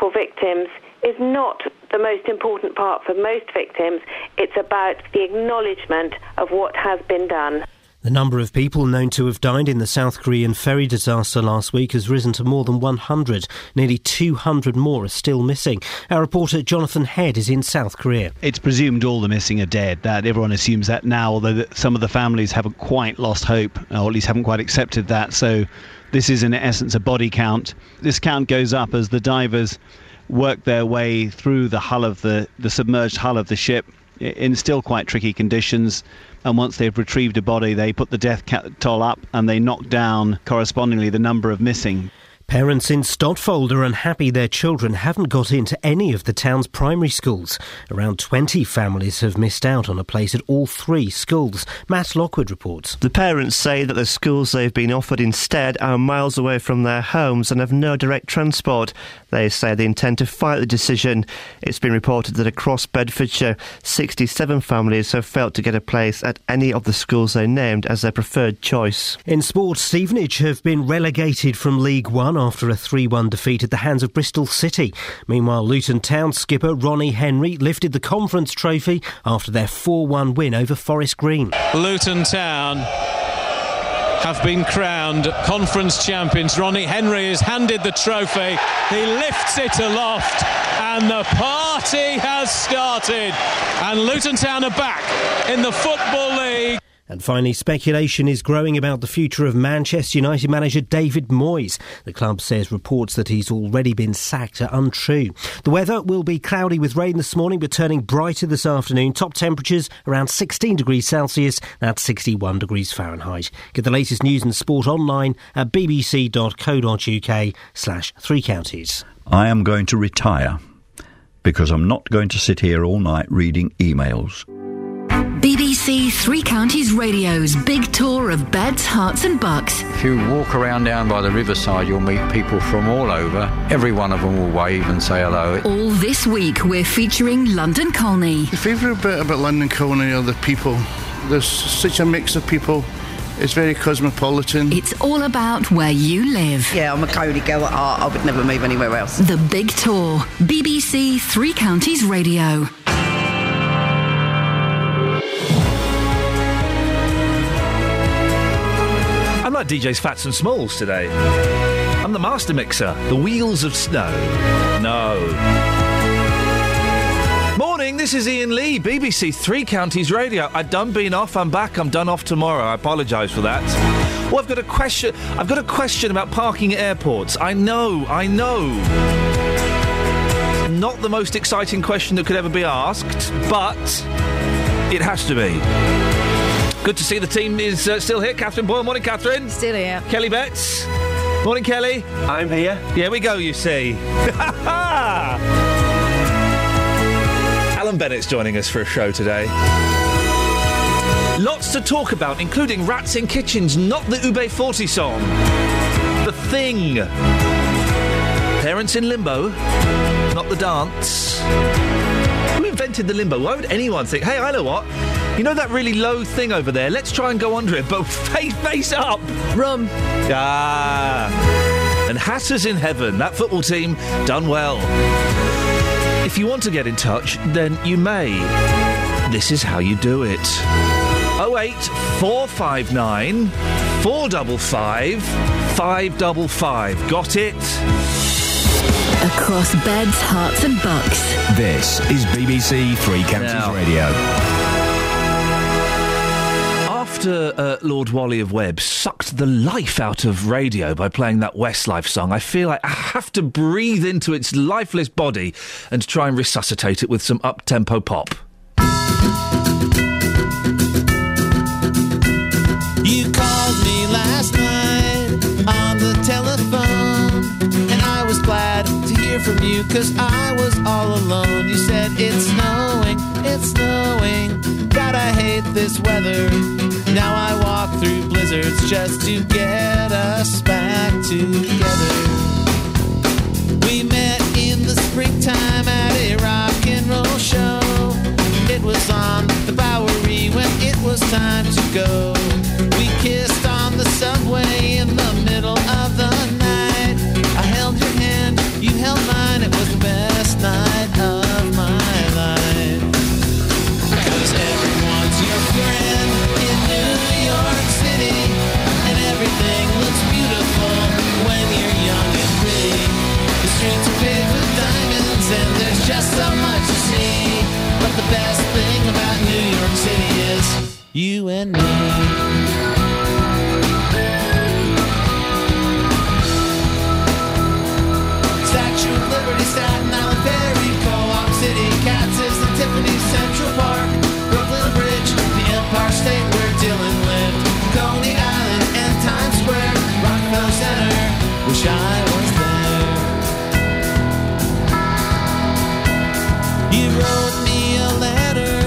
for victims is not the most important part for most victims. It's about the acknowledgement of what has been done. The number of people known to have died in the South Korean ferry disaster last week has risen to more than 100. Nearly 200 more are still missing. Our reporter Jonathan Head is in South Korea. It's presumed all the missing are dead. That everyone assumes that now, although some of the families haven't quite lost hope, or at least haven't quite accepted that. So this is in essence a body count. This count goes up as the divers work their way through the hull of the submerged hull of the ship in still quite tricky conditions, and once they've retrieved a body, they put the death toll up and they knock down correspondingly the number of missing. Parents in Stotfold are unhappy their children haven't got into any of the town's primary schools. Around 20 families have missed out on a place at all three schools. Matt Lockwood reports. The parents say that the schools they've been offered instead are miles away from their homes and have no direct transport. They say they intend to fight the decision. It's been reported that across Bedfordshire, 67 families have failed to get a place at any of the schools they named as their preferred choice. In sport, Stevenage have been relegated from League One after a 3-1 defeat at the hands of Bristol City. Meanwhile, Luton Town skipper Ronnie Henry lifted the Conference Trophy after their 4-1 win over Forest Green. Luton Town have been crowned Conference champions. Ronnie Henry is handed the trophy. He lifts it aloft and the party has started. And Luton Town are back in the Football League. And finally, speculation is growing about the future of Manchester United manager David Moyes. The club says reports that he's already been sacked are untrue. The weather will be cloudy with rain this morning, but turning brighter this afternoon. Top temperatures around 16 degrees Celsius, that's 61 degrees Fahrenheit. Get the latest news and sport online at bbc.co.uk/3counties. I am going to retire because I'm not going to sit here all night reading emails. BBC Three Counties Radio's big tour of Beds, Herts and Bucks. If you walk around down by the riverside, you'll meet people from all over. Every one of them will wave and say hello. All this week, we're featuring London Colney. The favourite bit about London Colney are the people. There's such a mix of people. It's very cosmopolitan. It's all about where you live. Yeah, I'm a Colney girl at heart. I would never move anywhere else. The Big Tour. BBC Three Counties Radio. DJ's Fats and Smalls today. I'm the master mixer. The Wheels of Snow. No. Morning, this is Ian Lee, BBC Three Counties Radio. I've done been off, I'm back, I'm done off tomorrow. I apologise for that. Well, I've got a question about parking at airports. I know. Not the most exciting question that could ever be asked, but it has to be. Good to see the team is still here. Catherine Boyle. Morning, Catherine. Still here. Kelly Betts. Morning, Kelly. I'm here. Yeah, we go, you see. Alan Bennett's joining us for a show today. Lots to talk about, including Rats in Kitchens, not the Ube 40 song. The Thing. Parents in Limbo, not the dance. Who invented the limbo? Why would anyone think, hey, I know what? You know that really low thing over there? Let's try and go under it, but face up. Rum. Ah. And Hatters in Heaven, that football team, done well. If you want to get in touch, then you may. This is how you do it. 08459 455 555. Got it? Across Beds, Herts and Bucks. This is BBC Three Counties Radio. After Lord Wally of Webb sucked the life out of radio by playing that Westlife song, I feel like I have to breathe into its lifeless body and try and resuscitate it with some up-tempo pop. You called me last night on the telephone, and I was glad to hear from you, cause I was all alone. You said, it's snowing, God, I hate this weather. Now I walk through blizzards just to get us back together. We met in the springtime at a rock and roll show. It was on the Bowery when it was time to go. We kissed on the subway in the middle of the night. I held your hand, you held mine, it was streets are paved with diamonds, and there's just so much to see. But the best thing about New York City is you and me. Wish I was there. You wrote me a letter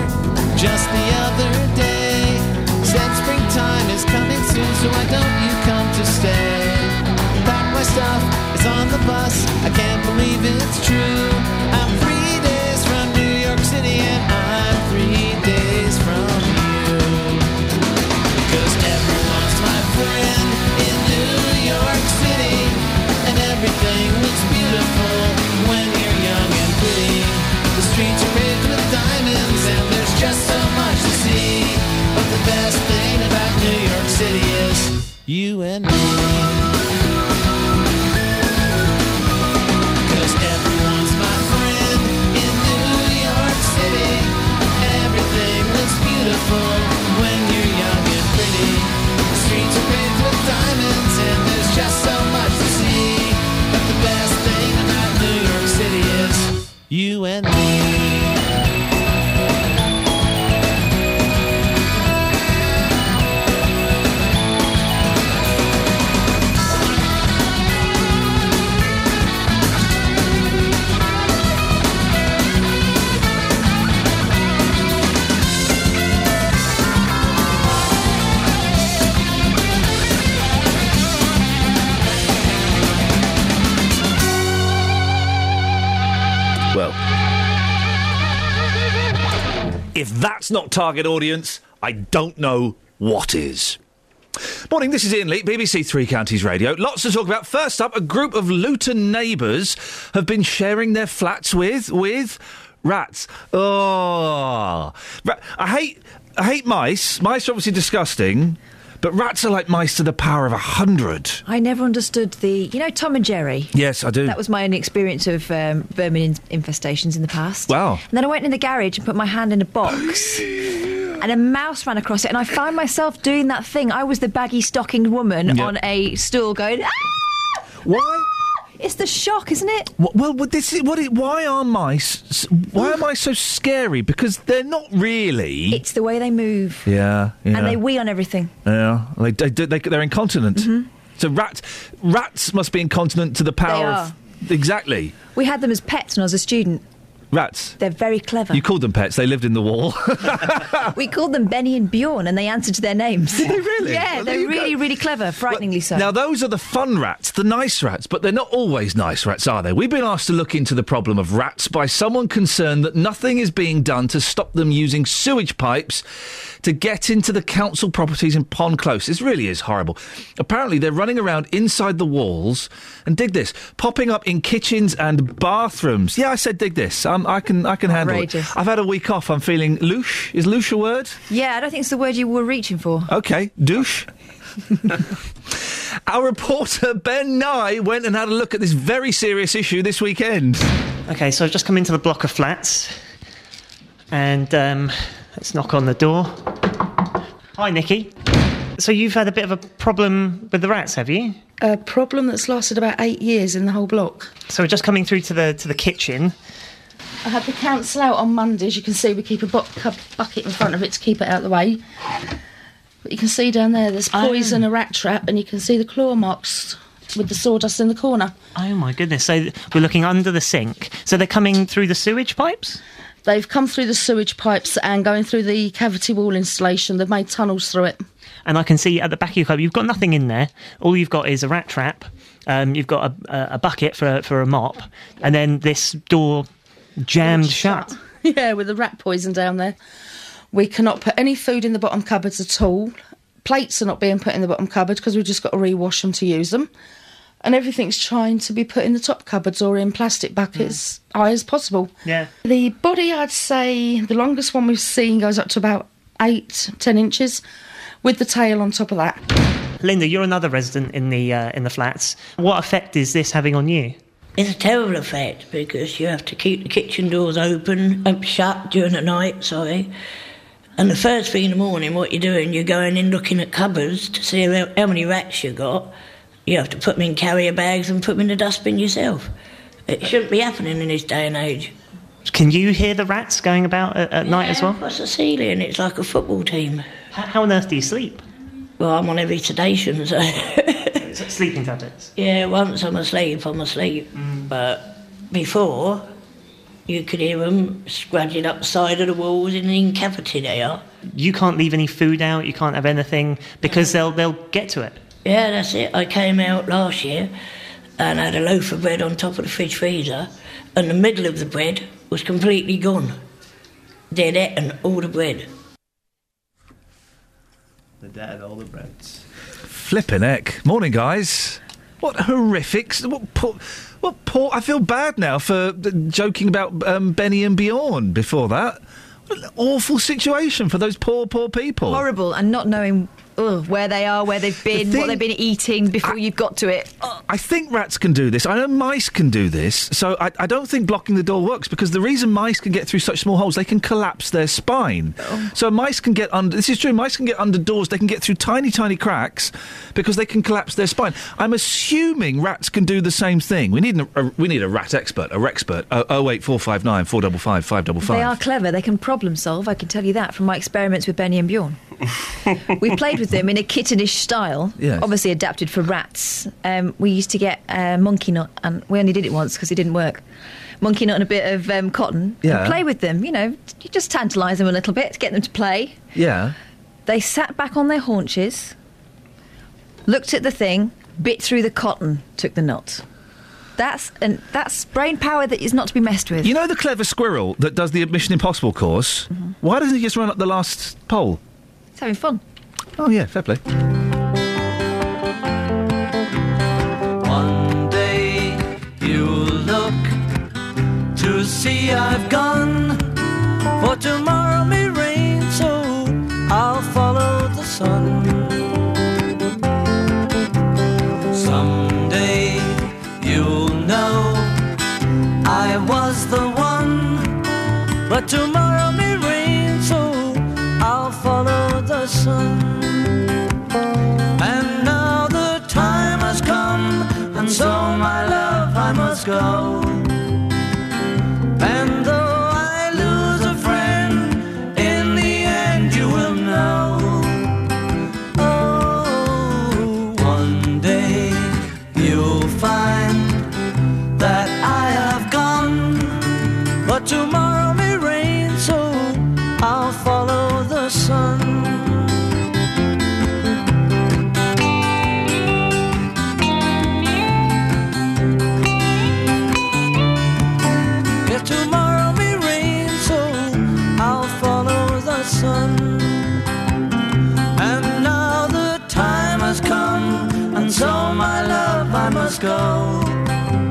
just the other day. Said springtime is coming soon, so why don't you come to stay? Pack my stuff, it's on the bus, I can't believe it's true. I'm 3 days from New York City and I'm 3 days from you. 'Cause everyone's my friend in New York City. Everything looks beautiful when you're young and pretty. The streets are paved with diamonds, and there's just so much to see. But the best thing about New York City is you and me. 'Cause everyone's my friend in New York City. Everything looks beautiful when you're young and pretty. The streets are paved with diamonds, and there's just so much to see. The best thing about New York City is you and me. If that's not target audience, I don't know what is. Morning, this is Ian Lee, BBC Three Counties Radio. Lots to talk about. First up, a group of Luton neighbours have been sharing their flats with rats. Oh. I hate mice. Mice are obviously disgusting, but rats are like mice to the power of 100. I never understood the... You know Tom and Jerry? Yes, I do. That was my only experience of vermin infestations in the past. Wow. And then I went in the garage and put my hand in a box, and a mouse ran across it, and I found myself doing that thing. I was the baggy stockinged woman on a stool going, ah! Why? Ah! It's the shock, isn't it? Well, why are mice... Why are mice so scary? Because they're not really... It's the way they move. Yeah. And they wee on everything. Yeah. They're incontinent. Mm-hmm. So rats must be incontinent to the power of... Exactly. We had them as pets when I was a student. Rats. They're very clever. You called them pets. They lived in the wall. We called them Benny and Bjorn, and they answered to their names. Did they really? Yeah, well, they're really, really clever, frighteningly so. Now, those are the fun rats, the nice rats, but they're not always nice rats, are they? We've been asked to look into the problem of rats by someone concerned that nothing is being done to stop them using sewage pipes to get into the council properties in Pond Close. This really is horrible. Apparently, they're running around inside the walls, and dig this, popping up in kitchens and bathrooms. Yeah, I said dig this. I can handle it. I've had a week off. I'm feeling louche. Is louche a word? Yeah, I don't think it's the word you were reaching for. OK, douche. Our reporter Ben Nye went and had a look at this very serious issue this weekend. OK, so I've just come into the block of flats, and let's knock on the door. Hi, Nikki. So you've had a bit of a problem with the rats, have you? A problem that's lasted about 8 years in the whole block. So we're just coming through to the kitchen. I had the council out on Monday. As you can see, we keep a bucket in front of it to keep it out of the way. But you can see down there's poison, a rat trap, and you can see the claw marks with the sawdust in the corner. Oh, my goodness. So we're looking under the sink. So they're coming through the sewage pipes? They've come through the sewage pipes and going through the cavity wall installation. They've made tunnels through it. And I can see at the back of your club, you've got nothing in there. All you've got is a rat trap. You've got a bucket for a mop. And then this door... jammed shut. Yeah, with the rat poison down there. We cannot put any food in the bottom cupboards at all. Plates are not being put in the bottom cupboard because we've just got to rewash them to use them. And everything's trying to be put in the top cupboards or in plastic buckets, high as possible. Yeah. The body, I'd say, the longest one we've seen goes up to about 8-10 inches, with the tail on top of that. Linda, you're another resident in the flats. What effect is this having on you? It's a terrible effect because you have to keep the kitchen doors shut during the night, And the first thing in the morning, what you're doing, you're going in looking at cupboards to see how many rats you got. You have to put them in carrier bags and put them in the dustbin yourself. It shouldn't be happening in this day and age. Can you hear the rats going about at night as well? Yeah, across the ceiling. It's like a football team. How on earth do you sleep? Well, I'm on every sedation, so... Sleeping tablets? Yeah, once I'm asleep. Mm. But before, you could hear them scratching up the side of the walls in the cavity they are. You can't leave any food out, you can't have anything, because they'll get to it. Yeah, that's it. I came out last year and had a loaf of bread on top of the fridge freezer, and the middle of the bread was completely gone. They'd eaten all the bread. They'd eaten all the breads. Flippin' heck. Morning, guys. What horrific... What poor... I feel bad now for joking about Benny and Bjorn before that. What an awful situation for those poor people. Horrible, and not knowing... where they are, where they've been, what they've been eating before you've got to it. I think rats can do this. I know mice can do this. So I don't think blocking the door works, because the reason mice can get through such small holes, they can collapse their spine. Oh. So mice can get under... This is true. Mice can get under doors. They can get through tiny, tiny cracks because they can collapse their spine. I'm assuming rats can do the same thing. We need a rat expert, a rexpert. 08459 455 555. They are clever. They can problem solve. I can tell you that from my experiments with Benny and Bjorn. We played with them in a kittenish style, yes. Obviously adapted for rats. We used to get monkey nut, and we only did it once because it didn't work. Monkey nut and a bit of cotton, and play with them, you just tantalise them a little bit, get them to play. Yeah. They sat back on their haunches, looked at the thing, bit through the cotton, took the nut. That's brain power that is not to be messed with. You know the clever squirrel that does the Mission Impossible course? Mm-hmm. Why doesn't he just run up the last pole? He's having fun. Oh, yeah, fair play. One day you'll look to see I've gone, for tomorrow may rain, so I'll follow the sun. Someday you'll know I was the one, but tomorrow may rain, so I'll follow the sun. So, my love, I must go. And though I lose a friend, in the end you will know. Oh, one day you'll find that I have gone, but tomorrow may rain, so I'll follow the sun. Go.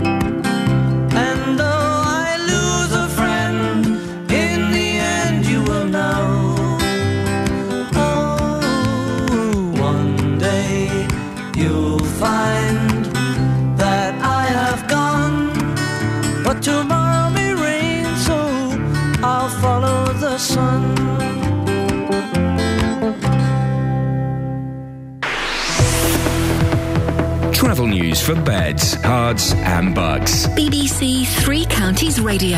And though I lose a friend, in the end you will know. Oh, one day you'll find that I have gone, but tomorrow may rain, so I'll follow the sun. Travel news for beds, cards and bugs. BBC Three Counties Radio.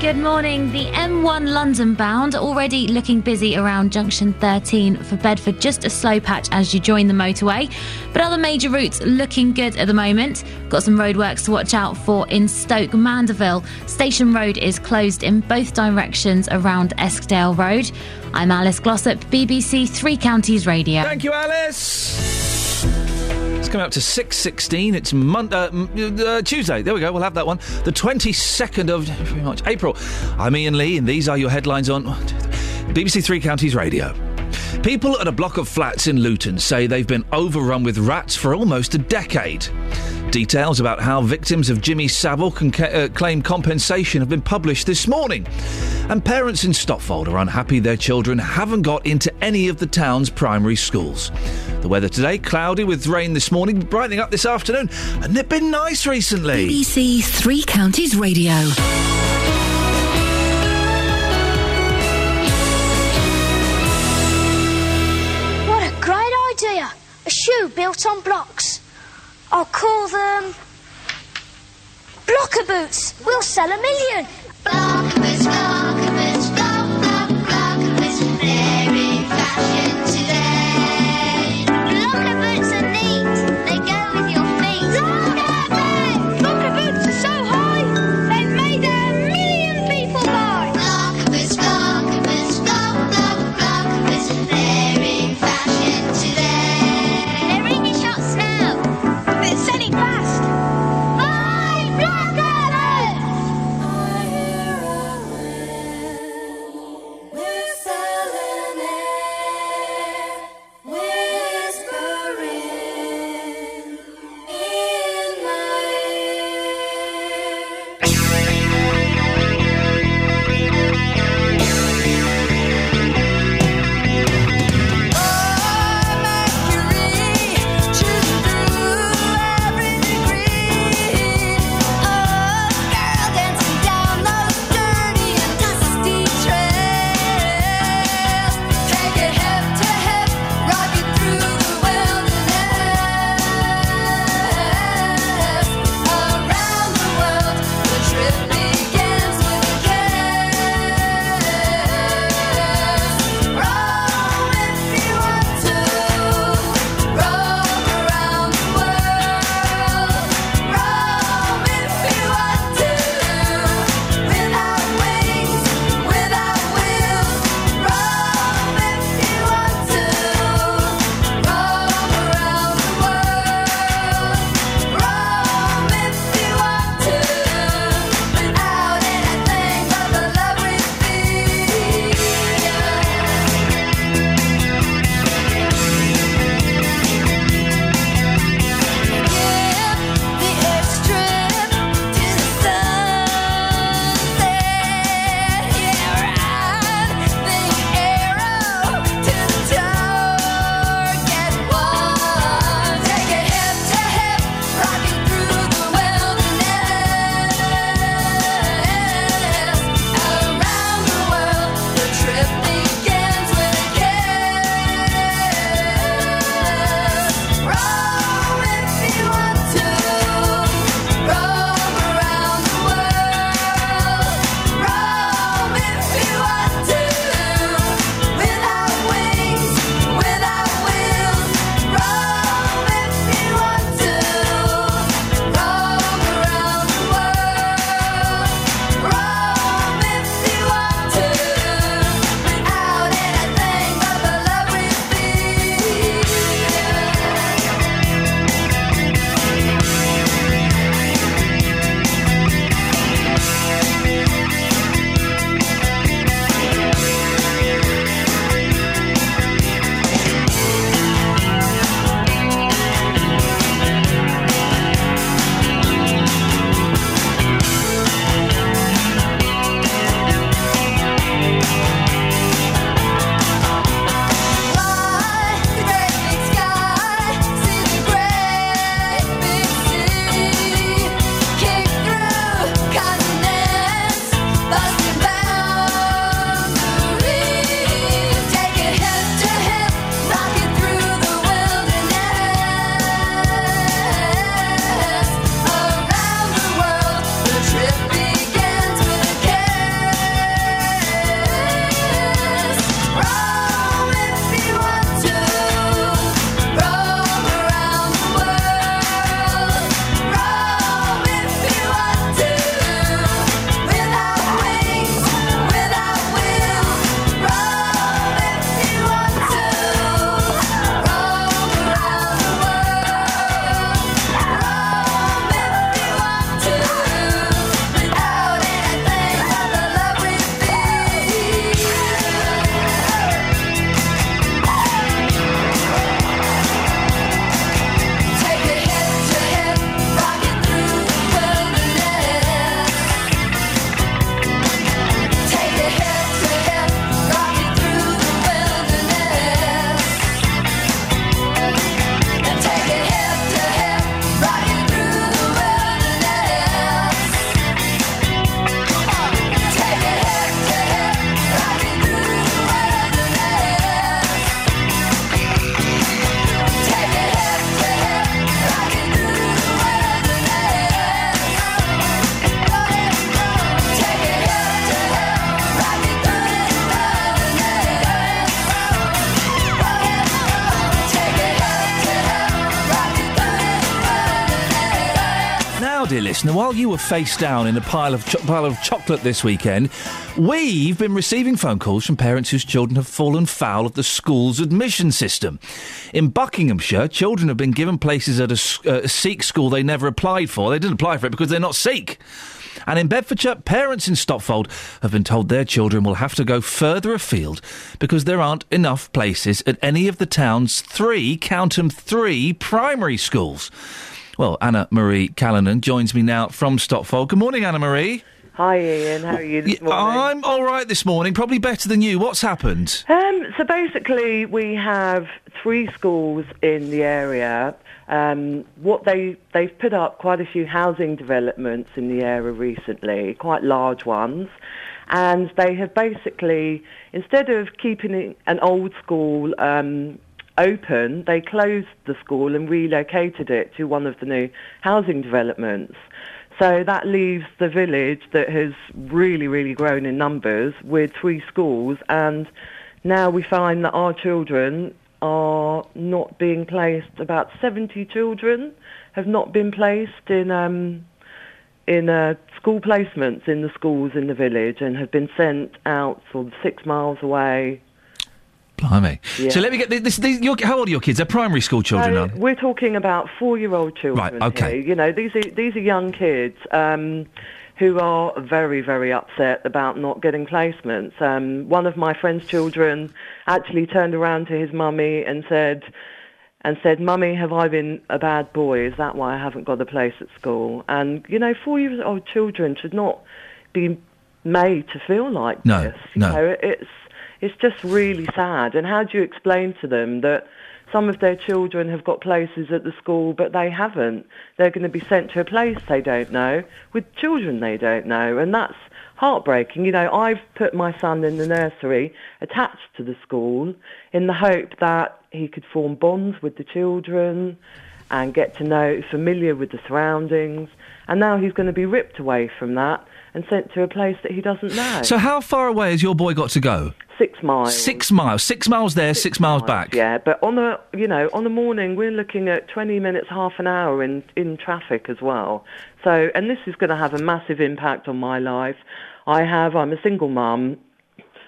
Good morning. The M1 London bound already looking busy around junction 13 for Bedford. Just a slow patch as you join the motorway. But other major routes looking good at the moment. Got some roadworks to watch out for in Stoke Mandeville. Station Road is closed in both directions around Eskdale Road. I'm Alice Glossop, BBC Three Counties Radio. Thank you, Alice. It's coming up to 6:16. It's Tuesday. There we go. We'll have that one. The 22nd of March, April. I'm Ian Lee, and these are your headlines on BBC Three Counties Radio. People at a block of flats in Luton say they've been overrun with rats for almost a decade. Details about how victims of Jimmy Savile can claim compensation have been published this morning. And parents in Stotfold are unhappy their children haven't got into any of the town's primary schools. The weather today, cloudy with rain this morning, brightening up this afternoon. And it's been nice recently. BBC Three Counties Radio. What a great idea! A shoe built on blocks. I'll call them Blocker Boots. We'll sell 1 million. Blocker Boots, Blocker Boots, Block, Block, Blocker Boots. They're in fashion today. Blocker Boots are neat. They go with your feet. Blocker Boots! Blocker Boots are so high, they've made 1 million people buy. Blocker Boots, Blocker Boots, Block, Block, Blocker Boots. They're in fashion today. They're in your shops now. It's selling fast. Buy Blocker Boots! dear listener, while you were face down in a pile of chocolate this weekend, we've been receiving phone calls from parents whose children have fallen foul of the school's admission system. In Buckinghamshire, children have been given places at a Sikh school they never applied for. They didn't apply for it because they're not Sikh. And in Bedfordshire, parents in Stopfold have been told their children will have to go further afield because there aren't enough places at any of the town's three primary schools. Well, Anna-Marie Callanan joins me now from Stopfold. Good morning, Anna-Marie. Hi, Ian. How are you this morning? I'm all right this morning, probably better than you. What's happened? So basically we have three schools in the area. What they've put up quite a few housing developments in the area recently, quite large ones, and they have basically, instead of keeping an old school open, they closed the school and relocated it to one of the new housing developments. So that leaves the village that has really, really grown in numbers with three schools, and now we find that our children are not being placed. About 70 children have not been placed in school placements in the schools in the village and have been sent out sort of 6 miles away. Blimey. Yeah. So let me get this. How old are your kids? They're primary school children, aren't they? We're talking about 4-year-old children. Right, okay. Here. You know, these are young kids who are very, very upset about not getting placements. One of my friend's children actually turned around to his mummy and said, "Mummy, have I been a bad boy? Is that why I haven't got a place at school?" And, you know, 4-year-old children should not be made to feel like this. No. You know, it's just really sad. And how do you explain to them that some of their children have got places at the school, but they haven't? They're going to be sent to a place they don't know, with children they don't know, and that's heartbreaking. You know, I've put my son in the nursery attached to the school in the hope that he could form bonds with the children and get to know, familiar with the surroundings, and now he's going to be ripped away from that and sent to a place that he doesn't know. So how far away has your boy got to go? 6 miles. 6 miles. 6 miles there, six miles back. Yeah, but on the morning, we're looking at 20 minutes, half an hour in traffic as well. So, and this is going to have a massive impact on my life. I'm a single mum.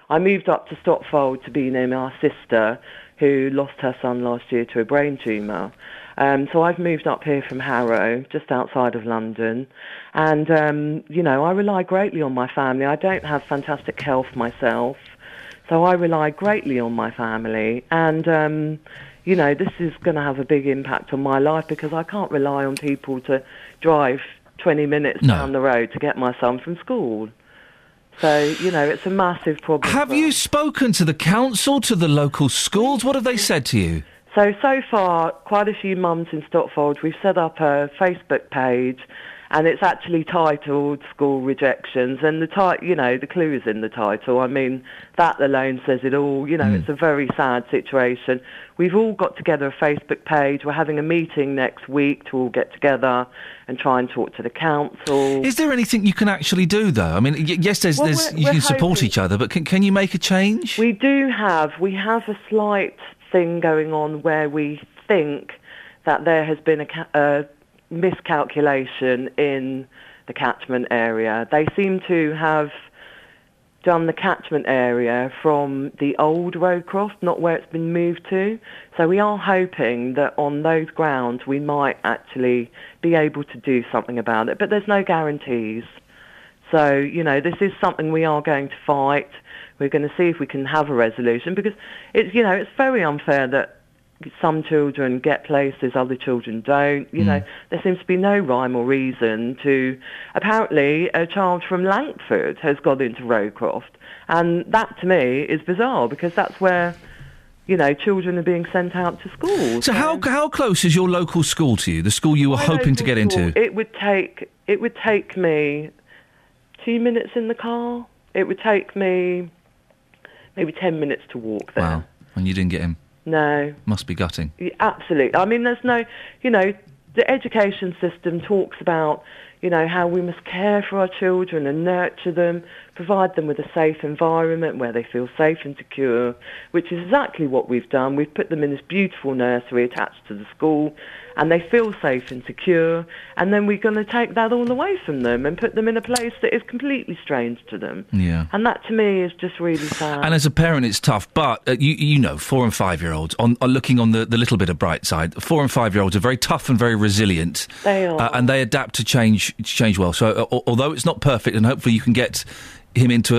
I moved up to Stopfold to be near my sister, who lost her son last year to a brain tumour. So I've moved up here from Harrow, just outside of London. And, you know, I rely greatly on my family. I don't have fantastic health myself. So I rely greatly on my family. And, you know, this is going to have a big impact on my life because I can't rely on people to drive 20 minutes down the road to get my son from school. So, you know, it's a massive problem. Have you spoken to the council, to the local schools? What have they said to you? So far, quite a few mums in Stopfold, we've set up a Facebook page, and it's actually titled School Rejections, and the clue is in the title. I mean, that alone says it all. You know, It's a very sad situation. We've all got together a Facebook page. We're having a meeting next week to all get together and try and talk to the council. Is there anything you can actually do, though? I mean, yes, you can support each other, but can you make a change? We do have. We have a slight thing going on where we think that there has been a miscalculation in the catchment area. They seem to have done the catchment area from the old Roadcroft, not where it's been moved to. So we are hoping that on those grounds we might actually be able to do something about it, but there's no guarantees. So, you know, this is something we are going to fight. We're going to see if we can have a resolution because it's, you know, it's very unfair that some children get places, other children don't. You know, there seems to be no rhyme or reason to. Apparently, a child from Langford has got into Roadcroft, and that to me is bizarre because that's where, you know, children are being sent out to school. So how close is your local school to you? The school you were hoping to get into? It would take me 2 minutes in the car. It would take me maybe 10 minutes to walk there. Wow! And you didn't get him. No. Must be gutting. Yeah, absolutely. I mean, there's no, you know, the education system talks about, you know, how we must care for our children and nurture them, provide them with a safe environment where they feel safe and secure, which is exactly what we've done. We've put them in this beautiful nursery attached to the school, and they feel safe and secure, and then we're going to take that all away from them and put them in a place that is completely strange to them. Yeah. And that, to me, is just really sad. And as a parent, it's tough, but, you know, 4 and 5-year-olds are looking on the little bit of bright side. 4 and 5-year-olds are very tough and very resilient. They are. And they adapt to change well. So, although it's not perfect, and hopefully you can get him into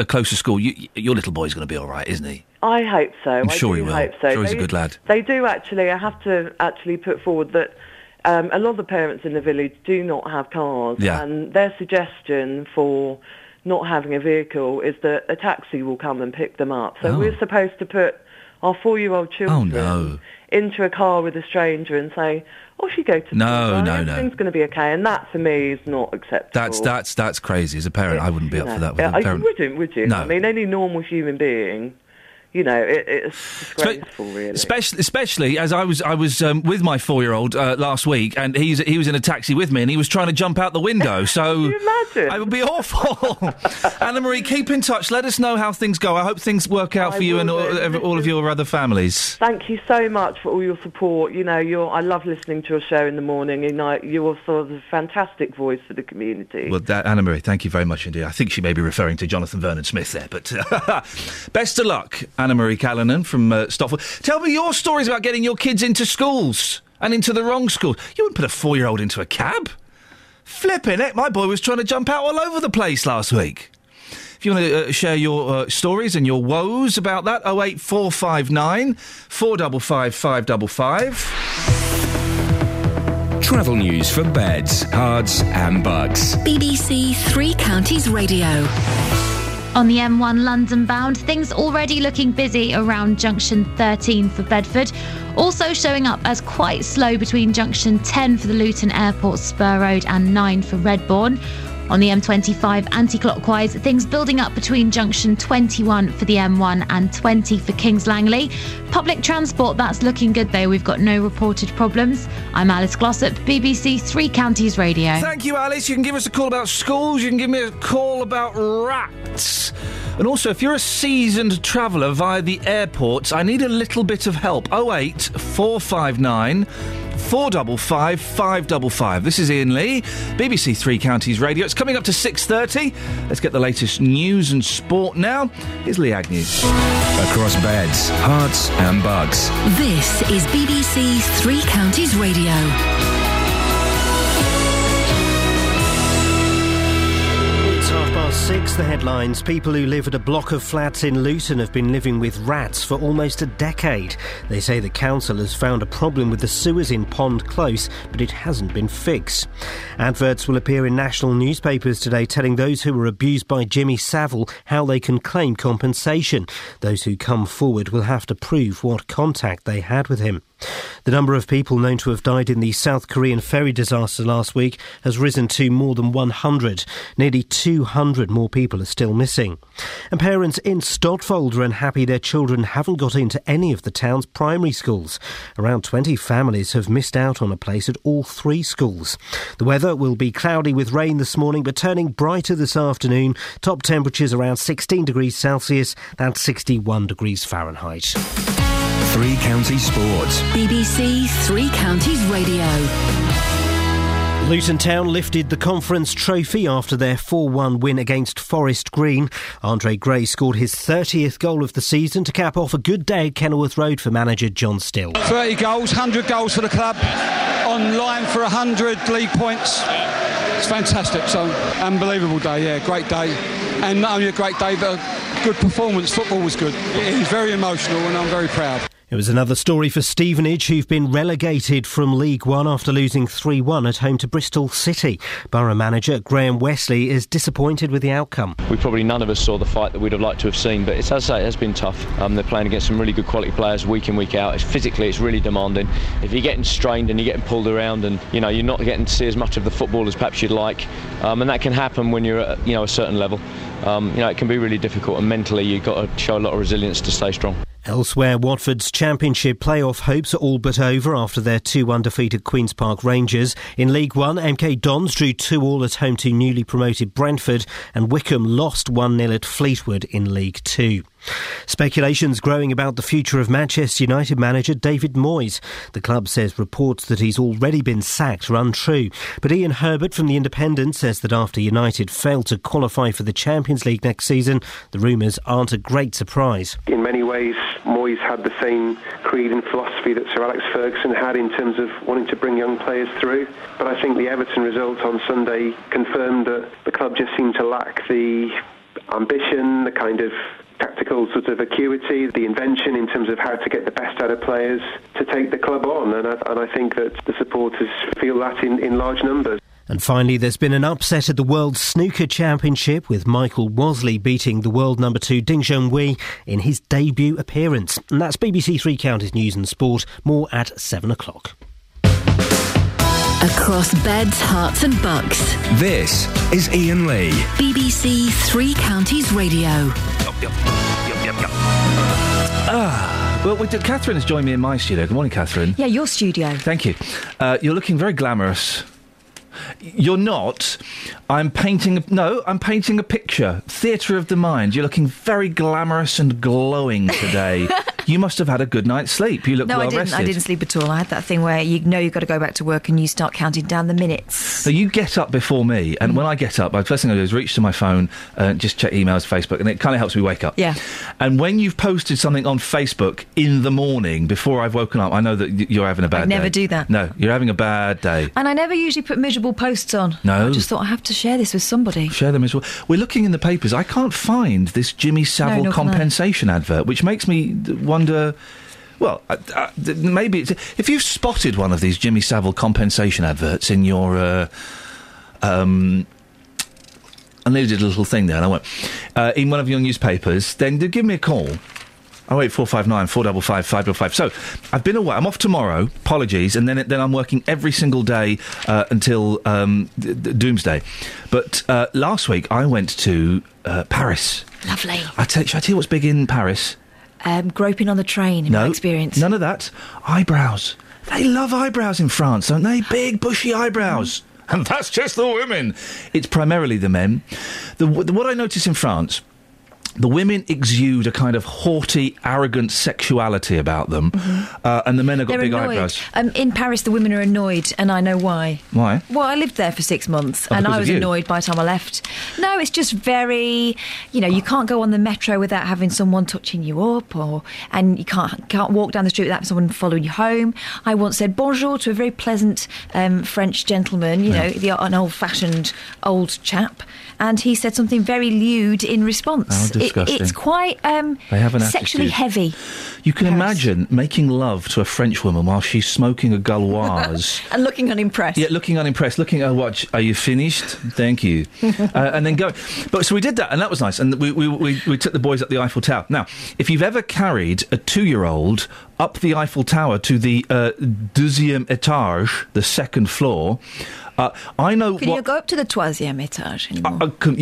a closer school, your little boy's going to be all right, isn't he? I hope so. I'm sure he will. Hope so. I'm sure he's a good lad. They do, actually. I have to actually put forward that a lot of the parents in the village do not have cars. Yeah. And their suggestion for not having a vehicle is that a taxi will come and pick them up. So we're supposed to put our 4-year-old children into a car with a stranger and say, she go to no. Everything's going to be okay, and that for me is not acceptable. That's crazy. As a parent, I wouldn't be up for that. You wouldn't, would you? No. I mean, any normal human being, you know, it's disgraceful, really. Especially as I was with my 4-year-old last week, and he was in a taxi with me, and he was trying to jump out the window. So can you imagine? It would be awful. Anna Marie, keep in touch. Let us know how things go. I hope things work out for you and all of your other families. Thank you so much for all your support. You know, I love listening to your show in the morning, and you are sort of a fantastic voice for the community. Well, Anna Marie, thank you very much indeed. I think she may be referring to Jonathan Vernon-Smith there, but best of luck. Anna Marie Callanan from Stoffel. Tell me your stories about getting your kids into schools and into the wrong schools. You wouldn't put a 4-year-old into a cab. Flipping it. My boy was trying to jump out all over the place last week. If you want to share your stories and your woes about that, 08459 455 555. Travel news for beds, cards and bugs. BBC Three Counties Radio. On the M1 London bound, things already looking busy around junction 13 for Bedford. Also showing up as quite slow between junction 10 for the Luton Airport Spur Road and 9 for Redbourne. On the M25 anti-clockwise, things building up between junction 21 for the M1 and 20 for Kings Langley. Public transport, that's looking good though. We've got no reported problems. I'm Alice Glossop, BBC Three Counties Radio. Thank you, Alice. You can give us a call about schools. You can give me a call about rats. And also, if you're a seasoned traveller via the airports, I need a little bit of help. 08459 455 555. This is Ian Lee, BBC Three Counties Radio. It's coming up to 6:30. Let's get the latest news and sport now. Here's Lee Agnew. Across beds, hearts and bugs. This is BBC Three Counties Radio. It's 6:30, the headlines. People who live at a block of flats in Luton have been living with rats for almost a decade. They say the council has found a problem with the sewers in Pond Close, but it hasn't been fixed. Adverts will appear in national newspapers today telling those who were abused by Jimmy Savile how they can claim compensation. Those who come forward will have to prove what contact they had with him. The number of people known to have died in the South Korean ferry disaster last week has risen to more than 100. Nearly 200 more people are still missing. And parents in Stotfold are unhappy their children haven't got into any of the town's primary schools. Around 20 families have missed out on a place at all three schools. The weather will be cloudy with rain this morning, but turning brighter this afternoon. Top temperatures around 16 degrees Celsius and 61 degrees Fahrenheit. Three Counties Sports. BBC Three Counties Radio. Luton Town lifted the Conference Trophy after their 4-1 win against Forest Green. Andre Gray scored his 30th goal of the season to cap off a good day at Kenilworth Road for manager John Still. 30 goals, 100 goals for the club, on line for 100 league points. It's fantastic, so unbelievable day, great day. And not only a great day, but a good performance. Football was good. It was very emotional and I'm very proud. It was another story for Stevenage, who've been relegated from League One after losing 3-1 at home to Bristol City. Borough manager Graham Wesley is disappointed with the outcome. We probably none of us saw the fight that we'd have liked to have seen, but it's, as I say, it has been tough. They're playing against some really good quality players week in, week out. Physically, it's really demanding. If you're getting strained and you're getting pulled around and, you know, you're not getting to see as much of the football as perhaps you'd like, and that can happen when you're at, you know, a certain level. You know, it can be really difficult, and mentally you've got to show a lot of resilience to stay strong. Elsewhere, Watford's Championship playoff hopes are all but over after their 2-undefeated Queen's Park Rangers. In League One, MK Dons drew 2-2 at home to newly promoted Brentford, and Wycombe lost 1-0 at Fleetwood in League Two. Speculation's growing about the future of Manchester United manager David Moyes. The club says reports that he's already been sacked are untrue. But Ian Herbert from The Independent says that after United failed to qualify for the Champions League next season, the rumours aren't a great surprise. In many ways, Moyes had the same creed and philosophy that Sir Alex Ferguson had in terms of wanting to bring young players through. But I think the Everton result on Sunday confirmed that the club just seemed to lack the ambition, the kind of tactical sort of acuity, the invention in terms of how to get the best out of players to take the club on. And I think that the supporters feel that in large numbers. And finally, there's been an upset at the World Snooker Championship, with Michael Wosley beating the world number 2 Ding Junhui in his debut appearance. And that's BBC Three Counties News and Sport. More at 7 o'clock. Across beds, hearts and bucks. This is Ian Lee. BBC Three Counties Radio. Well, Catherine has joined me in my studio. Good morning, Catherine. Yeah, your studio. Thank you. You're looking very glamorous. You're not. I'm painting a picture. Theatre of the mind. You're looking very glamorous and glowing today. You must have had a good night's sleep. You look well rested. No, I didn't sleep at all. I had that thing where you know you've got to go back to work and you start counting down the minutes. So you get up before me, and when I get up, the first thing I do is reach to my phone and just check emails, Facebook, and it kind of helps me wake up. Yeah. And when you've posted something on Facebook in the morning before I've woken up, I know that you're having a bad day. I never do that. No, you're having a bad day. And I never usually put miserable posts on. No. I just thought I have to share this with somebody. Share them as well. We're looking in the papers. I can't find this Jimmy Savile compensation advert, which makes me wonder, well, maybe it's, if you've spotted one of these Jimmy Savile compensation adverts in your I nearly did a little thing there and I went in one of your newspapers, then do give me a call. 08459 455 555. So, I've been away. I'm off tomorrow. Apologies. And then I'm working every single day until doomsday. But last week I went to Paris. Lovely. Shall I tell you what's big in Paris? Groping on the train, in my experience. None of that. Eyebrows. They love eyebrows in France, don't they? Big, bushy eyebrows. And that's just the women. It's primarily the men. What I notice in France, the women exude a kind of haughty, arrogant sexuality about them, and the men have got big eyebrows. In Paris, the women are annoyed, and I know why. Why? Well, I lived there for 6 months, and I was annoyed by the time I left. No, it's just very, you can't go on the metro without having someone touching you up, and you can't walk down the street without someone following you home. I once said bonjour to a very pleasant French gentleman, an old-fashioned old chap, and he said something very lewd in response. It's quite sexually heavy. You can imagine making love to a French woman while she's smoking a Gauloise. And looking unimpressed. Yeah, looking unimpressed. Looking at her watch. Are you finished? Thank you. And then going. But so we did that, and that was nice. And we took the boys up the Eiffel Tower. Now, if you've ever carried a 2-year-old up the Eiffel Tower to the deuxième étage, the second floor, I know. Can you go up to the troisième étage anymore? I couldn't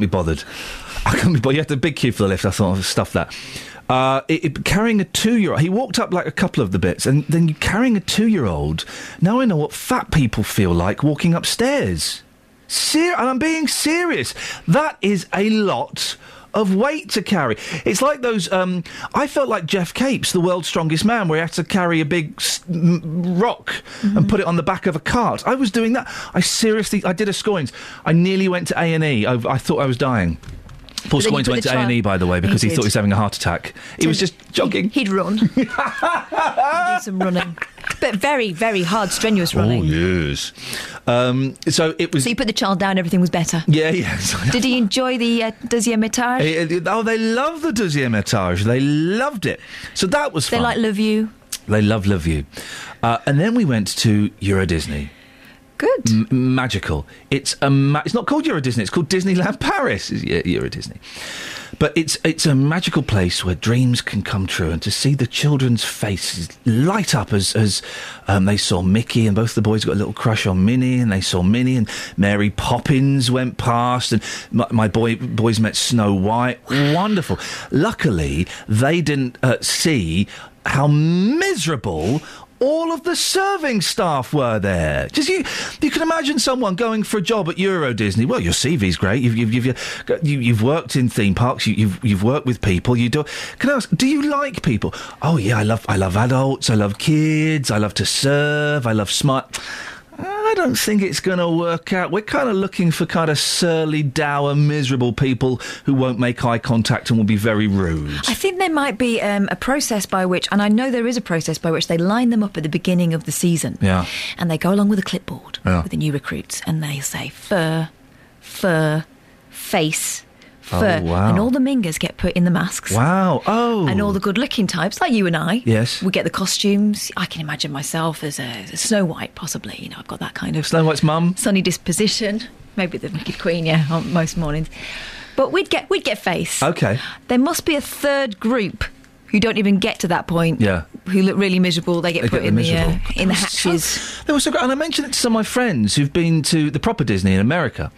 be bothered. You had the big queue for the lift. I thought, stuff that. Carrying a 2-year-old, he walked up like a couple of the bits, and then carrying a 2-year-old. Now I know what fat people feel like walking upstairs. And I'm being serious. That is a lot of weight to carry. It's like those. I felt like Jeff Capes, the world's strongest man, where he had to carry a big rock and put it on the back of a cart. I was doing that. I did a Scoins. I nearly went to A&E. I thought I was dying. Paul Scoins went to A&E, by the way, because he thought he was having a heart attack. He was just jogging. He'd run. He'd do some running. But very, very hard, strenuous running. Oh, yes. So you put the child down, everything was better. Yeah, yeah. Did he enjoy the deuxième étage? They love the deuxième étage. They loved it. So that was fun. They like Le View. They love Le View. And then we went to Euro Disney. Good. Magical. It's not called Euro Disney, it's called Disneyland Paris. It's Euro Disney. But it's a magical place where dreams can come true, and to see the children's faces light up as they saw Mickey, and both the boys got a little crush on Minnie, and they saw Minnie, and Mary Poppins went past, and my boys met Snow White. Wonderful. Luckily, they didn't see how miserable all of the serving staff were there. Just you can imagine someone going for a job at Euro Disney. Well, your CV's great. You've worked in theme parks. You've worked with people. You do. Can I ask? Do you like people? Oh yeah, I love adults. I love kids. I love to serve. I love smart. I don't think it's going to work out. We're kind of looking for kind of surly, dour, miserable people who won't make eye contact and will be very rude. I think there might be a process by which, and I know there is a process by which they line them up at the beginning of the season. Yeah. And they go along with a clipboard with the new recruits, and they say fur, face, fur. Oh, wow. And all the mingers get put in the masks. Wow. Oh. And all the good-looking types, like you and I. Yes. We get the costumes. I can imagine myself as a Snow White, possibly. You know, I've got that kind of... Snow White's mum. Sunny disposition. Maybe the Wicked Queen, yeah, on most mornings. But we'd get face. Okay. There must be a third group who don't even get to that point. Yeah. Who look really miserable. They get put in the hatches. And I mentioned it to some of my friends who've been to the proper Disney in America.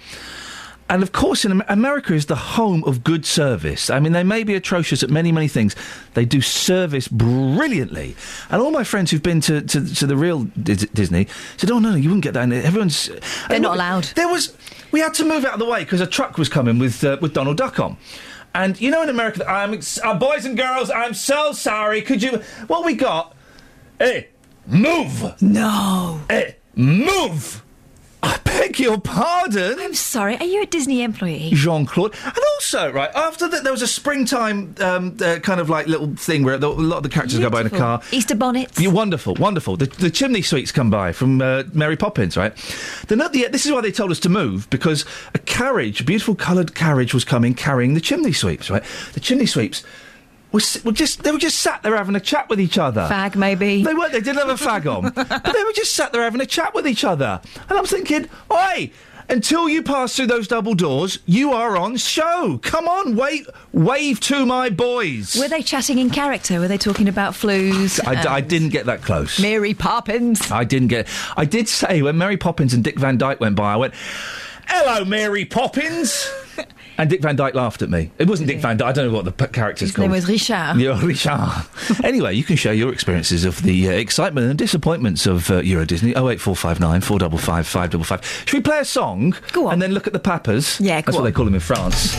And, of course, in America is the home of good service. I mean, they may be atrocious at many, many things. They do service brilliantly. And all my friends who've been to the real Disney said, oh, no, you wouldn't get that. Everyone's... They're not allowed. We had to move out of the way because a truck was coming with Donald Duck on. And, you know, in America, boys and girls, I'm so sorry. Could you... What we got... Hey, move! No. Hey, move! I beg your pardon? I'm sorry, are you a Disney employee? Jean-Claude. And also, right, after that there was a springtime kind of like little thing where a lot of the characters Beautiful. Go by in a car. Easter bonnets. You're wonderful, wonderful. The chimney sweeps come by from Mary Poppins, right? This is why they told us to move, because a carriage, a beautiful coloured carriage was coming carrying the chimney sweeps, right? The chimney sweeps... They were just sat there having a chat with each other. Fag, maybe. They weren't, they didn't have a fag on. But they were just sat there having a chat with each other. And I'm thinking, oi, until you pass through those double doors, you are on show. Come on, wave to my boys. Were they chatting in character? Were they talking about flus? I didn't get that close. Mary Poppins. I did say, when Mary Poppins and Dick Van Dyke went by, I went, hello, Mary Poppins. And Dick Van Dyke laughed at me. It wasn't Dick Van Dyke. I don't know what the character's called. His name was Richard. Yeah, Richard. Anyway, you can share your experiences of the excitement and disappointments of Euro Disney. 08459 455 555. Should we play a song? Go on. And then look at the Papas? Yeah, That's what they call them in France.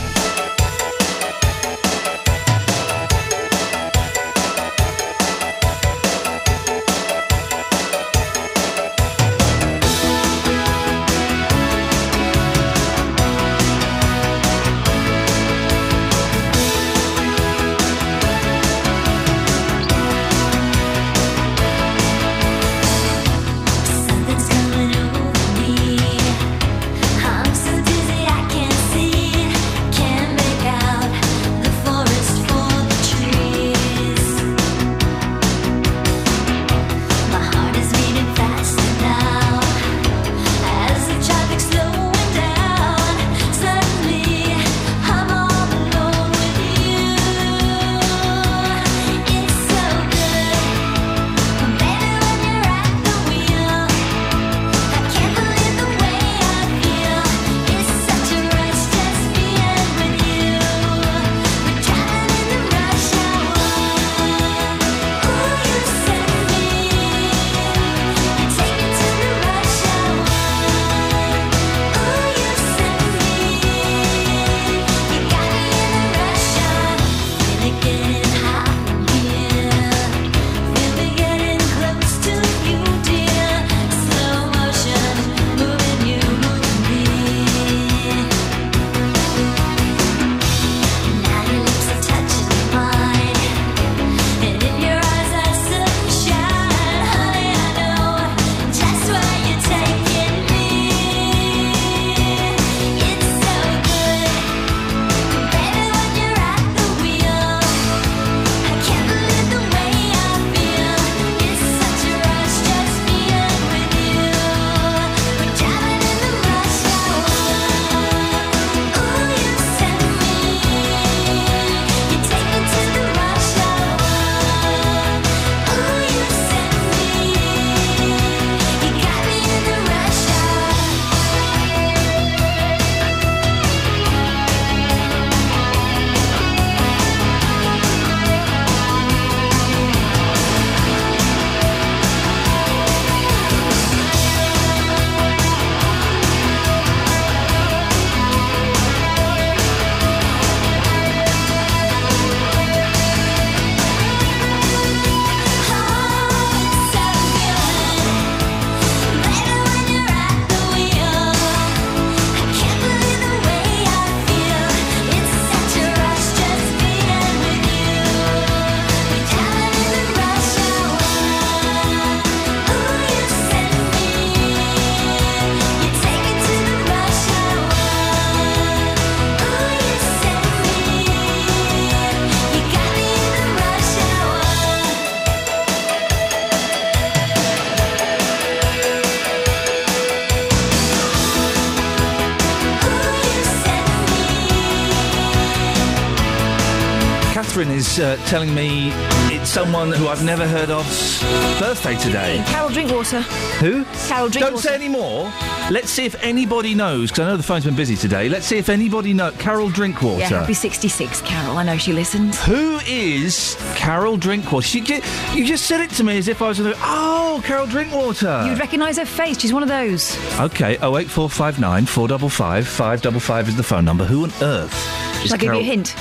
Catherine is telling me it's someone who I've never heard of's birthday today. Carol Drinkwater. Who? Carol Drinkwater. Don't say any more. Let's see if anybody knows, because I know the phone's been busy today. Let's see if anybody knows. Carol Drinkwater. Yeah, happy 66, Carol. I know she listens. Who is Carol Drinkwater? You just said it to me as if I was going to... Oh, Carol Drinkwater. You'd recognise her face. She's one of those. OK, 08459 455 555 is the phone number. Who on earth is Carol... Shall I give you a hint?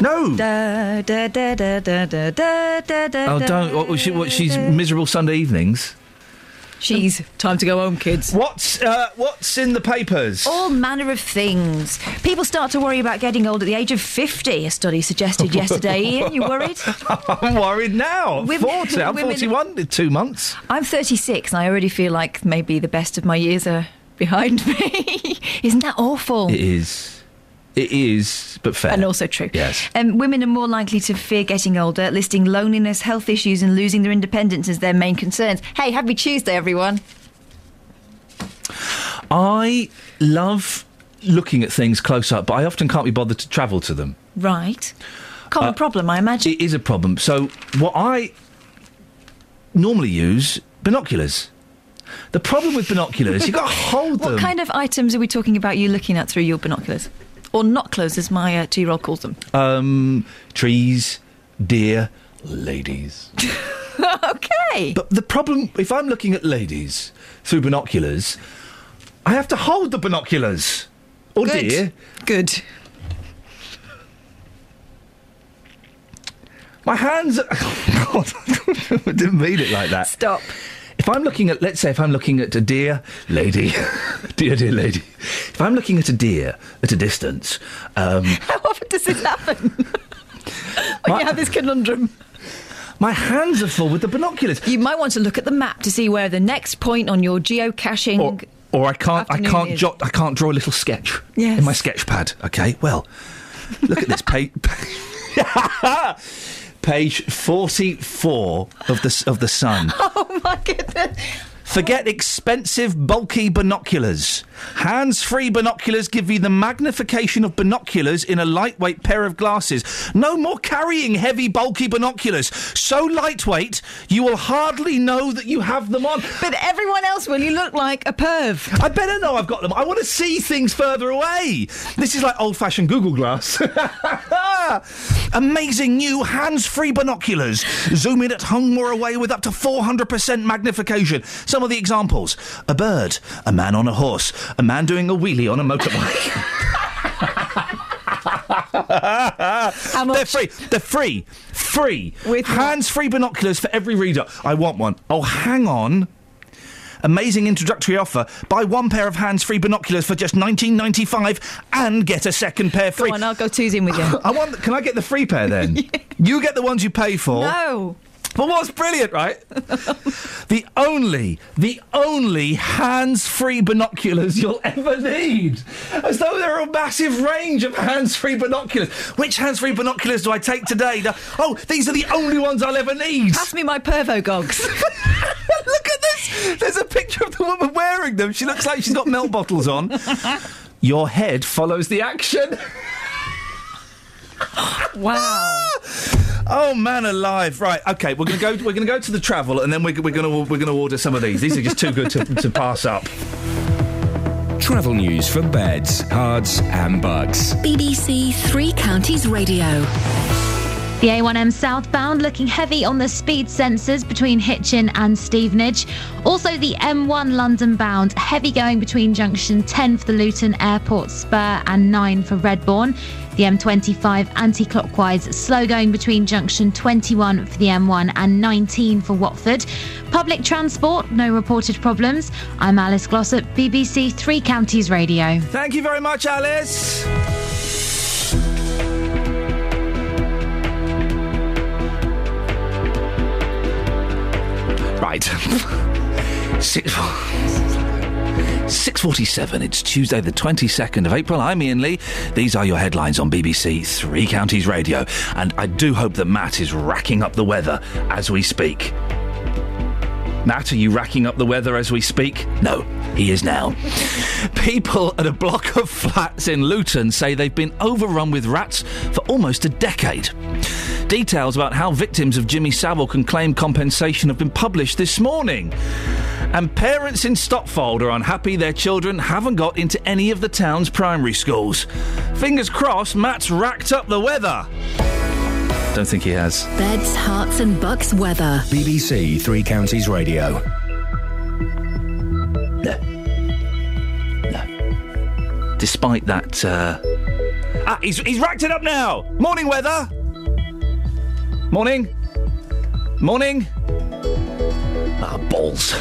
No! Da, da, da, da, da, da, da, da, oh, don't. What, she's miserable Sunday evenings. She's time to go home, kids. What's in the papers? All manner of things. People start to worry about getting old at the age of 50, a study suggested yesterday. Ian, you worried? I'm worried now. I'm 41 in 2 months. I'm 36 and I already feel like maybe the best of my years are behind me. Isn't that awful? It is. It is, but fair. And also true. Yes. Women are more likely to fear getting older, listing loneliness, health issues and losing their independence as their main concerns. Hey, happy Tuesday, everyone. I love looking at things close up, but I often can't be bothered to travel to them. Right. Common problem, I imagine. It is a problem. So what I normally use, binoculars. The problem with binoculars, you've got to hold them. What kind of items are we talking about you looking at through your binoculars? Or knotlers, as my 2-year-old calls them. Trees, deer, ladies. OK. But the problem, if I'm looking at ladies through binoculars, I have to hold the binoculars. Or good. Deer. Good. My hands... God, I didn't mean it like that. Stop. If I'm looking at, let's say, if I'm looking at a deer, lady, dear lady, if I'm looking at a deer at a distance... How often does this happen? When you have this conundrum? My hands are full with the binoculars. You might want to look at the map to see where the next point on your geocaching... Or I can't draw a little sketch in my sketch pad, OK? Well, look at this page... Page 44 of the Sun. Oh, my goodness. Forget expensive, bulky binoculars. Hands-free binoculars give you the magnification of binoculars in a lightweight pair of glasses. No more carrying heavy, bulky binoculars. So lightweight, you will hardly know that you have them on. But everyone else will. You look like a perv. I better know I've got them. I want to see things further away. This is like old-fashioned Google Glass. Amazing new hands-free binoculars. Zoom in at home or away with up to 400% magnification. Some of the examples. A bird, a man on a horse, a man doing a wheelie on a motorbike. How much? They're free. Free. With hands-free binoculars for every reader. I want one. Oh, hang on. Amazing introductory offer. Buy one pair of hands-free binoculars for just $19.95 and get a second pair free. Go on, I'll go twos in with you. Can I get the free pair then? Yeah. You get the ones you pay for. No. But what's brilliant, right? the only hands-free binoculars you'll ever need. As though there are a massive range of hands-free binoculars. Which hands-free binoculars do I take today? These are the only ones I'll ever need. Pass me my Pervo gogs. Look at this. There's a picture of the woman wearing them. She looks like she's got milk bottles on. Your head follows the action. Wow. Oh man, alive! Right, okay. We're gonna go to the travel, and then we're gonna order some of these. These are just too good to pass up. Travel news for Beds, Herts, and Bucks. BBC Three Counties Radio. The A1M southbound looking heavy on the speed sensors between Hitchin and Stevenage. Also the M1 London bound, heavy going between junction 10 for the Luton Airport Spur and 9 for Redbourne. The M25 anti-clockwise, slow going between junction 21 for the M1 and 19 for Watford. Public transport, no reported problems. I'm Alice Glossop, BBC Three Counties Radio. Thank you very much, Alice. Right. 6:47, it's Tuesday the 22nd of April. I'm Ian Lee. These are your headlines on BBC Three Counties Radio. And I do hope that Matt is racking up the weather as we speak. Matt, are you racking up the weather as we speak? No, he is now. People at a block of flats in Luton say they've been overrun with rats for almost a decade. details about how victims of Jimmy Savile can claim compensation have been published this morning. And parents in Stopfold are unhappy their children haven't got into any of the town's primary schools. Fingers crossed Matt's racked up the weather. Don't think he has. Beds, hearts and bucks weather. BBC Three Counties Radio. No. Despite that, he's racked it up now! Morning weather! Morning! Ah, balls.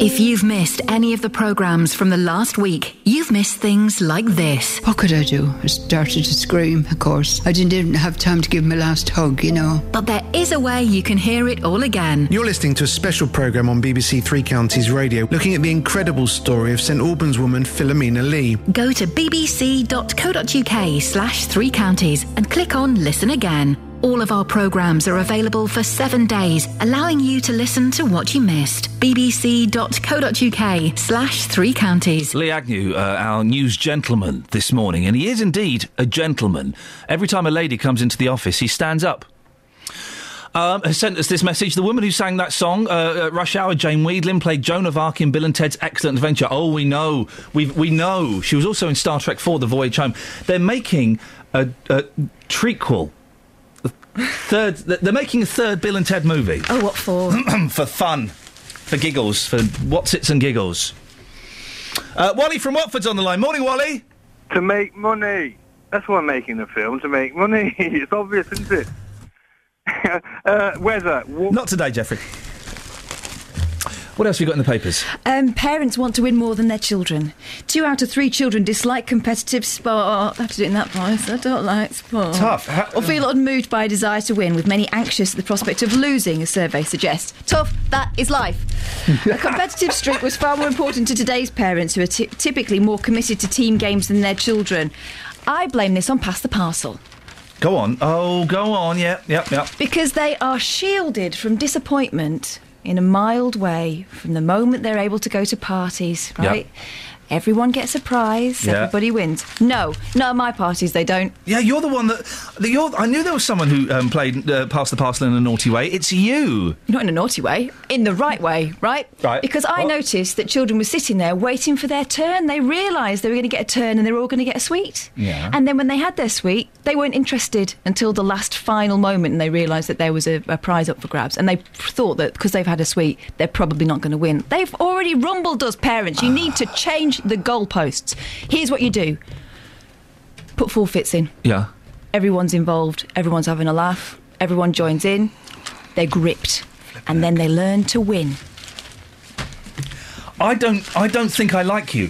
If you've missed any of the programmes from the last week, you've missed things like this. What could I do? I started to scream, of course. I didn't have time to give my last hug, you know. But there is a way you can hear it all again. You're listening to a special programme on BBC Three Counties Radio, looking at the incredible story of St Albans woman Philomena Lee. Go to bbc.co.uk/3counties and click on Listen Again. All of our programmes are available for 7 days, allowing you to listen to what you missed. bbc.co.uk/3counties. Lee Agnew, our news gentleman this morning, and he is indeed a gentleman. Every time a lady comes into the office, he stands up. Has sent us this message. The woman who sang that song, Rush Hour, Jane Weedlin, played Joan of Arc in Bill and Ted's Excellent Adventure. Oh, we know. We know. She was also in Star Trek IV, The Voyage Home. They're making a trequel. They're making a third Bill and Ted movie. Oh, what for? For fun. For giggles. For whatsits and giggles. Wally from Watford's on the line. Morning, Wally. To make money. That's why I'm making the film, to make money. It's obvious, isn't it? Weather. Not today, Geoffrey. What else have you got in the papers? Parents want to win more than their children. 2 out of 3 children dislike competitive sport. I have to do it in that voice. I don't like sport. Tough. Or feel unmoved by a desire to win, with many anxious at the prospect of losing, a survey suggests. Tough, that is life. A competitive streak was far more important to today's parents, who are typically more committed to team games than their children. I blame this on Pass the Parcel. Go on. Oh, go on. Yep. Because they are shielded from disappointment in a mild way from the moment they're able to go to parties, right? Yep. Everyone gets a prize, everybody wins. No, not at my parties, they don't. Yeah, you're the one I knew there was someone who played Pass the Parcel in a naughty way. It's you. Not in a naughty way, in the right way, right? Right. Because I noticed that children were sitting there waiting for their turn. They realised they were going to get a turn and they were all going to get a sweet. Yeah. And then when they had their sweet, they weren't interested until the last final moment, and they realised that there was a prize up for grabs. And they thought that because they've had a sweet, they're probably not going to win. They've already rumbled us, parents. You need to change the goalposts. Here's what you do. Put forfeits in. Yeah. Everyone's involved. Everyone's having a laugh. Everyone joins in. They're gripped. And then they learn to win. I don't think I like you.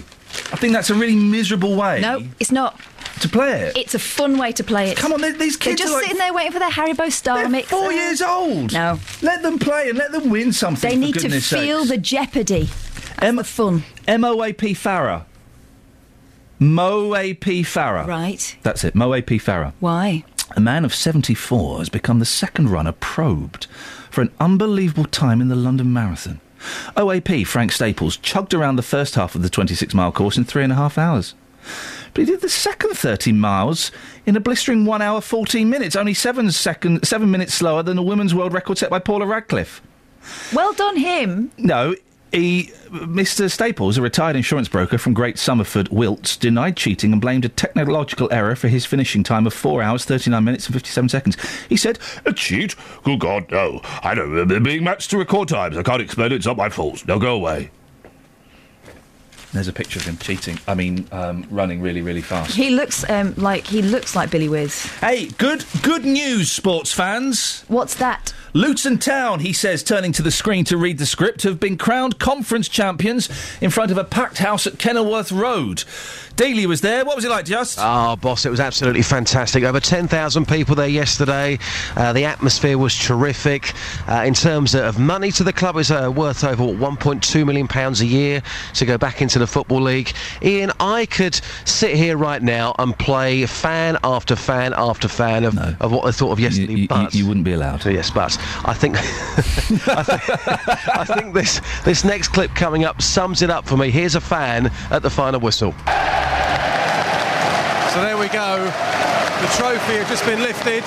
I think that's a really miserable way. No, it's not. To play it. It's a fun way to play it. Come on, these kids are just sitting there waiting for their Haribo Star Mix. They're 4 years old. No. Let them play and let them win something. They need to feel the jeopardy. Fun. M.O.A.P. Farah. Mo.A.P. Farah. Right. That's it, Mo.A.P. Farah. Why? A man of 74 has become the second runner probed for an unbelievable time in the London Marathon. OAP, Frank Staples, chugged around the first half of the 26-mile course in 3.5 hours. But he did the second 13 miles in a blistering 1 hour, 14 minutes, only 7 minutes slower than the women's world record set by Paula Radcliffe. Well done him. No, Mr Staples, a retired insurance broker from Great Somerford, Wilts, denied cheating and blamed a technological error for his finishing time of 4 hours, 39 minutes and 57 seconds. He said, "A cheat? Good God, no. I don't remember being matched to record times. I can't explain it. It's not my fault. Now go away." There's a picture of him cheating. I mean, running really, really fast. He looks like Billy Whiz. Hey, good news, sports fans. What's that? Luton Town, he says, turning to the screen to read the script, have been crowned conference champions in front of a packed house at Kenilworth Road. Daly was there. What was it like, Just? Oh, boss, it was absolutely fantastic. Over 10,000 people there yesterday. The atmosphere was terrific. In terms of money to the club, it's worth over £1.2 million a year to go back into the Football League. Ian, I could sit here right now and play fan after fan of what I thought of yesterday. You wouldn't be allowed. Yes, but I think this next clip coming up sums it up for me. Here's a fan at the final whistle. So there we go. The trophy has just been lifted.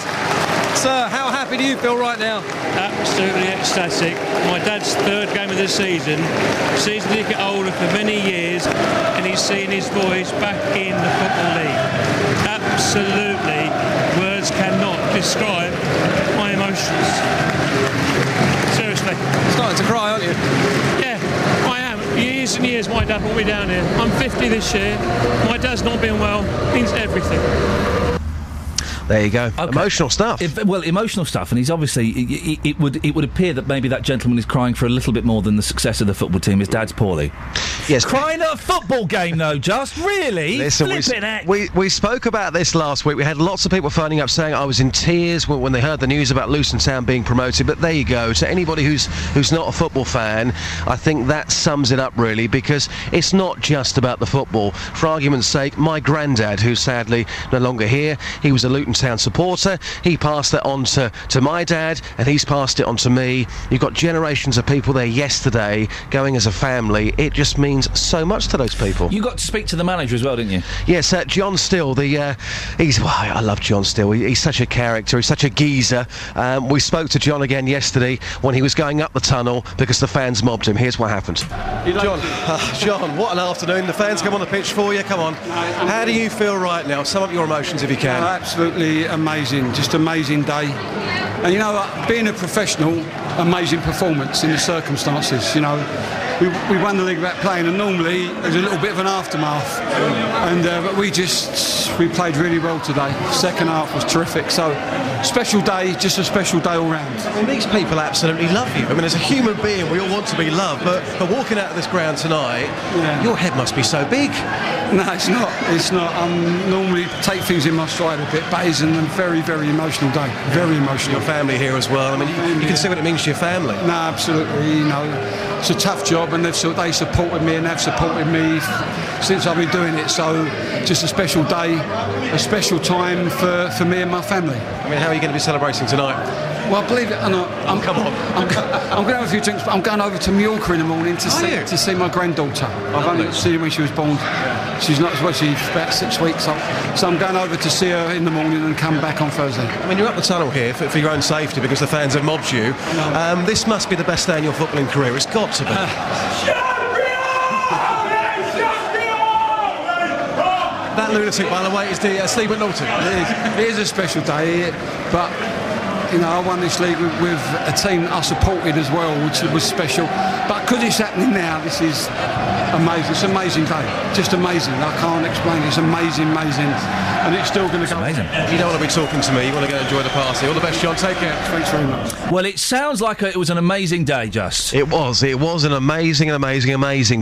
Sir, how happy do you feel right now? Absolutely ecstatic. My dad's third game of the season. Season ticket holder for many years, and he's seen his boys back in the Football League. Absolutely, words cannot describe my emotions. Seriously. Starting to cry, aren't you? Yeah, I am. Years and years my dad brought me down here. I'm 50 this year. My dad's not been well. It means everything. There you go. Okay. Emotional stuff. Emotional stuff, and he's obviously. It would appear that maybe that gentleman is crying for a little bit more than the success of the football team. His dad's poorly. Yes, crying at a football game though. Just really. Listen, we spoke about this last week. We had lots of people phoning up saying I was in tears when they heard the news about Luton Town being promoted. But there you go. To anybody who's not a football fan, I think that sums it up really, because it's not just about the football. For argument's sake, my granddad, who's sadly no longer here, he was a Luton Town supporter. He passed that on to my dad, and he's passed it on to me. You've got generations of people there yesterday going as a family. It just means so much to those people. You got to speak to the manager as well, didn't you? Yes, John Still. I love John Still. He's such a character. He's such a geezer. We spoke to John again yesterday when he was going up the tunnel because the fans mobbed him. Here's what happened. John, what an afternoon. The fans come on the pitch for you. Come on. How do you feel right now? Sum up your emotions if you can. Absolutely. Amazing, just amazing day. And you know what, being a professional, amazing performance in the circumstances. You know, we won the league without playing, and normally there's a little bit of an aftermath, and but we played really well today. Second half was terrific, so special day, just a special day all round. I mean, these people absolutely love you. I mean, as a human being we all want to be loved, but walking out of this ground tonight, yeah. Your head must be so big. No, it's not. I normally take things in my stride a bit, but it's a very, very emotional day. Very emotional. Your family here as well. I mean, you can see what it means to your family. No, absolutely. You know, it's a tough job, and they supported me, and they've supported me since I've been doing it. So, just a special day, a special time for me and my family. I mean, how are you going to be celebrating tonight? Well, believe it or not, I'm going to have a few drinks, but I'm going over to Mallorca in the morning to see my granddaughter. I've only seen her when she was born. Yeah. She's not as well, she's about 6 weeks old. So I'm going over to see her in the morning and come back on Thursday. I mean, you're up the tunnel here for your own safety because the fans have mobbed you. This must be the best day in your footballing career. It's got to be. That lunatic, by the way, is the Stephen Norton. It is a special day, but... You know, I won this league with a team that I supported as well, which was special. But because it's happening now, this is amazing. It's an amazing day. Just amazing. I can't explain it. It's amazing. And it's still going to come. Amazing. You don't want to be talking to me. You want to go enjoy the party. All the best, John. Take care. Thanks very much. Well, it sounds like it was an amazing day, Just. It was an amazing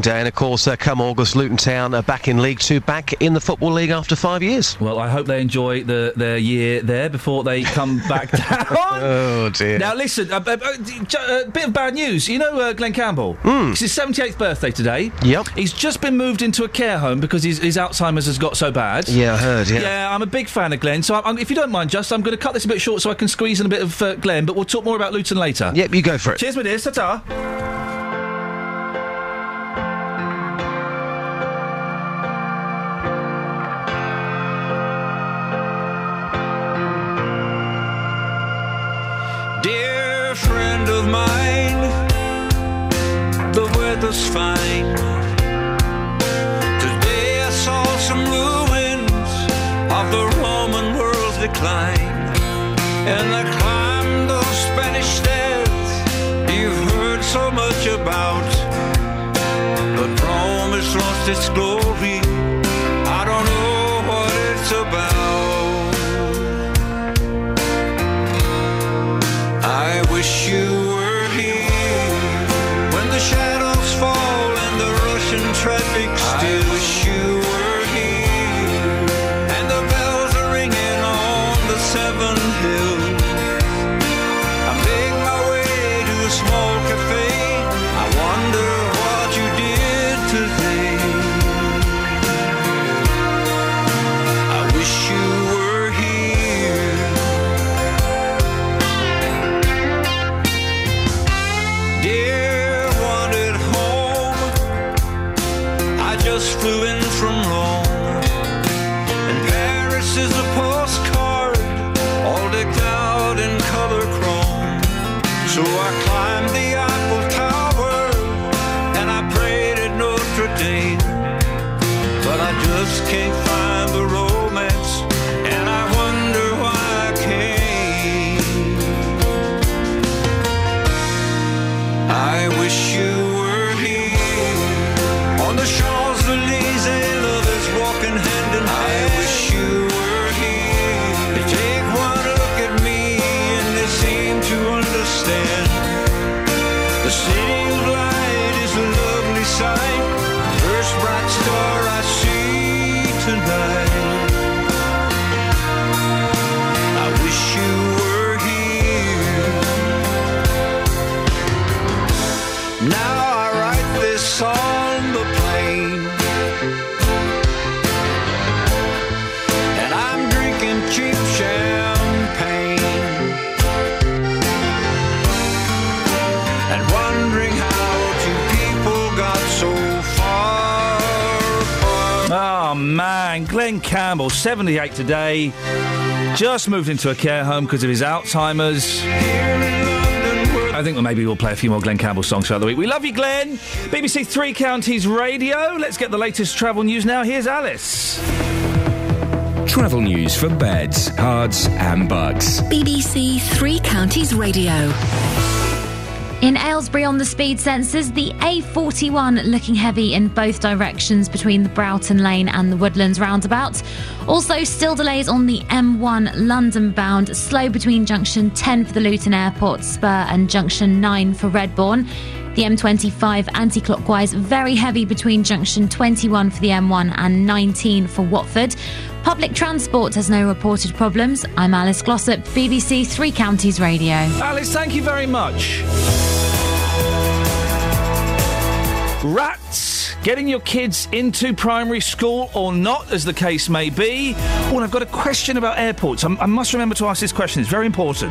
day. And, of course, come August, Luton Town are back in League Two, back in the Football League after 5 years. Well, I hope they enjoy their year there before they come back down. Oh dear. Now listen, a bit of bad news. You know Glenn Campbell? It's his 78th birthday today. Yep. He's just been moved into a care home because his Alzheimer's has got so bad. Yeah, I heard, yeah. Yeah, I'm a big fan of Glenn. So I'm, if you don't mind, Just, I'm going to cut this a bit short so I can squeeze in a bit of Glenn, but we'll talk more about Luton later. Yep, you go for it. Cheers, my dears. Ta-ta. That's fine. Today I saw some ruins of the Roman world's decline, and I climbed those Spanish stairs you've heard so much about. But Rome has lost its glory. I don't know what it's about. I wish you were here when the shadows fall and the Russian traffic still. I wish you were here and the bells are ringing on the Seven Hills. I make my way to a small cafe. I wonder what you did today. I wish you were here. just flew in from Rome, and Paris is a postcard, all decked out in color chrome. So I climbed the Eiffel Tower, and I prayed at Notre Dame, but I just can't find the romance, and I wonder why I came. I wish you were here on the Champs-Élysées, lovers walking hand in hand. I wish you were here to take one look at me, and they seem to understand. The city light is a lovely sight, the first bright star I see tonight. I wish you were here. Now I write this on the plane, and I'm drinking cheap champagne, and wondering how two people got so far apart. Oh man, Glenn Campbell, 78 today, just moved into a care home because of his Alzheimer's. Here in London, we're I think maybe we'll play a few more Glenn Campbell songs throughout the week. We love you, Glenn. BBC Three Counties Radio. Let's get the latest travel news now. Here's Alice. Travel news for beds, cards and bugs. BBC Three Counties Radio. In Aylesbury on the speed sensors, the A41 looking heavy in both directions between the Broughton Lane and the Woodlands roundabout. Also, still delays on the M1 London bound, slow between junction 10 for the Luton Airport Spur and junction 9 for Redbourne. The M25 anti-clockwise, very heavy between junction 21 for the M1 and 19 for Watford. Public transport has no reported problems. I'm Alice Glossop, BBC Three Counties Radio. Alice, thank you very much. Rats, getting your kids into primary school or not, as the case may be. Oh, and I've got a question about airports. I must remember to ask this question. It's very important.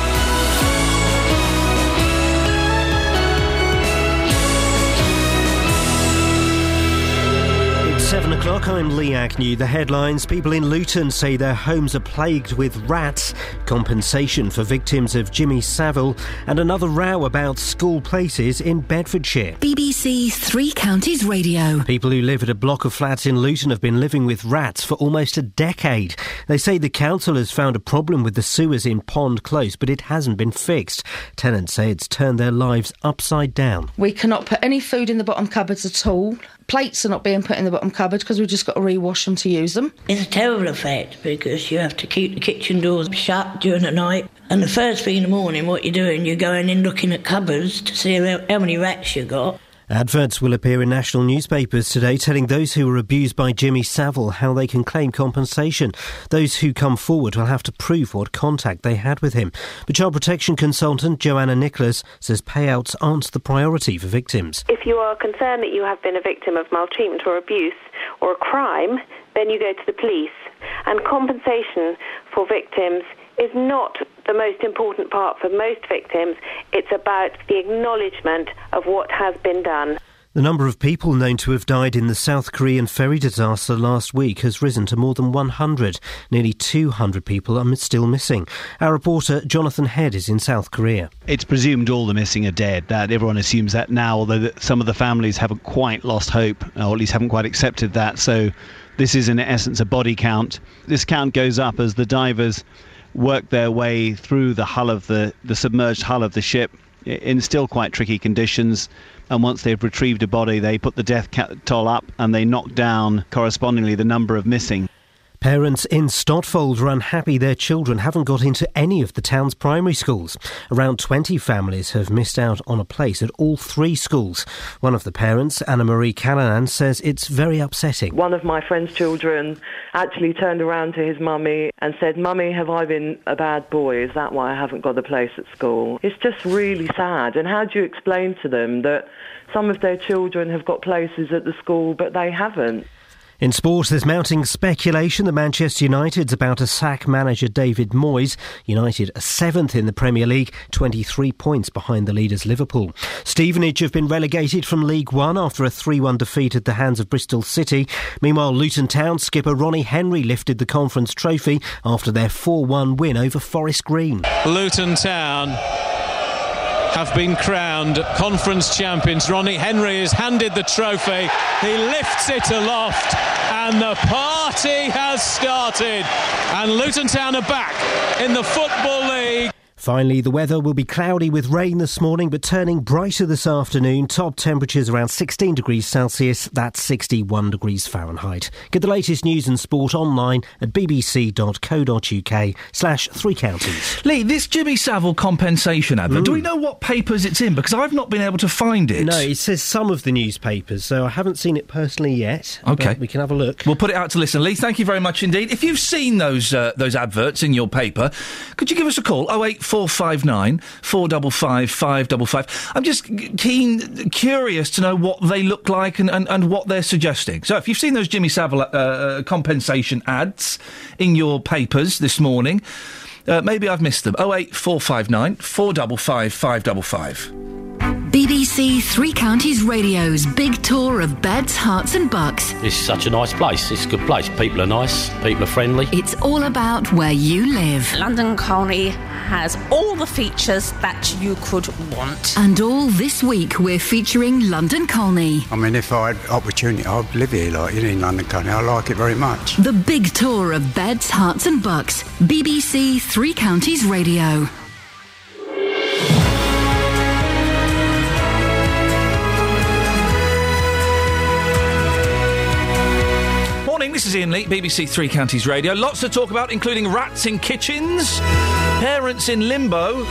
It's 7 o'clock. I'm Lee Agnew. The headlines: people in Luton say their homes are plagued with rats, compensation for victims of Jimmy Savile, and another row about school places in Bedfordshire. BBC Three Counties Radio. People who live at a block of flats in Luton have been living with rats for almost a decade. They say the council has found a problem with the sewers in Pond Close, but it hasn't been fixed. Tenants say it's turned their lives upside down. We cannot put any food in the bottom cupboards at all. Plates are not being put in the bottom cupboard because we've just got to rewash them to use them. It's a terrible effect because you have to keep the kitchen doors shut during the night, and the first thing in the morning what you're doing, you're going in looking at cupboards to see how many rats you got. Adverts will appear in national newspapers today telling those who were abused by Jimmy Savile how they can claim compensation. Those who come forward will have to prove what contact they had with him. But child protection consultant Joanna Nicholas says payouts aren't the priority for victims. If you are concerned that you have been a victim of maltreatment or abuse or a crime, then you go to the police. And compensation for victims is not the most important part for most victims. It's about the acknowledgement of what has been done. The number of people known to have died in the South Korean ferry disaster last week has risen to more than 100. Nearly 200 people are still missing. Our reporter Jonathan Head is in South Korea. It's presumed all the missing are dead. That everyone assumes that now, although some of the families haven't quite lost hope, or at least haven't quite accepted that. So this is in essence a body count. This count goes up as the divers work their way through the hull of the submerged hull of the ship in still quite tricky conditions, and once they've retrieved a body, they put the death toll up and they knock down correspondingly the number of missing. Parents in Stotfold are unhappy their children haven't got into any of the town's primary schools. Around 20 families have missed out on a place at all three schools. One of the parents, Anna Marie Callanan, says it's very upsetting. One of my friend's children actually turned around to his mummy and said, "Mummy, have I been a bad boy? Is that why I haven't got a place at school?" It's just really sad. And how do you explain to them that some of their children have got places at the school but they haven't? In sport, there's mounting speculation that Manchester United's about to sack manager David Moyes. United are seventh in the Premier League, 23 points behind the leaders Liverpool. Stevenage have been relegated from League One after a 3-1 defeat at the hands of Bristol City. Meanwhile, Luton Town skipper Ronnie Henry lifted the conference trophy after their 4-1 win over Forest Green. Luton Town have been crowned conference champions. Ronnie Henry is handed the trophy. He lifts it aloft and the party has started. And Luton Town are back in the Football League. Finally, the weather will be cloudy with rain this morning, but turning brighter this afternoon. Top temperatures around 16 degrees Celsius, that's 61 degrees Fahrenheit. Get the latest news and sport online at bbc.co.uk/3counties. Lee, this Jimmy Savile compensation advert, do we know what papers it's in? Because I've not been able to find it. No, it says some of the newspapers, so I haven't seen it personally yet. OK. We can have a look. We'll put it out to listen. Lee, thank you very much indeed. If you've seen those adverts in your paper, could you give us a call? 08459 455 555. I'm just curious to know what they look like and what they're suggesting. So if you've seen those Jimmy Savile compensation ads in your papers this morning, maybe I've missed them. 08459 455 555. BBC Three Counties Radio's big tour of Beds, Hearts and Bucks. It's such a nice place. It's a good place. People are nice. People are friendly. It's all about where you live. London Colney has all the features that you could want. And all this week we're featuring London Colney. I mean, if I had opportunity, I'd live here, like, you know, in London Colney. I like it very much. The big tour of Beds, Hearts and Bucks. BBC Three Counties Radio. This is Ian Lee, BBC Three Counties Radio. Lots to talk about, including rats in kitchens, parents in limbo,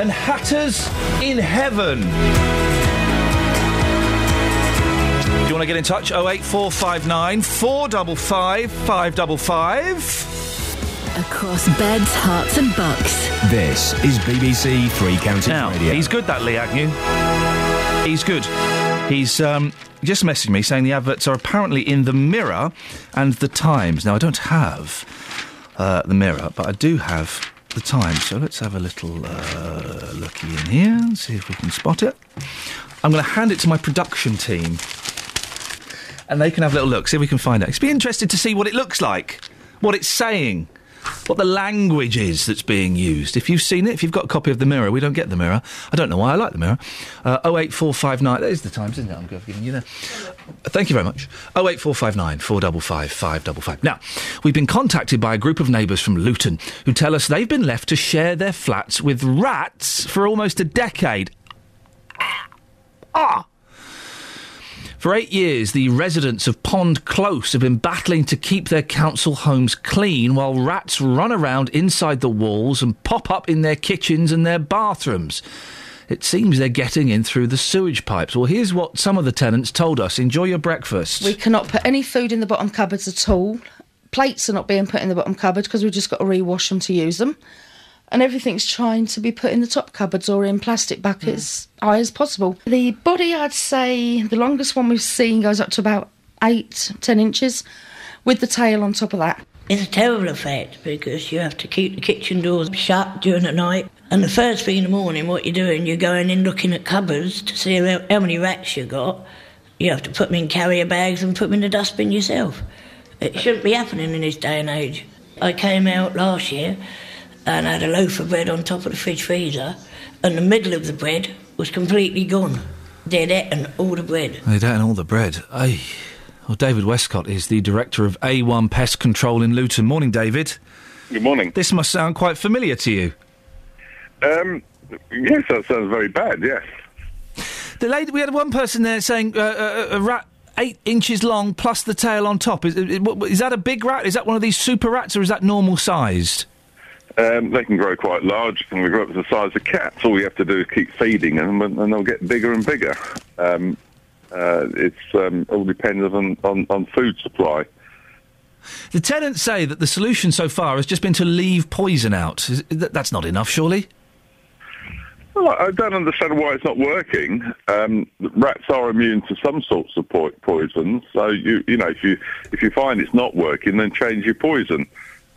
and hatters in heaven. Do you want to get in touch? 08459 455 555. Across beds, hearts and bucks. This is BBC Three Counties Radio. He's good, that Lee Agnew. He's good. He's just messaged me saying the adverts are apparently in The Mirror and The Times. Now, I don't have The Mirror, but I do have The Times. So let's have a little looky in here and see if we can spot it. I'm going to hand it to my production team and they can have a little look, see if we can find out. It's be interested to see what it looks like, what it's saying, what the language is that's being used. If you've seen it, if you've got a copy of The Mirror, we don't get The Mirror. I don't know why I like The Mirror. 08459... That is The Times, isn't it? I'm giving you that. Thank you very much. 08459 455 555. Now, we've been contacted by a group of neighbours from Luton who tell us they've been left to share their flats with rats for almost a decade. Ah! For 8 years, the residents of Pond Close have been battling to keep their council homes clean while rats run around inside the walls and pop up in their kitchens and their bathrooms. It seems they're getting in through the sewage pipes. Well, here's what some of the tenants told us. Enjoy your breakfast. We cannot put any food in the bottom cupboards at all. Plates are not being put in the bottom cupboard because we've just got to rewash them to use them. And everything's trying to be put in the top cupboards or in plastic buckets, high as possible. The body, I'd say, the longest one we've seen goes up to about 8-10 inches, with the tail on top of that. It's a terrible effect because you have to keep the kitchen doors shut during the night. And the first thing in the morning, what you're doing, you're going in looking at cupboards to see how many rats you got. You have to put them in carrier bags and put them in the dustbin yourself. It shouldn't be happening in this day and age. I came out last year and I had a loaf of bread on top of the fridge freezer, and the middle of the bread was completely gone. They'd eaten all the bread. They'd eaten all the bread. Aye. Well, David Westcott is the director of A1 Pest Control in Luton. Morning, David. Good morning. This must sound quite familiar to you. Yes, that sounds very bad, yes. The lady, we had one person there saying a rat 8 inches long plus the tail on top. Is that a big rat? Is that one of these super rats, or is that normal-sized? They can grow quite large, and we grow up to the size of cats. All we have to do is keep feeding them, and they'll get bigger and bigger. It's all dependent on food supply. The tenants say that the solution so far has just been to leave poison out. That's not enough, surely? Well, I don't understand why it's not working. Rats are immune to some sorts of poisons, so you know if you find it's not working, then change your poison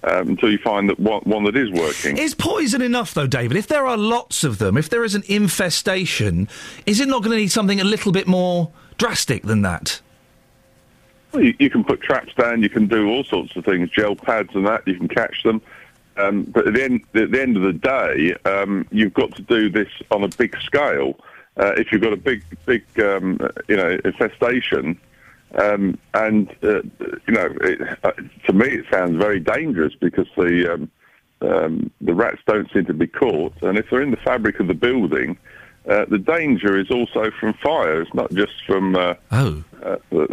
until you find that one that is working. Is poison enough, though, David? If there are lots of them, if there is an infestation, is it not going to need something a little bit more drastic than that? Well, you can put traps down, you can do all sorts of things, gel pads and that, you can catch them. But at the end of the day, you've got to do this on a big scale. If you've got a big, infestation, to me it sounds very dangerous because the rats don't seem to be caught, and if they're in the fabric of the building, the danger is also from fire. It's not just from the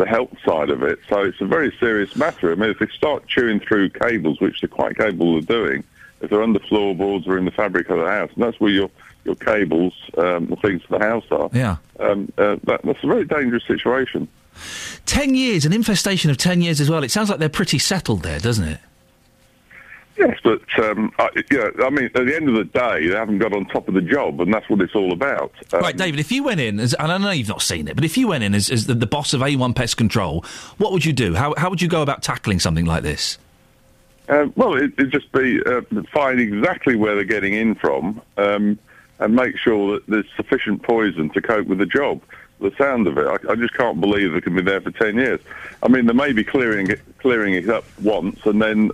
health side of it. So it's a very serious matter. I mean, if they start chewing through cables, which they're quite capable of doing, if they're under floorboards or in the fabric of the house, and that's where your cables, the things for the house are. Yeah. That's a very dangerous situation. 10 years, an infestation of 10 years as well. It sounds like they're pretty settled there, doesn't it? Yes, but, at the end of the day, they haven't got on top of the job, and that's what it's all about. Right, David, if you went in, and I know you've not seen it, but if you went in as the boss of A1 Pest Control, what would you do? How would you go about tackling something like this? It'd just be find exactly where they're getting in from and make sure that there's sufficient poison to cope with the job. The sound of it, I just can't believe they can be there for 10 years. I mean, they may be clearing it up once, and then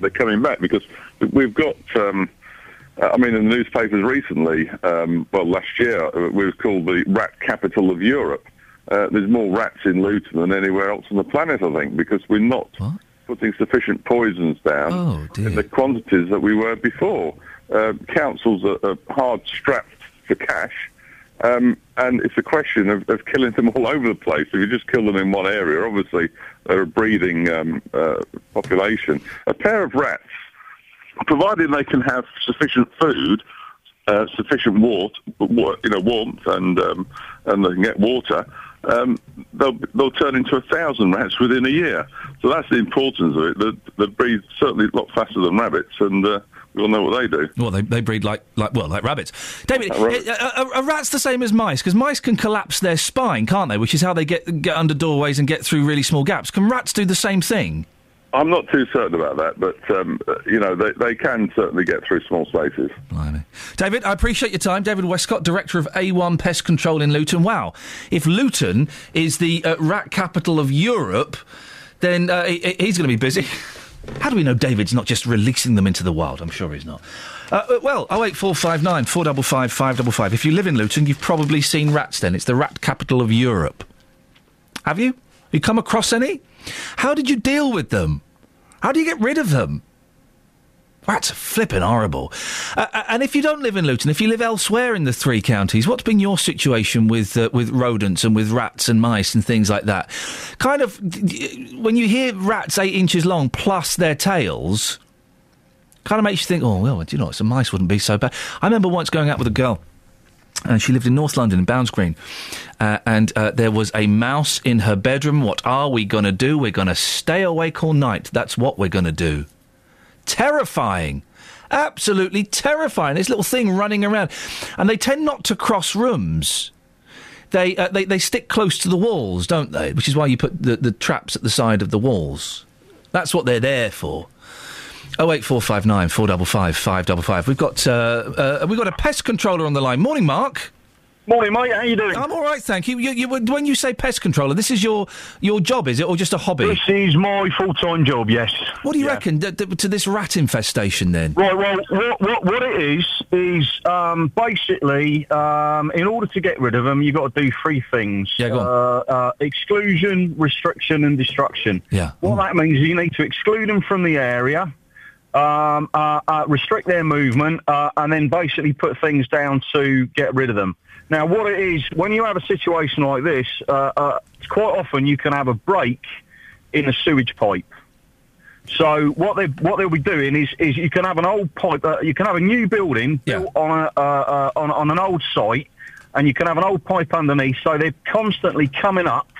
they're coming back because we've got. In the newspapers recently, last year we were called the rat capital of Europe. There's more rats in Luton than anywhere else on the planet, I think, because we're not putting sufficient poisons down in the quantities that we were before. Councils are hard strapped for cash. And it's a question of killing them all over the place. If you just kill them in one area, obviously they're a breeding population. A pair of rats, provided they can have sufficient food, sufficient warmth, and they can get water, they'll turn into 1,000 rats within a year. So that's the importance of it. They breed certainly a lot faster than rabbits, and we'll know what they do. Well, they breed like rabbits. David, are rats the same as mice? Because mice can collapse their spine, can't they? Which is how they get under doorways and get through really small gaps. Can rats do the same thing? I'm not too certain about that, but, they can certainly get through small spaces. Blimey. David, I appreciate your time. David Westcott, Director of A1 Pest Control in Luton. Wow. If Luton is the rat capital of Europe, then he's going to be busy. How do we know David's not just releasing them into the wild? I'm sure he's not. 08459 455 555. If you live in Luton, you've probably seen rats then. It's the rat capital of Europe. Have you? You come across any? How did you deal with them? How do you get rid of them? Rats are flipping horrible. And if you don't live in Luton, if you live elsewhere in the three counties, what's been your situation with rodents and with rats and mice and things like that? Kind of, when you hear rats 8 inches long plus their tails, kind of makes you think, oh, well, do you know, some mice wouldn't be so bad. I remember once going out with a girl, and she lived in North London, in Bounds Green, and there was a mouse in her bedroom. What are we going to do? We're going to stay awake all night. That's what we're going to do. Terrifying. Absolutely terrifying. This little thing running around. And they tend not to cross rooms. They stick close to the walls, don't they? Which is why you put the traps at the side of the walls. That's what they're there for. 08459 455 555. We've got a pest controller on the line. Morning, Mark. Morning, mate. How you doing? I'm all right, thank you. When you say pest controller, this is your job, is it, or just a hobby? This is my full-time job, yes. What do you reckon to this rat infestation, then? Right, well, what it is basically, in order to get rid of them, you've got to do three things. Yeah, go on. Exclusion, restriction and destruction. Yeah. What that means is you need to exclude them from the area, restrict their movement, and then basically put things down to get rid of them. Now, what it is, when you have a situation like this, quite often you can have a break in a sewage pipe. So what they'll be doing is you can have an old pipe, you can have a new building built on an old site, and you can have an old pipe underneath. So they're constantly coming up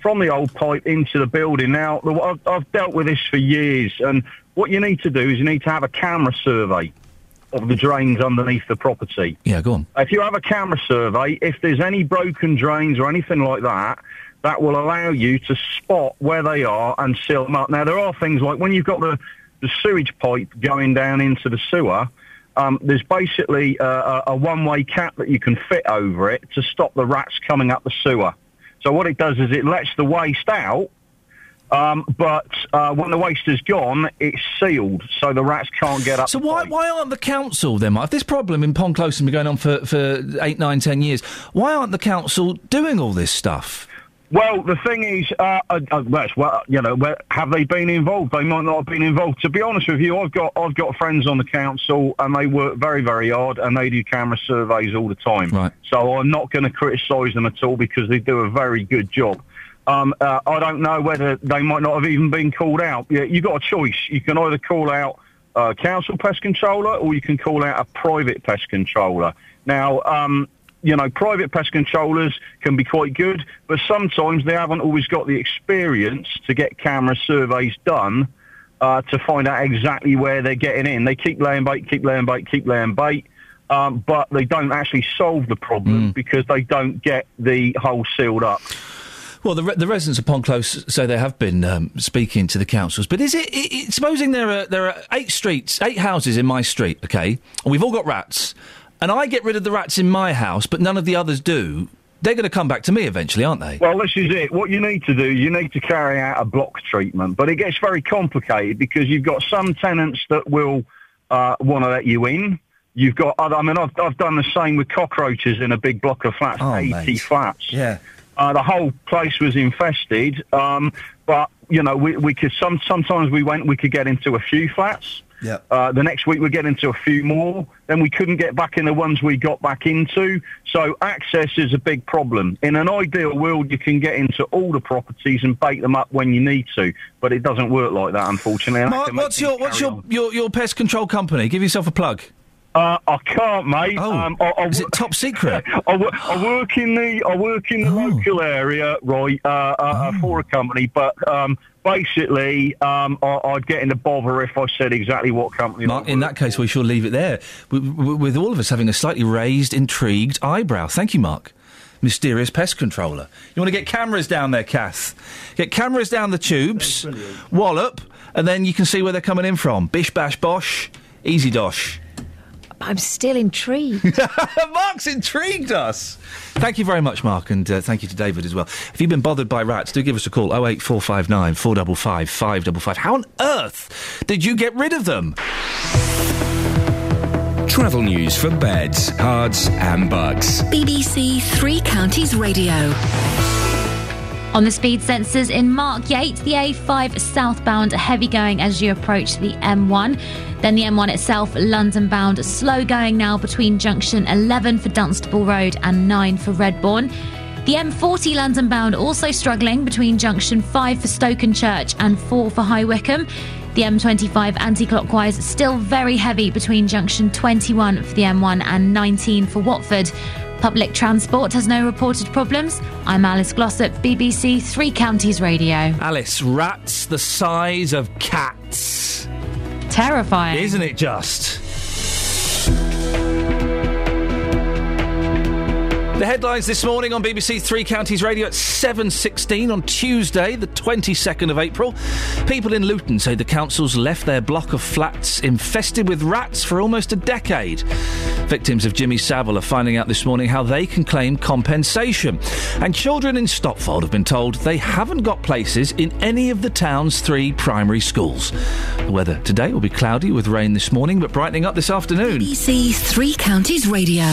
from the old pipe into the building. Now, I've dealt with this for years, and what you need to do is you need to have a camera survey. of the drains underneath the property. Yeah, go on. If you have a camera survey, if there's any broken drains or anything like that, that will allow you to spot where they are and seal them up. Now, there are things like when you've got the sewage pipe going down into the sewer, there's basically a one-way cap that you can fit over it to stop the rats coming up the sewer. So what it does is it lets the waste out, but when the waste is gone, it's sealed, so the rats can't get up. So why aren't the council then, Mike? If this problem in Pond Close has been going on for 8, 9, 10 years, why aren't the council doing all this stuff? Well, the thing is, have they been involved? They might not have been involved. To be honest with you, I've got friends on the council, and they work very, very hard, and they do camera surveys all the time. Right. So I'm not going to criticise them at all because they do a very good job. I don't know whether they might not have even been called out. You've got a choice. You can either call out a council pest controller or you can call out a private pest controller. Now, private pest controllers can be quite good, but sometimes they haven't always got the experience to get camera surveys done to find out exactly where they're getting in. They keep laying bait, but they don't actually solve the problem because they don't get the hole sealed up. Well, the residents of Pond Close say they have been speaking to the councils, but is it supposing there are 8 houses in my street, okay, and we've all got rats, and I get rid of the rats in my house, but none of the others do, they're going to come back to me eventually, aren't they? Well, this is it. What you need to do, you need to carry out a block treatment, but it gets very complicated because you've got some tenants that will want to let you in. You've got other. I mean, I've done the same with cockroaches in a big block of flats, 80 mate. Flats. Yeah. The whole place was infested, but, we could sometimes we could get into a few flats. Yeah. The next week we'd get into a few more. Then we couldn't get back in the ones we got back into. So access is a big problem. In an ideal world, you can get into all the properties and bake them up when you need to, but it doesn't work like that, unfortunately. Mark, what's your pest control company? Give yourself a plug. I can't, mate. Oh, is it top secret? I work in the local area, right, for a company, but basically I'd get into bother if I said exactly what company. Mark, in that case, we shall leave it there, with all of us having a slightly raised, intrigued eyebrow. Thank you, Mark. Mysterious pest controller. You want to get cameras down there, Kath? Get cameras down the tubes, wallop, and then you can see where they're coming in from. Bish, bash, bosh, easy dosh. I'm still intrigued. Mark's intrigued us. Thank you very much, Mark, and thank you to David as well. If you've been bothered by rats, do give us a call, 08459 455 555. How on earth did you get rid of them? Travel news for beds, cards and bugs. BBC Three Counties Radio. On the speed sensors in Markgate, the A5 southbound, heavy going as you approach the M1. Then the M1 itself, London bound, slow going now between junction 11 for Dunstable Road and 9 for Redbourne. The M40 London bound also struggling between junction 5 for Stoke and Church and 4 for High Wycombe. The M25 anti-clockwise still very heavy between junction 21 for the M1 and 19 for Watford. Public transport has no reported problems. I'm Alice Glossop, BBC Three Counties Radio. Alice, rats the size of cats. Terrifying. Isn't it just? The headlines this morning on BBC Three Counties Radio at 7:16 on Tuesday, the 22nd of April. People in Luton say the council's left their block of flats infested with rats for almost a decade. Victims of Jimmy Savile are finding out this morning how they can claim compensation. And children in Stopfold have been told they haven't got places in any of the town's 3 primary schools. The weather today will be cloudy with rain this morning, but brightening up this afternoon. BBC Three Counties Radio.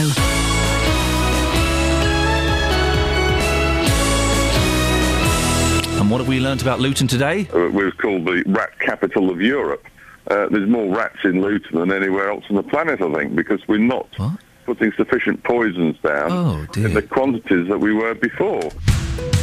And what have we learnt about Luton today? We're called the rat capital of Europe. There's more rats in Luton than anywhere else on the planet, I think, because we're not putting sufficient poisons down in the quantities that we were before.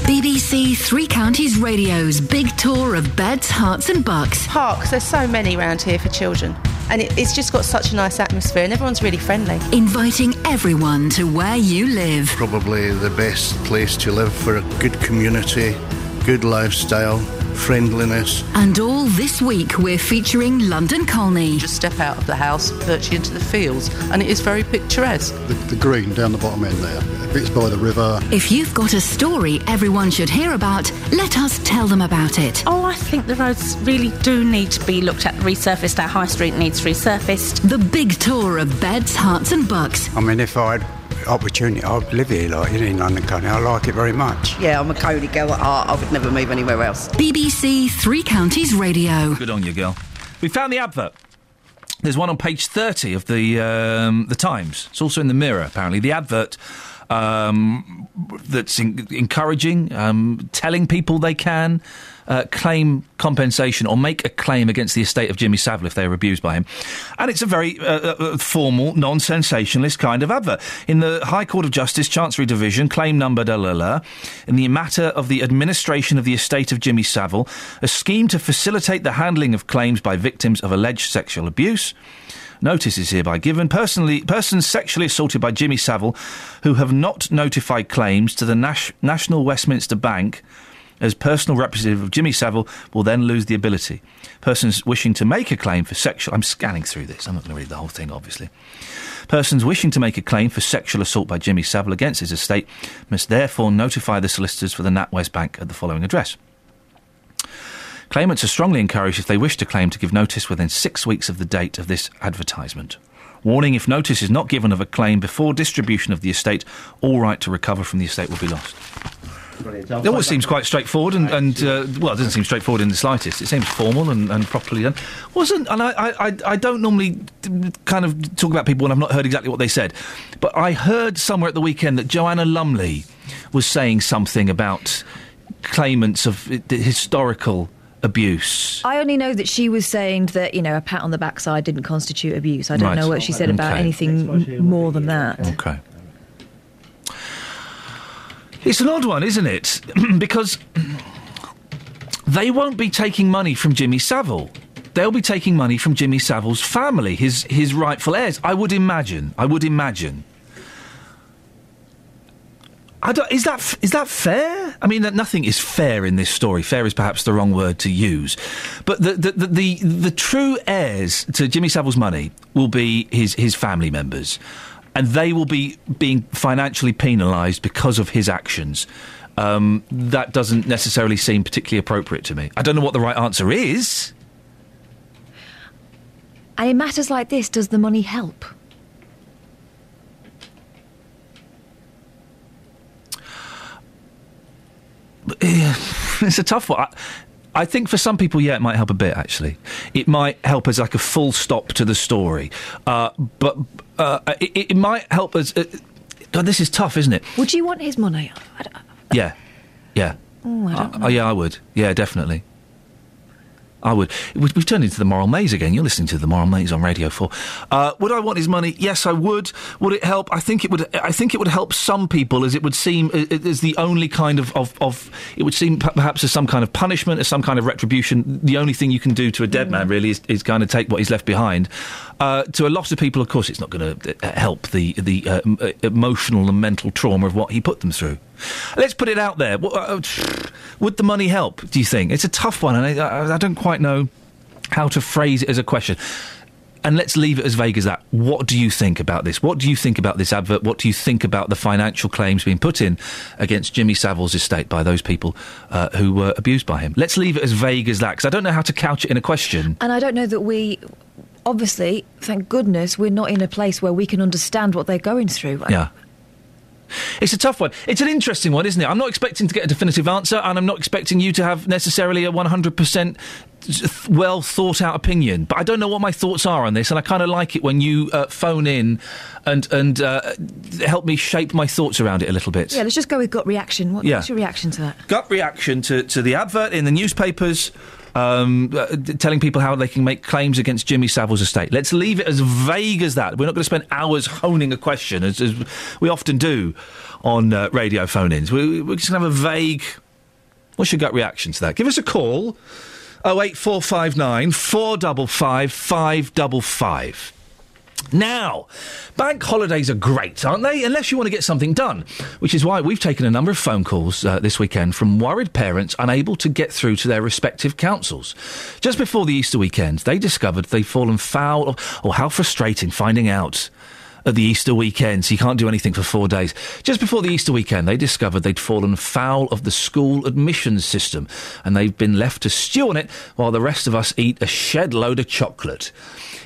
BBC Three Counties Radio's big tour of beds, hearts and bucks. Parks, there's so many around here for children. And it's just got such a nice atmosphere and everyone's really friendly. Inviting everyone to where you live. Probably the best place to live for a good community. Good lifestyle, friendliness. And all this week we're featuring London Colney. Just step out of the house, virtually into the fields, and it is very picturesque. The green down the bottom end there, it's by the river. If you've got a story everyone should hear about, let us tell them about it. Oh, I think the roads really do need to be looked at, resurfaced. Our high street needs resurfaced. The big tour of Beds, Hearts and Bucks. I mean, if I had opportunity, I'd live here, like, in London Colney. I like it very much. Yeah, I'm a Colney girl at heart. I would never move anywhere else. BBC Three Counties Radio. Good on you, girl. We found the advert. There's one on page 30 of the Times. It's also in the Mirror, apparently. The advert that's encouraging, telling people they can claim compensation or make a claim against the estate of Jimmy Savile if they are abused by him. And it's a very formal, non-sensationalist kind of advert. In the High Court of Justice, Chancery Division, claim number in the matter of the administration of the estate of Jimmy Savile, a scheme to facilitate the handling of claims by victims of alleged sexual abuse. Notice is hereby given. Persons sexually assaulted by Jimmy Savile who have not notified claims to the National Westminster Bank as personal representative of Jimmy Savile will then lose the ability. Persons wishing to make a claim for sexual... I'm scanning through this. I'm not going to read the whole thing, obviously. Persons wishing to make a claim for sexual assault by Jimmy Savile against his estate must therefore notify the solicitors for the NatWest Bank at the following address. Claimants are strongly encouraged, if they wish to claim, to give notice within 6 weeks of the date of this advertisement. Warning, if notice is not given of a claim before distribution of the estate, all right to recover from the estate will be lost. It all seems quite straightforward and it doesn't seem straightforward in the slightest. It seems formal and properly done. I don't normally kind of talk about people when I've not heard exactly what they said, but I heard somewhere at the weekend that Joanna Lumley was saying something about claimants of the historical abuse. I only know that she was saying that, a pat on the backside didn't constitute abuse. I don't know what she said about anything more than that. OK. It's an odd one, isn't it? Because they won't be taking money from Jimmy Savile. They'll be taking money from Jimmy Savile's family, his rightful heirs. I would imagine. Is that fair? I mean, nothing is fair in this story. Fair is perhaps the wrong word to use. But the true heirs to Jimmy Savile's money will be his family members. And they will be being financially penalised because of his actions. That doesn't necessarily seem particularly appropriate to me. I don't know what the right answer is. And in matters like this, does the money help? It's a tough one. I think for some people, it might help a bit, actually. It might help as, a full stop to the story. But it might help as... God, this is tough, isn't it? Would you want his money? Yeah. Oh, I don't know. Yeah, I would. Yeah, definitely. I would. We've turned into the Moral Maze again. You're listening to the Moral Maze on Radio 4. Would I want his money? Yes, I would. Would it help? I think it would help some people, as it would seem as the only kind of it would seem perhaps as some kind of punishment, as some kind of retribution. The only thing you can do to a dead man really is kind of take what he's left behind. To a lot of people, of course, it's not going to help the emotional and mental trauma of what he put them through. Let's put it out there. Would the money help, do you think? It's a tough one, and I don't quite know how to phrase it as a question. And let's leave it as vague as that. What do you think about this? What do you think about this advert? What do you think about the financial claims being put in against Jimmy Savile's estate by those people who were abused by him? Let's leave it as vague as that, because I don't know how to couch it in a question. And I don't know that we... Obviously, thank goodness, we're not in a place where we can understand what they're going through. Yeah. It's a tough one. It's an interesting one, isn't it? I'm not expecting to get a definitive answer, and I'm not expecting you to have necessarily a 100% well-thought-out opinion. But I don't know what my thoughts are on this, and I kind of like it when you phone in and help me shape my thoughts around it a little bit. Yeah, let's just go with gut reaction. What's your reaction to that? Gut reaction to the advert in the newspapers... telling people how they can make claims against Jimmy Savile's estate. Let's leave it as vague as that. We're not going to spend hours honing a question, as we often do on radio phone-ins. We're just going to have a vague... What's your gut reaction to that? Give us a call, 08459 455 555. Now, bank holidays are great, aren't they? Unless you want to get something done, which is why we've taken a number of phone calls this weekend from worried parents unable to get through to their respective councils. Just before the Easter weekend, they discovered they'd fallen foul of... Oh, how frustrating finding out at the Easter weekend, so you can't do anything for 4 days. Just before the Easter weekend, they discovered they'd fallen foul of the school admissions system, and they've been left to stew on it while the rest of us eat a shed load of chocolate.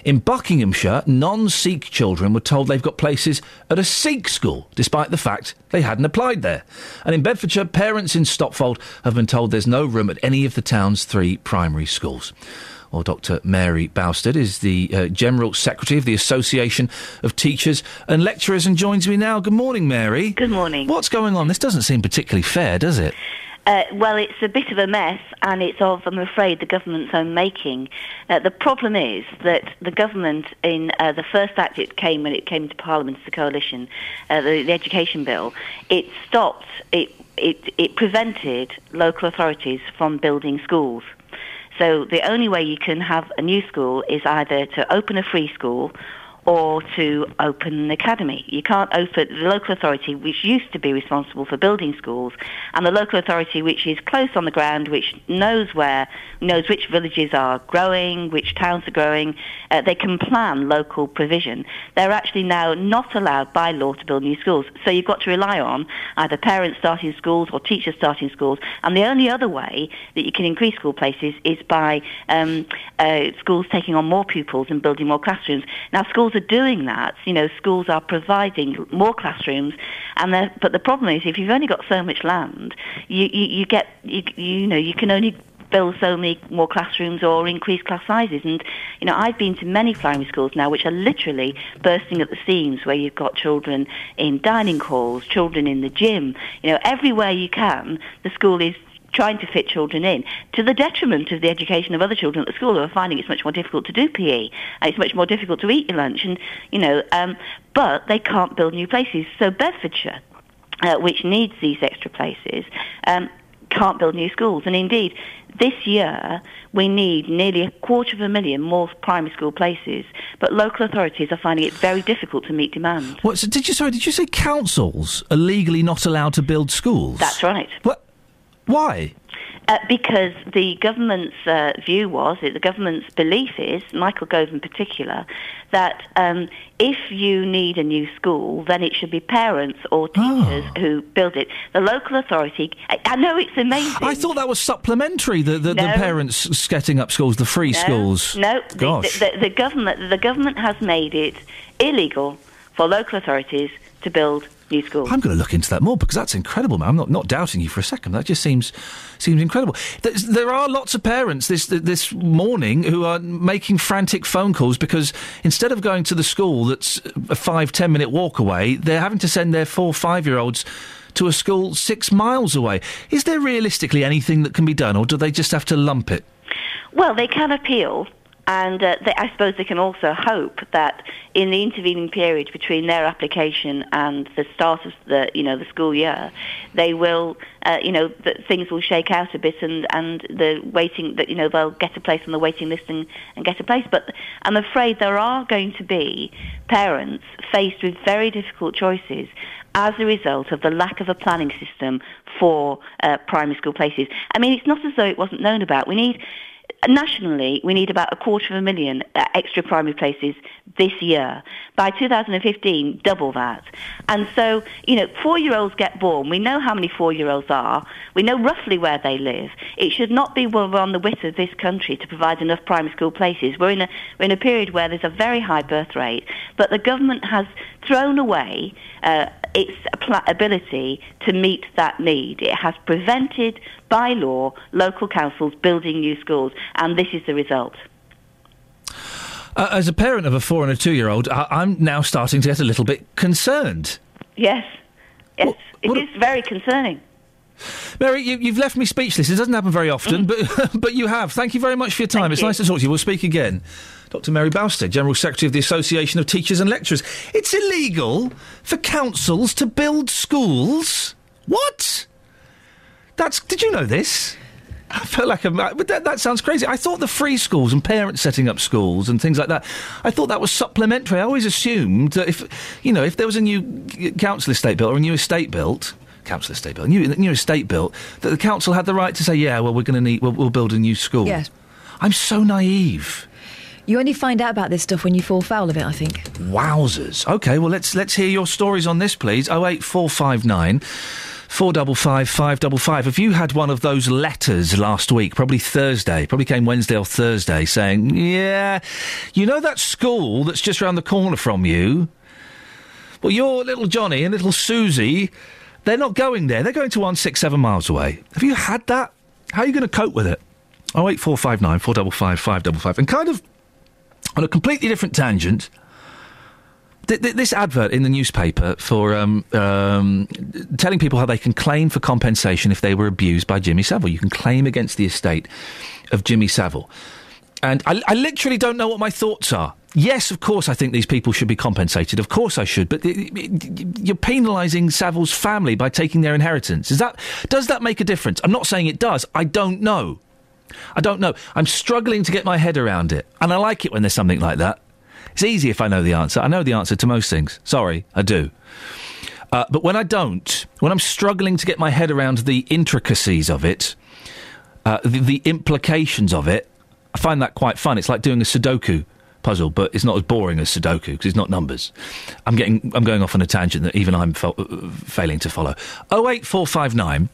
In Buckinghamshire, non-Sikh children were told they've got places at a Sikh school, despite the fact they hadn't applied there. And in Bedfordshire, parents in Stopfold have been told there's no room at any of the town's 3 primary schools. Well, Dr Mary Bousted is the General Secretary of the Association of Teachers and Lecturers and joins me now. Good morning, Mary. Good morning. What's going on? This doesn't seem particularly fair, does it? Well, it's a bit of a mess, and it's of, I'm afraid, the government's own making. The problem is that the government, in the first act when it came to Parliament, the coalition, the education bill, it stopped, it prevented local authorities from building schools. So the only way you can have a new school is either to open a free school or to open an academy. You can't open the local authority, which used to be responsible for building schools, and the local authority, which is close on the ground, which knows which villages are growing, which towns are growing. They can plan local provision. They're actually now not allowed by law to build new schools. So you've got to rely on either parents starting schools or teachers starting schools. And the only other way that you can increase school places is by schools taking on more pupils and building more classrooms. Now, schools are doing that. You know, schools are providing more classrooms, but the problem is if you've only got so much land, you can only build so many more classrooms or increase class sizes. And, you know, I've been to many primary schools now which are literally bursting at the seams, where you've got children in dining halls, children in the gym. You know, everywhere you can, the school is trying to fit children in, to the detriment of the education of other children at the school who are finding it's much more difficult to do PE, and it's much more difficult to eat your lunch, and, you know, but they can't build new places. So Bedfordshire, which needs these extra places, can't build new schools. And indeed, this year, we need nearly 250,000 more primary school places, but local authorities are finding it very difficult to meet demand. What, so did you say councils are legally not allowed to build schools? That's right. What? Why? Because the government's the government's belief is, Michael Gove in particular, that if you need a new school, then it should be parents or teachers who build it. The local authority... I know it's amazing. I thought that was supplementary, the parents setting up schools, the free schools. No, gosh. The government has made it illegal for local authorities to build new schools. I'm going to look into that more, because that's incredible, man. I'm not doubting you for a second. That just seems incredible. There are lots of parents this morning who are making frantic phone calls because instead of going to the school that's a 5-10 minute walk away, they're having to send their 4-5-year-olds to a school 6 miles away. Is there realistically anything that can be done, or do they just have to lump it? Well, they can appeal. And I suppose they can also hope that in the intervening period between their application and the start of the school year, they will, things will shake out a bit, and the waiting, that, you know, they'll get a place on the waiting list and get a place. But I'm afraid there are going to be parents faced with very difficult choices as a result of the lack of a planning system for primary school places. I mean, it's not as though it wasn't known about. Nationally, we need about 250,000 extra primary places this year. By 2015, double that. And so, you know, 4-year-olds get born. We know how many 4-year-olds are. We know roughly where they live. It should not be we're on the width of this country to provide enough primary school places. We're in a period where there's a very high birth rate, but the government has thrown away its ability to meet that need. It has prevented, by law, local councils building new schools, and this is the result. As a parent of a 4- and 2-year-old, I'm now starting to get a little bit concerned. Yes, it is very concerning. Mary, you've left me speechless. It doesn't happen very often, but you have. Thank you very much for your time. It's nice to talk to you. We'll speak again. Dr Mary Bousted, General Secretary of the Association of Teachers and Lecturers. It's illegal for councils to build schools? What? Did you know this? I feel like a... But that sounds crazy. I thought the free schools and parents setting up schools and things like that, I thought that was supplementary. I always assumed that if there was a new council estate built or a new estate built... Council estate built, new estate built, that the council had the right to say, yeah, well, we're going to need... We'll build a new school. Yes. I'm so naive. You only find out about this stuff when you fall foul of it, I think. Wowzers. OK, well, let's hear your stories on this, please. 08459 455 555. If you had one of those letters last week, probably came Wednesday or Thursday, saying, yeah, you know that school that's just round the corner from you? Well, your little Johnny and little Susie, they're not going there. They're going to one 6-7 miles away. Have you had that? How are you going to cope with it? 08459 455 555. And kind of... on a completely different tangent, this advert in the newspaper for telling people how they can claim for compensation if they were abused by Jimmy Savile. You can claim against the estate of Jimmy Savile. And I literally don't know what my thoughts are. Yes, of course, I think these people should be compensated. Of course I should. But you're penalising Savile's family by taking their inheritance. Does that make a difference? I'm not saying it does. I don't know. I'm struggling to get my head around it. And I like it when there's something like that. It's easy if I know the answer. I know the answer to most things. Sorry, I do. But when I don't, when I'm struggling to get my head around the intricacies of it, the implications of it, I find that quite fun. It's like doing a Sudoku puzzle, but it's not as boring as Sudoku because it's not numbers. I'm going off on a tangent that even I'm failing to follow. 08459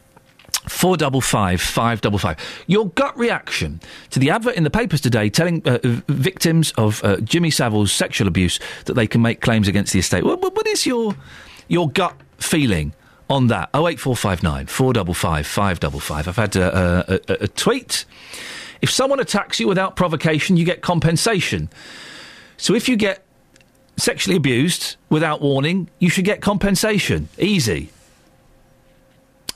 455 555. Your gut reaction to the advert in the papers today telling victims of Jimmy Savile's sexual abuse that they can make claims against the estate. What is your gut feeling on that? 08459 455 555. I've had a tweet. If someone attacks you without provocation, you get compensation. So if you get sexually abused without warning, you should get compensation. Easy.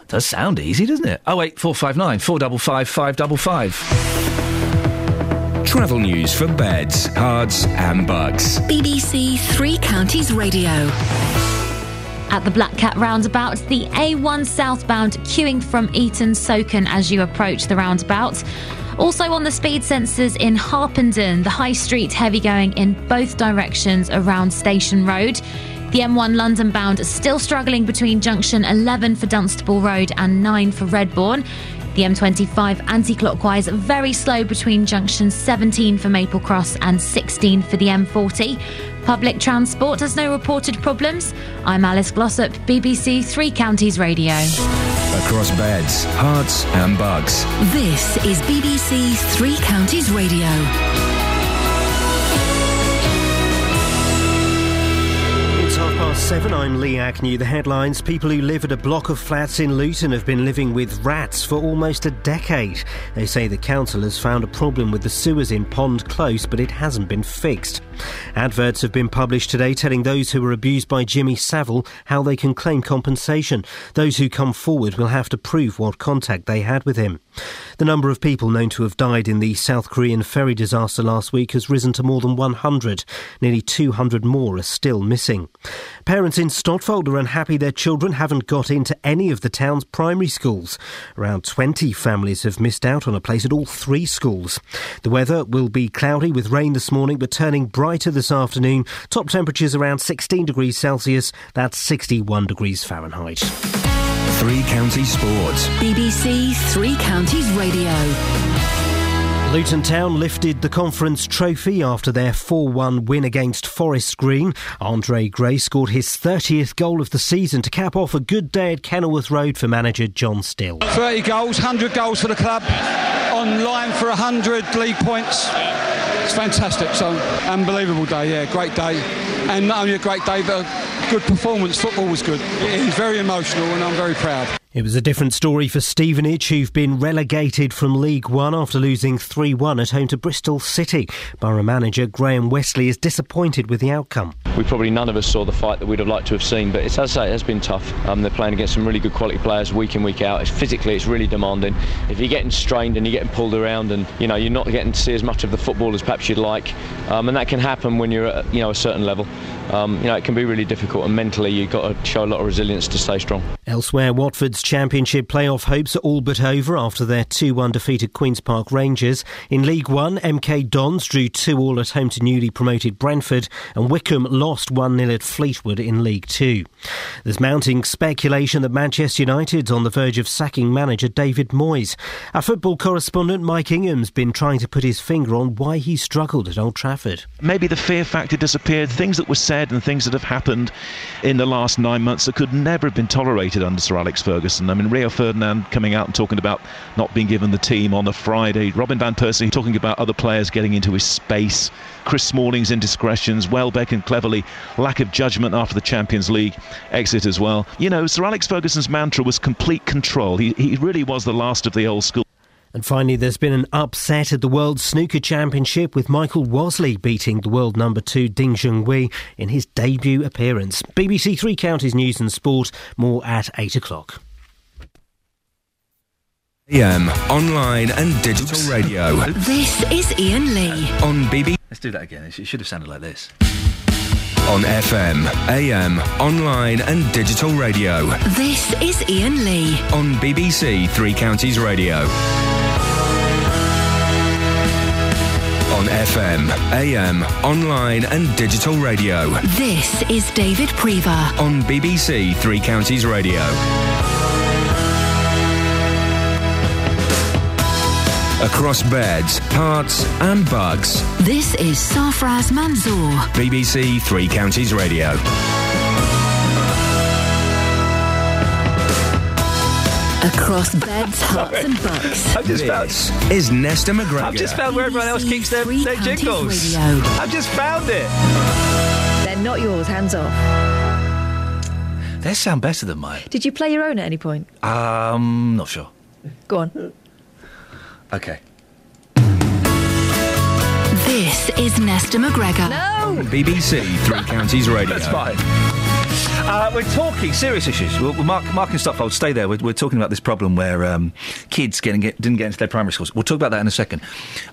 Does sound easy, doesn't it? 08459 455 555. Travel news for beds, cards and bugs. BBC Three Counties Radio. At the Black Cat roundabout, the A1 southbound queuing from Eton Soken as you approach the roundabout. Also on the speed sensors in Harpenden, the High Street heavy going in both directions around Station Road. The M1 London bound still struggling between junction 11 for Dunstable Road and 9 for Redbourne. The M25 anti-clockwise very slow between junction 17 for Maple Cross and 16 for the M40. Public transport has no reported problems. I'm Alice Glossop, BBC Three Counties Radio. Across beds, hearts and bugs. This is BBC Three Counties Radio. Past 7, I'm Lee Acknew. The headlines: people who live at a block of flats in Luton have been living with rats for almost a decade. They say the council has found a problem with the sewers in Pond Close, but it hasn't been fixed. Adverts have been published today telling those who were abused by Jimmy Savile how they can claim compensation. Those who come forward will have to prove what contact they had with him. The number of people known to have died in the South Korean ferry disaster last week has risen to more than 100. Nearly 200 more are still missing. Parents in Stotfold are unhappy their children haven't got into any of the town's primary schools. Around 20 families have missed out on a place at all three schools. The weather will be cloudy with rain this morning, but turning brighter this afternoon. Top temperatures around 16 degrees Celsius. That's 61 degrees Fahrenheit. Three Counties Sports. BBC Three Counties Radio. Luton Town lifted the Conference Trophy after their 4-1 win against Forest Green. Andre Gray scored his 30th goal of the season to cap off a good day at Kenilworth Road for manager John Still. 30 goals, 100 goals for the club, on line for 100 league points. It's fantastic, so unbelievable day, yeah, great day. And not only a great day, but a good performance. Football was good. It was very emotional and I'm very proud. It was a different story for Stevenage, who've been relegated from League One after losing 3-1 at home to Bristol City. Borough manager Graham Westley is disappointed with the outcome. We probably none of us saw the fight that we'd have liked to have seen, but it's, as I say, it has been tough. They're playing against some really good quality players week in, week out. Physically, it's really demanding. If you're getting strained and you're getting pulled around and, you know, you're not getting to see as much of the football as perhaps you'd like, and that can happen when you're at, you know, a certain level. It can be really difficult, and mentally you've got to show a lot of resilience to stay strong. Elsewhere, Watford's Clubs Championship playoff hopes are all but over after their 2-1 defeat at Queen's Park Rangers. In League One, MK Dons drew 2-2 at home to newly promoted Brentford, and Wycombe lost 1-0 at Fleetwood in League Two. There's mounting speculation that Manchester United's on the verge of sacking manager David Moyes. Our football correspondent Mike Ingham's been trying to put his finger on why he struggled at Old Trafford. Maybe the fear factor disappeared. Things that were said and things that have happened in the last 9 months that could never have been tolerated under Sir Alex Ferguson. I mean, Rio Ferdinand coming out and talking about not being given the team on a Friday. Robin van Persie talking about other players getting into his space. Chris Smalling's indiscretions. Welbeck and Cleverly. Lack of judgment after the Champions League exit as well. You know, Sir Alex Ferguson's mantra was complete control. He really was the last of the old school. And finally, there's been an upset at the World Snooker Championship with Michael Wosley beating the world number 2 Ding Junhui in his debut appearance. BBC Three Counties News and Sport, more at 8 o'clock. Online and digital radio. This is Ian Lee. On BBC. Let's do that again. It should have sounded like this. On FM, AM, online and digital radio. This is Ian Lee. On BBC Three Counties Radio. On FM, AM, online and digital radio. This is David Prevar. On BBC Three Counties Radio. Across beds, hearts and bugs. This is Sarfraz Manzoor. BBC Three Counties Radio. Across beds, hearts and bucks. This is Nesta McGregor. I've just found where everyone else keeps their jingles. Radio. I've just found it. They're not yours, hands off. They sound better than mine. Did you play your own at any point? Not sure. Go on. Okay. This is Nesta McGregor. No! BBC Three Counties Radio. That's fine. We're talking serious issues. Mark and Stopfold, stay there. We're talking about this problem where kids didn't get into their primary schools. We'll talk about that in a second.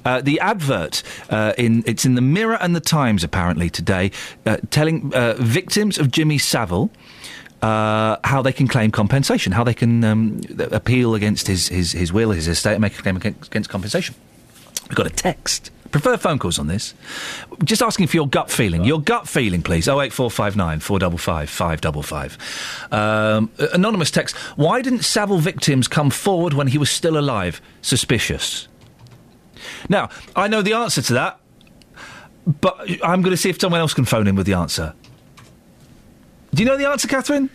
The advert, it's in the Mirror and the Times, apparently, today, telling victims of Jimmy Savile how they can claim compensation, how they can appeal against his will, his estate, and make a claim against compensation. We've got a text. Prefer phone calls on this. Just asking for your gut feeling. Right. Your gut feeling, please. 08459 455 555. Anonymous text. Why didn't Savile victims come forward when he was still alive? Suspicious. Now, I know the answer to that, but I'm going to see if someone else can phone in with the answer. Do you know the answer, Catherine?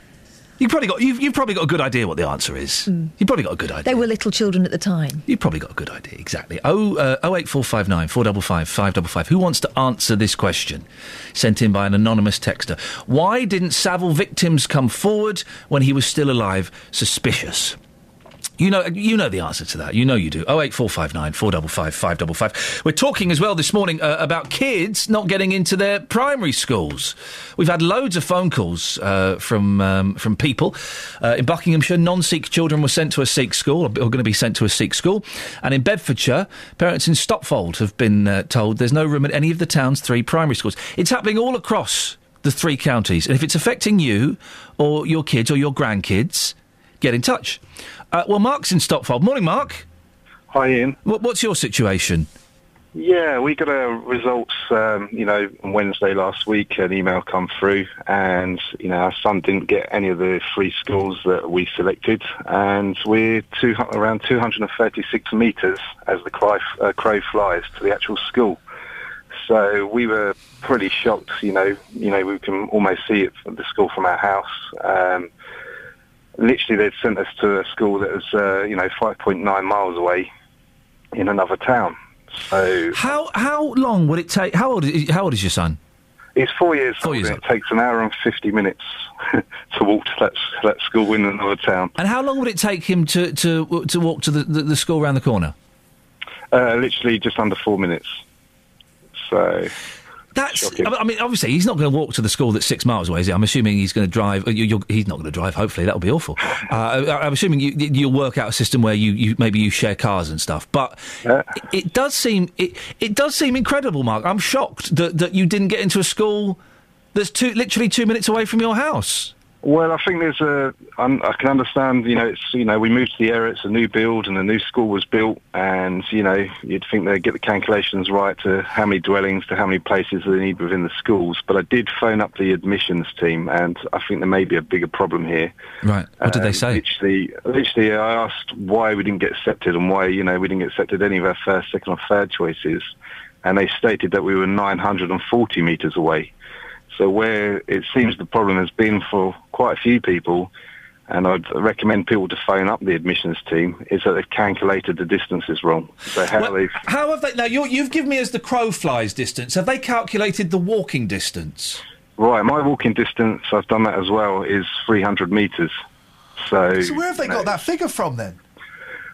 You've probably got a good idea what the answer is. Mm. You've probably got a good idea. They were little children at the time. You've probably got a good idea, exactly. 08459 455 555. Who wants to answer this question? Sent in by an anonymous texter. Why didn't Savile victims come forward when he was still alive? Suspicious. You know the answer to that. You know you do. 08459 455 555. We're talking as well this morning about kids not getting into their primary schools. We've had loads of phone calls from people. In Buckinghamshire, non-Sikh children were sent to a Sikh school, or going to be sent to a Sikh school. And in Bedfordshire, parents in Stopfold have been told there's no room at any of the town's 3 primary schools. It's happening all across the 3 counties. And if it's affecting you or your kids or your grandkids, get in touch. Well, Mark's in Stopfold. Morning, Mark. Hi, Ian. What's your situation? Yeah, we got our results, on Wednesday last week, an email come through, and, our son didn't get any of the 3 schools that we selected, and we're around 236 metres as the crow flies to the actual school. So we were pretty shocked, we can almost see it from the school from our house. Literally, they'd sent us to a school that was, 5.9 miles away in another town. So how long would it take? How old is your son? He's 4 years old. It takes an hour and 50 minutes to walk to that school in another town. And how long would it take him to walk to the school around the corner? Literally just under 4 minutes. So. Shocking. I mean, obviously, he's not going to walk to the school that's 6 miles away, is he? I'm assuming he's going to drive. He's not going to drive, hopefully. That would be awful. I'm assuming you'll work out a system where you maybe share cars and stuff. But it does seem incredible, Mark. I'm shocked that you didn't get into a school that's literally 2 minutes away from your house. Well, I think there's a. I can understand. We moved to the area. It's a new build, and a new school was built. And you'd think they'd get the calculations right to how many dwellings to how many places they need within the schools. But I did phone up the admissions team, and I think there may be a bigger problem here. Right. What did they say? Literally, I asked why we didn't get accepted, and why we didn't get accepted any of our first, second, or third choices, and they stated that we were 940 metres away. So where it seems the problem has been for quite a few people, and I'd recommend people to phone up the admissions team, is that they've calculated the distances wrong. So how have they... Now, you've given me as the crow flies distance. Have they calculated the walking distance? Right, my walking distance, I've done that as well, is 300 metres. So where have they got that figure from, then?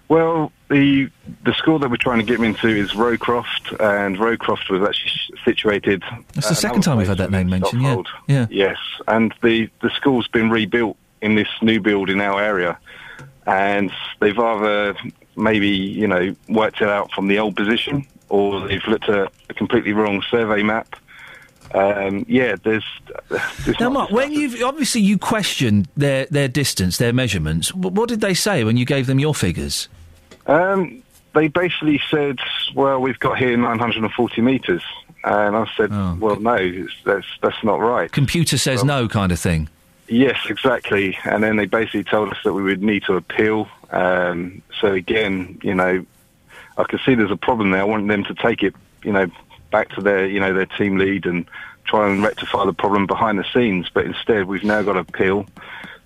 Well, the school that we're trying to get him into is Rowcroft, and Rowcroft was actually situated... That's the second time we've had that name mentioned, yeah. Yes, and the school's been rebuilt in this new build in our area, and they've either maybe, worked it out from the old position, or they've looked at a completely wrong survey map. Now, Mark, when you questioned their distance, their measurements, what did they say when you gave them your figures? They basically said, well, we've got here 940 metres. And I said, no, that's not right. Computer says no kind of thing. Yes, exactly. And then they basically told us that we would need to appeal. So, again, I can see there's a problem there. I want them to take it, back to their, their team lead and try and rectify the problem behind the scenes. But instead, we've now got to appeal.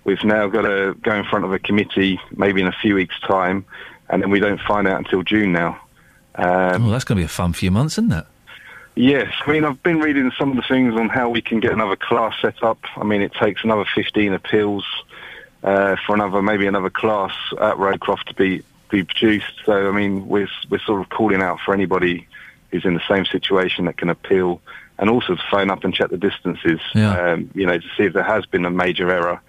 We've now got to go in front of a committee, maybe in a few weeks' time, and then we don't find out until June now. That's going to be a fun few months, isn't it? Yes. I mean, I've been reading some of the things on how we can get another class set up. I mean, it takes another 15 appeals for another class at Rowcroft to be produced. So, I mean, we're sort of calling out for anybody who's in the same situation that can appeal, and also to phone up and check the distances, to see if there has been a major error,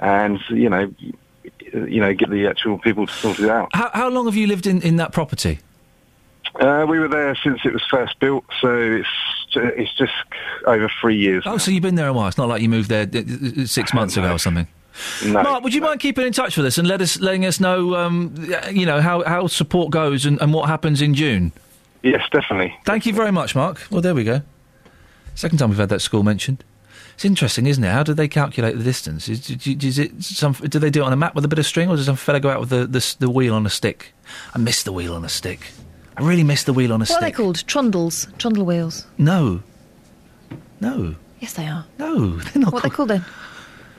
and, get the actual people to sort it out. How long have you lived in that property? We were there since it was first built, so it's just over 3 years. Oh, now. So you've been there a while. It's not like you moved there 6 months ago or something. No, Mark, would you mind keeping in touch with us and letting us know, how support goes and what happens in June? Yes, definitely. Thank you very much, Mark. Well, there we go. Second time we've had that school mentioned. It's interesting, isn't it? How do they calculate the distance? Do they do it on a map with a bit of string, or does some fella go out with the wheel on a stick? I miss the wheel on a stick. I really miss the wheel on a stick. What are they called? Trundles? Trundle wheels? No. Yes, they are. No, they're not. What are they called then?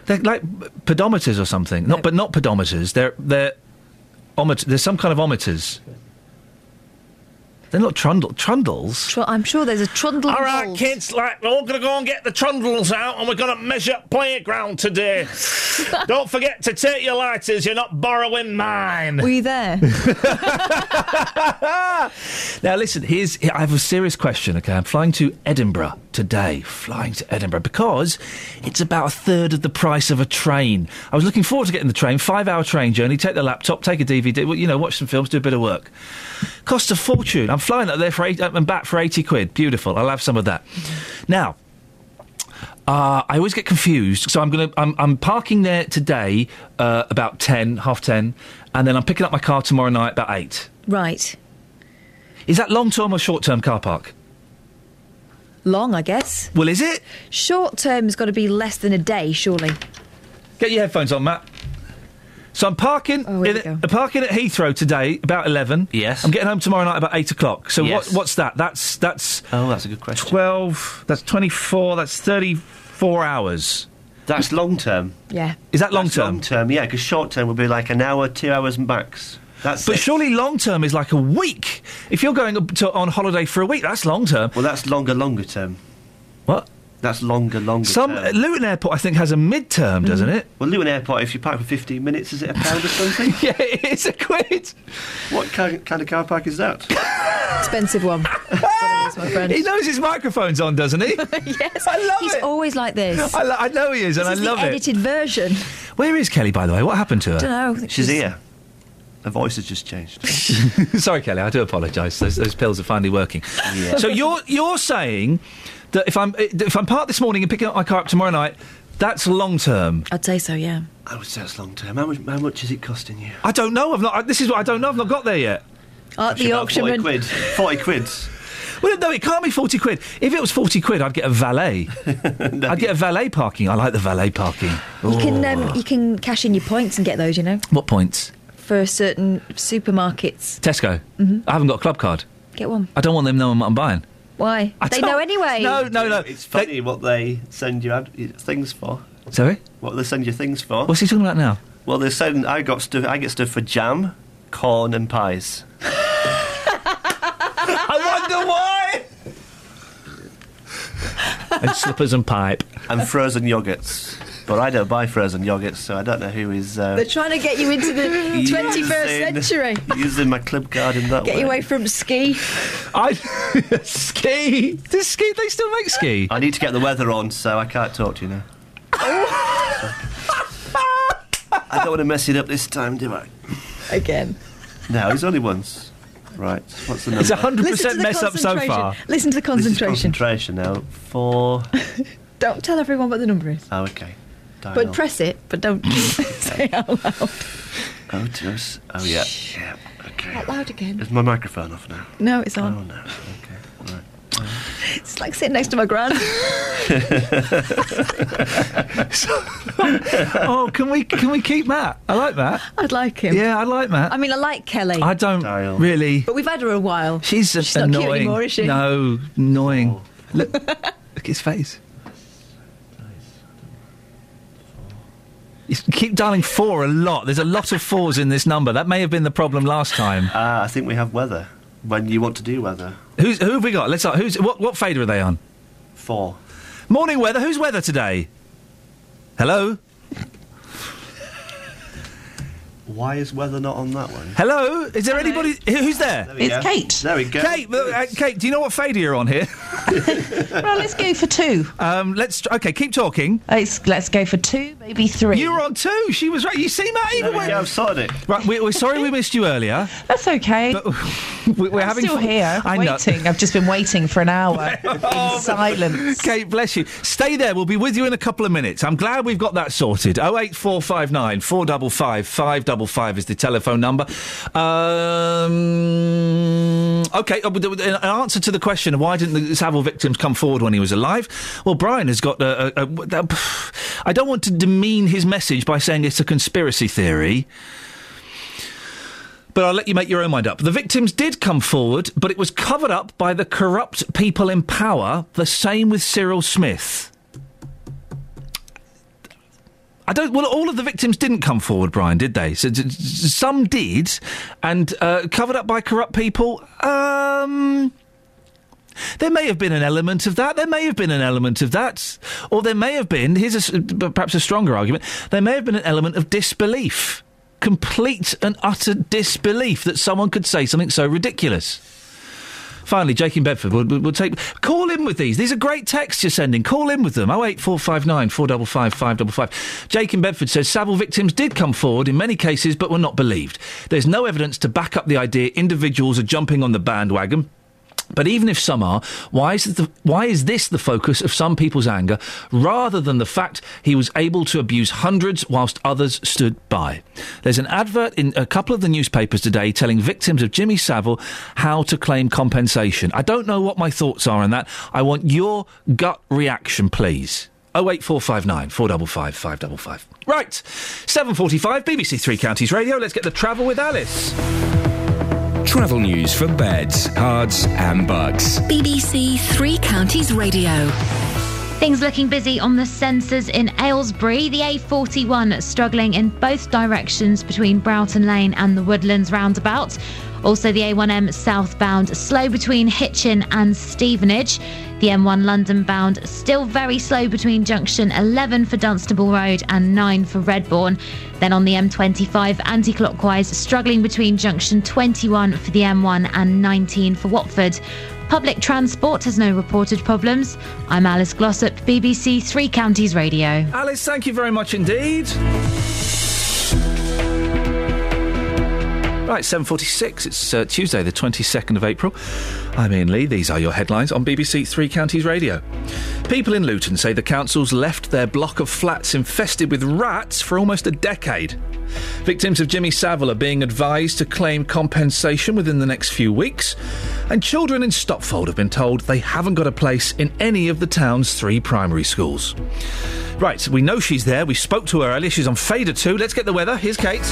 They're like pedometers or something. No. But not pedometers. They're some kind of ometers. They're not trundles. I'm sure there's a trundle. All right, kids, we're all going to go and get the trundles out, and we're going to measure playground today. Don't forget to take your lighters. You're not borrowing mine. Were you there? Now, listen, I have a serious question, OK? I'm flying to Edinburgh today. Because it's about a third of the price of a train. I was looking forward to getting the train, 5-hour train journey, take the laptop, take a DVD, watch some films, do a bit of work. Cost a fortune. I'm flying up there and back for 80 quid. Beautiful. I'll have some of that. Now, I always get confused, so I'm parking there today about 10, half 10, and then I'm picking up my car tomorrow night about 8. Right. Is that long-term or short-term car park? Long, I guess. Well, is it? Short-term's got to be less than a day, surely. Get your headphones on, Matt. So I'm parking at Heathrow today, about 11. Yes. I'm getting home tomorrow night about 8 o'clock. So yes. What's that? That's... Oh, that's a good question. 12, that's 24, that's 34 hours. That's long-term. Yeah. Is that long-term? Long-term, yeah, because short-term would be like an hour, 2 hours max. But surely long-term is like a week. If you're going on holiday for a week, that's long-term. Well, that's longer term. What? That's longer term. Luton Airport, I think, has a mid-term, doesn't it? Well, Luton Airport, if you park for 15 minutes, is it £1 or something? Yeah, it's £1. What kind of car park is that? Expensive one. That's what it is, my friend. He knows his microphone's on, doesn't he? Yes. I love He's always like this. I know he is, and I love it. This is the edited version. Where is Kelly, by the way? What happened to her? I don't know. She's here. Her voice has just changed. Sorry, Kelly, I do apologise. Those pills are finally working. Yeah. So you're saying... That if I'm parked this morning and picking up my car up tomorrow night, That's long term. I'd say so, yeah. I would say that's long term. How much is it costing you? I don't know. I've not got there yet. At the auction. 40 quid. 40 quid. Well, no, it can't be 40 quid. If it was 40 quid, I'd get a valet. No, I'd get a valet parking. I like the valet parking. Ooh. You can cash in your points and get those, you know. What points? For certain supermarkets. Tesco? Mm-hmm. I haven't got a club card. Get one. I don't want them knowing what I'm buying. Why? They know anyway. No. It's funny what they send you things for. Sorry? What they send you things for. What's he talking about now? Well, they send... I get stuff for jam, corn and pies. I wonder why! And slippers and pipe. And frozen yoghurts. But I don't buy frozen yoghurts, so I don't know who is... They're trying to get you into the 21st century. Using my club card in that way. Get you away from ski. Ski? Does ski? They still make ski? I need to get the weather on, so I can't talk to you now. I don't want to mess it up this time, do I? Again. No, it's only once. Right, what's the number? It's 100% mess up so far. Listen to the concentration. This is concentration now. 4... Don't tell everyone what the number is. Oh, OK. But press it, but don't say out loud. Oh, just... Oh, yeah. Shh. Yeah, OK. Out loud again. Is my microphone off now? No, it's on. Oh, no. OK, right. It's like sitting next to my gran. Oh, can we keep Matt? I like Matt. I'd like him. Yeah, I like Matt. I mean, I like Kelly. I don't really. But we've had her a while. She's annoying. Not cute anymore, is she? No, annoying. Oh. Look at his face. You keep dialing 4 a lot. There's a lot of 4s in this number. That may have been the problem last time. I think we have weather. When you want to do weather. Who have we got? Let's start. What fader are they on? 4. Morning weather. Who's weather today? Hello? Why is weather not on that one? Hello? Is there anybody... Who's there? It's Kate. There we go. Kate, do you know what fader you're on here? Well, let's go for 2. OK, keep talking. Let's go for 2, maybe 3. You were on 2. She was right. You see, Matt, I've sorted it. Right, we're sorry we missed you earlier. That's OK. But we're I'm having still fun. Here, I'm waiting. I've just been waiting for an hour in silence. Kate, bless you. Stay there. We'll be with you in a couple of minutes. I'm glad we've got that sorted. 08459 455 555. 555 is the telephone number. OK, an answer to the question of why didn't the Savile victims come forward when he was alive? Well, Brian has got I don't want to demean his message by saying it's a conspiracy theory, but I'll let you make your own mind up. The victims did come forward, but it was covered up by the corrupt people in power, the same with Cyril Smith. Well, all of the victims didn't come forward, Brian, did they? So, some did, and covered up by corrupt people. There may have been an element of that. Or there may have been, here's perhaps a stronger argument, there may have been an element of disbelief. Complete and utter disbelief that someone could say something so ridiculous. Finally, Jake in Bedford, we'll take... Call in with these. These are great texts you're sending. Call in with them. 08459 455 555. Jake in Bedford says, Savile victims did come forward in many cases but were not believed. There's no evidence to back up the idea individuals are jumping on the bandwagon. But even if some are, why is this the focus of some people's anger rather than the fact he was able to abuse hundreds whilst others stood by? There's an advert in a couple of the newspapers today telling victims of Jimmy Savile how to claim compensation. I don't know what my thoughts are on that. I want your gut reaction, please. 08459 455 555. Right, 7:45, BBC Three Counties Radio. Let's get the travel with Alice. Travel news for beds, cards and bugs. BBC Three Counties Radio. Things looking busy on the sensors in Aylesbury. The A41 struggling in both directions between Broughton Lane and the Woodlands roundabout. Also the A1M southbound slow between Hitchin and Stevenage. The M1 London bound still very slow between junction 11 for Dunstable Road and 9 for Redbourne. Then on the M25 anti-clockwise struggling between junction 21 for the M1 and 19 for Watford. Public transport has no reported problems. I'm Alice Glossop, BBC Three Counties Radio. Alice, thank you very much indeed. Right, 7:46, it's Tuesday the 22nd of April. I'm Ian Lee, these are your headlines on BBC Three Counties Radio. People in Luton say the council's left their block of flats infested with rats for almost a decade. Victims of Jimmy Savile are being advised to claim compensation within the next few weeks. And children in Stopfold have been told they haven't got a place in any of the town's three primary schools. Right, we know she's there, we spoke to her earlier, she's on Fader 2. Let's get the weather, here's Kate.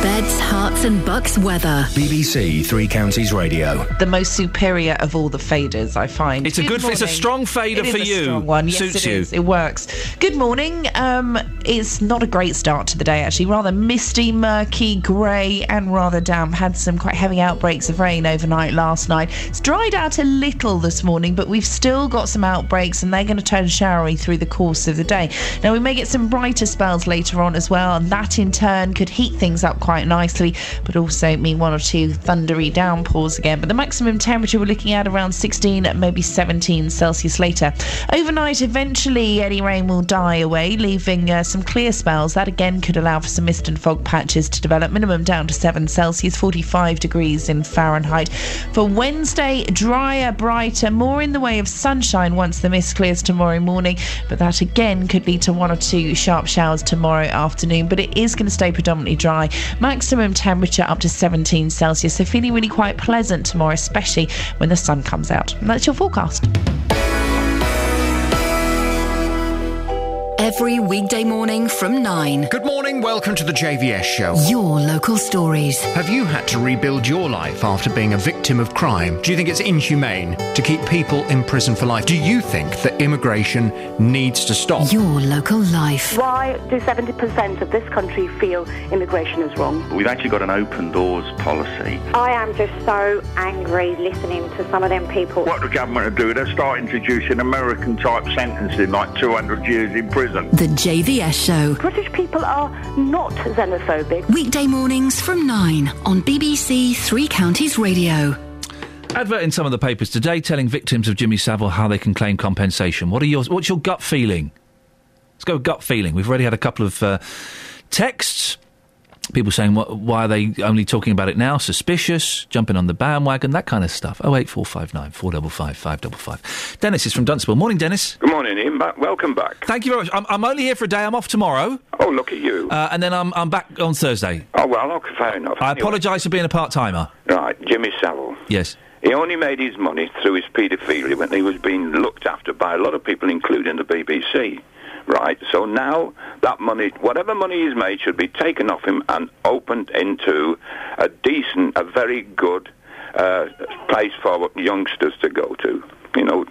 Beds, hearts and bucks weather. BBC Three Counties Radio. The most superior of all the faders, I find. It's it's a strong fader for you. It is a strong one. Yes, suits you. It works. Good morning. It's not a great start to the day, actually. Rather misty, murky, grey and rather damp. Had some quite heavy outbreaks of rain overnight last night. It's dried out a little this morning, but we've still got some outbreaks and they're going to turn showery through the course of the day. Now, we may get some brighter spells later on as well, and that in turn could heat things up quite nicely, but also mean one or two thundery downpours again. But the maximum temperature we're looking at around 16, maybe 17 Celsius later. Overnight, eventually any rain will die away, leaving some clear spells. That again could allow for some mist and fog patches to develop. Minimum down to 7 Celsius, 45 degrees in Fahrenheit. For Wednesday, drier, brighter, more in the way of sunshine once the mist clears tomorrow morning, but that again could lead to one or two sharp showers tomorrow afternoon. But it is going to stay predominantly dry. Maximum temperature up to 17 Celsius, so feeling really quite pleasant tomorrow, especially when the sun comes out. And that's your forecast. Every weekday morning from 9. Good morning, welcome to the JVS Show. Your local stories. Have you had to rebuild your life after being a victim of crime? Do you think it's inhumane to keep people in prison for life? Do you think that immigration needs to stop? Your local life. Why do 70% of this country feel immigration is wrong? We've actually got an open doors policy. I am just so angry listening to some of them people. What the government are doing, they'll start introducing American-type sentencing, like 200 years in prison. The JVS Show. British people are not xenophobic. Weekday mornings from 9 on BBC Three Counties Radio. Advert in some of the papers today telling victims of Jimmy Savile how they can claim compensation. What's your gut feeling? Let's go with gut feeling. We've already had a couple of texts. People saying, why are they only talking about it now? Suspicious, jumping on the bandwagon, that kind of stuff. 08459 455 555. Dennis is from Dunstable. Morning, Dennis. Good morning, Ian. Welcome back. Thank you very much. I'm only here for a day. I'm off tomorrow. Oh, look at you. And then I'm back on Thursday. Oh, well, okay, fair enough. I apologise for being a part-timer. Right, Jimmy Savile. Yes. He only made his money through his paedophilia when he was being looked after by a lot of people, including the BBC. Right, so now that money, whatever money he's made, should be taken off him and opened into a decent, a very good place for youngsters to go to, you know,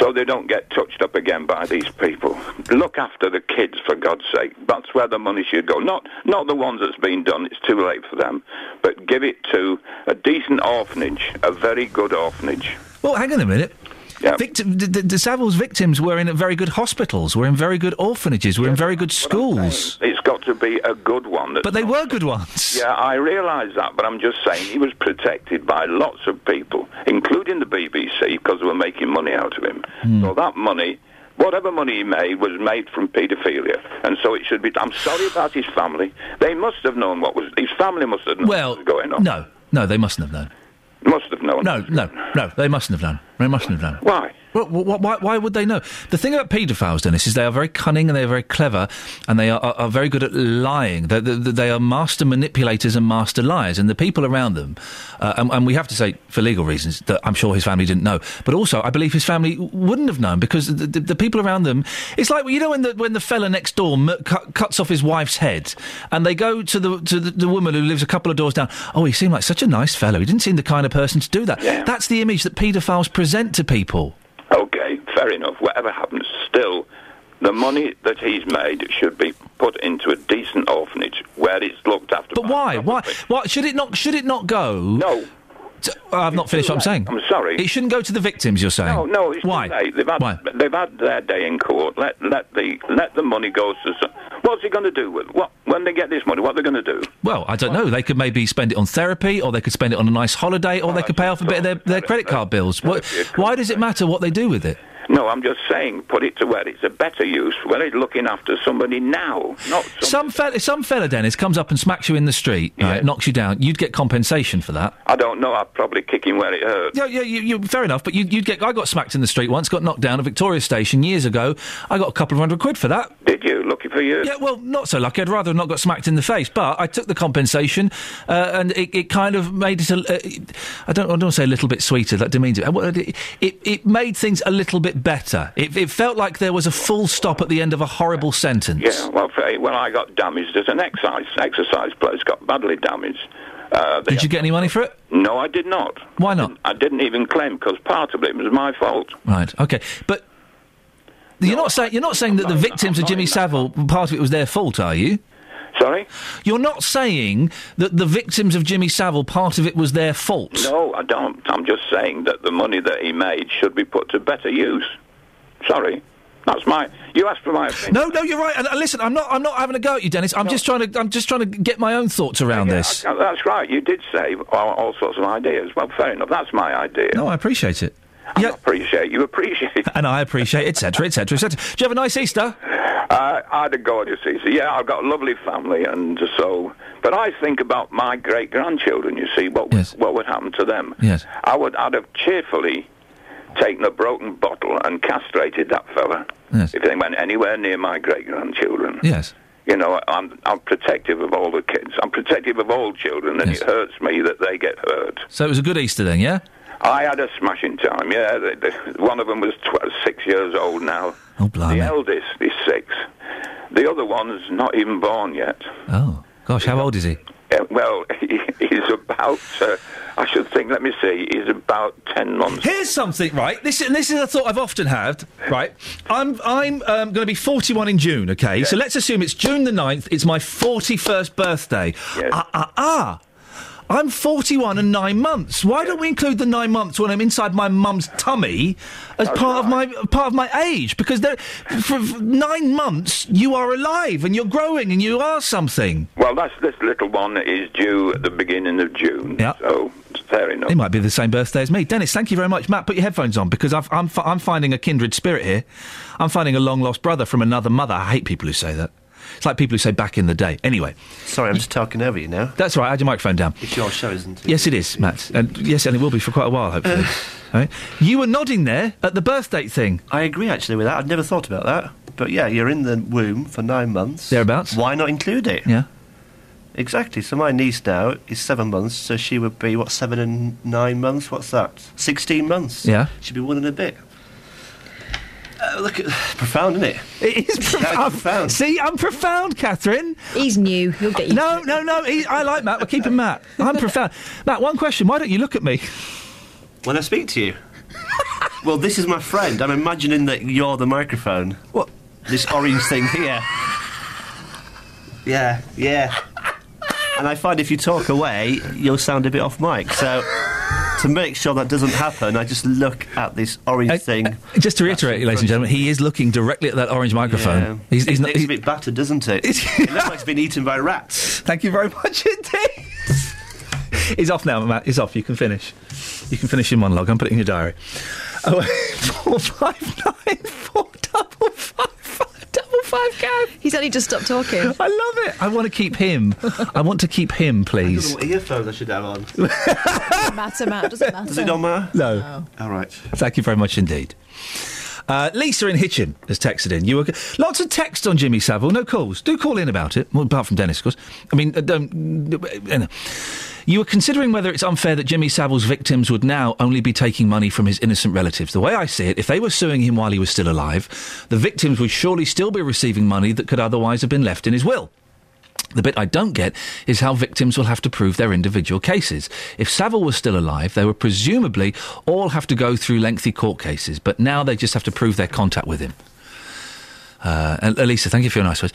so they don't get touched up again by these people. Look after the kids, for God's sake. That's where the money should go. Not the ones that's been done. It's too late for them. But give it to a decent orphanage, a very good orphanage. Well, hang on a minute. Yep. Savile's victims were in very good hospitals, were in very good orphanages, were in very good schools. It's got to be a good one. But they were good ones. Yeah, I realise that, but I'm just saying he was protected by lots of people, including the BBC, because they were making money out of him. Mm. So that money, whatever money he made, was made from paedophilia. And so it should be... I'm sorry about his family. They must have known what was... His family must have known what was going on. No, they mustn't have known. Must have known. No, they mustn't have known. They mustn't have known. Why? Well, why would they know? The thing about paedophiles, Dennis, is they are very cunning and they are very clever and they are very good at lying. They are master manipulators and master liars. And the people around them, and we have to say, for legal reasons, that I'm sure his family didn't know. But also, I believe his family wouldn't have known because the people around them... It's like, you know, when the fella next door cuts off his wife's head and they go to the woman who lives a couple of doors down, oh, he seemed like such a nice fellow. He didn't seem the kind of person to do that. Yeah. That's the image that paedophiles present to people. OK, fair enough. Whatever happens, still, the money that he's made should be put into a decent orphanage where it's looked after. But why? Why should it not go? No. I've not finished what I'm saying. I'm sorry. It shouldn't go to the victims, you're saying? No, it's too late. They've had their day in court. Let the money go to... What's he going to do with what? When they get this money, what are they going to do? Well, I don't know. They could maybe spend it on therapy, or they could spend it on a nice holiday, or they could pay off a bit of their credit card bills. Why does it matter what they do with it? No, I'm just saying, put it to where it's a better use, where it's looking after somebody now, not somebody. Some fella, Dennis, comes up and smacks you in the street, right, knocks you down. You'd get compensation for that. I don't know. I'd probably kick him where it hurts. Yeah, fair enough, but you'd get... I got smacked in the street once, got knocked down at Victoria Station years ago. I got a couple of £100 for that. Did you? Lucky for you. Yeah, well, not so lucky. I'd rather have not got smacked in the face, but I took the compensation, and it kind of made it I don't want to say a little bit sweeter, that demeans it. It made things a little bit better. It felt like there was a full stop at the end of a horrible sentence. Yeah, well, when I got damaged at an exercise place, got badly damaged. Did you get any money for it? No, I did not. Why not? I didn't even claim, because part of it was my fault. Right, OK. But you're not saying that the victims of Jimmy Savile, part of it was their fault, are you? Sorry? You're not saying that the victims of Jimmy Savile, part of it was their fault? No, I don't. I'm just saying that the money that he made should be put to better use. Sorry. That's my... You asked for my opinion. No, you're right. And listen, I'm not having a go at you, Dennis. I'm just trying to get my own thoughts around this. That's right. You did say all sorts of ideas. Well, fair enough. That's my idea. No, I appreciate it. Yeah. You appreciate it. And I appreciate, etc., etc., etc. Do you have a nice Easter? I had a gorgeous Easter. Yeah, I've got a lovely family, and so... But I think about my great-grandchildren, you see, what would happen to them. Yes. I'd have cheerfully taken a broken bottle and castrated that fella. Yes. If they went anywhere near my great-grandchildren. Yes. You know, I'm protective of all the kids. I'm protective of all children, and it hurts me that they get hurt. So it was a good Easter then, yeah? I had a smashing time, yeah. One of them was 6 years old now. Oh, blimey. The eldest is 6. The other one's not even born yet. Oh, gosh, how old is he? Well, he's about, I should think, let me see, he's about 10 months. Here's something, right, this is a thought I've often had, right, I'm going to be 41 in June, okay, so let's assume it's June the 9th, it's my 41st birthday. Yes. I'm 41 and 9 months. Why don't we include the 9 months when I'm inside my mum's tummy as part of my age? Because for 9 months you are alive and you're growing and you are something. Well, this little one is due at the beginning of June. Yeah. So fair enough. He might be the same birthday as me, Dennis. Thank you very much, Matt. Put your headphones on because I'm finding a kindred spirit here. I'm finding a long lost brother from another mother. I hate people who say that. It's like people who say back in the day. Anyway. Sorry, I'm just talking over you now. That's right, I had your microphone down. It's your show, isn't it? Yes, it is, Matt. And yes, and it will be for quite a while, hopefully. Right. You were nodding there at the birth date thing. I agree, actually, with that. I'd never thought about that. But yeah, you're in the womb for 9 months. Thereabouts. Why not include it? Yeah. Exactly. So my niece now is 7 months, so she would be, 7 and 9 months? What's that? 16 months. Yeah. She'd be 1 and a bit. Look, profound, isn't it? It is profound. See, I'm profound, Catherine. He's new. He'll get you. No. I like Matt. We're keeping Matt. I'm profound. Matt, one question. Why don't you look at me? When I speak to you? Well, this is my friend. I'm imagining that you're the microphone. What? This orange thing here. Yeah. And I find if you talk away, you'll sound a bit off mic, so... To make sure that doesn't happen, I just look at this orange thing. Just to reiterate, ladies and gentlemen, he is looking directly at that orange microphone. Yeah. It's a bit battered, doesn't it? It looks like it's been eaten by rats. Thank you very much indeed. He's off now, Matt. He's off. You can finish. You can finish your monologue. I'm putting it in your diary. 459 455 5 Gav. He's only just stopped talking. I love it. I want to keep him. I want to keep him, please. I don't know what earphones I should have on. Matt. Doesn't matter. Does it not matter? No. All right. Thank you very much indeed. Lisa in Hitchin has texted in. Lots of texts on Jimmy Savile, no calls. Do call in about it. Well, apart from Dennis, of course. I mean, don't... You were considering whether it's unfair that Jimmy Savile's victims would now only be taking money from his innocent relatives. The way I see it, if they were suing him while he was still alive, the victims would surely still be receiving money that could otherwise have been left in his will. The bit I don't get is how victims will have to prove their individual cases. If Savile was still alive, they would presumably all have to go through lengthy court cases, but now they just have to prove their contact with him. Elisa, thank you for your nice words.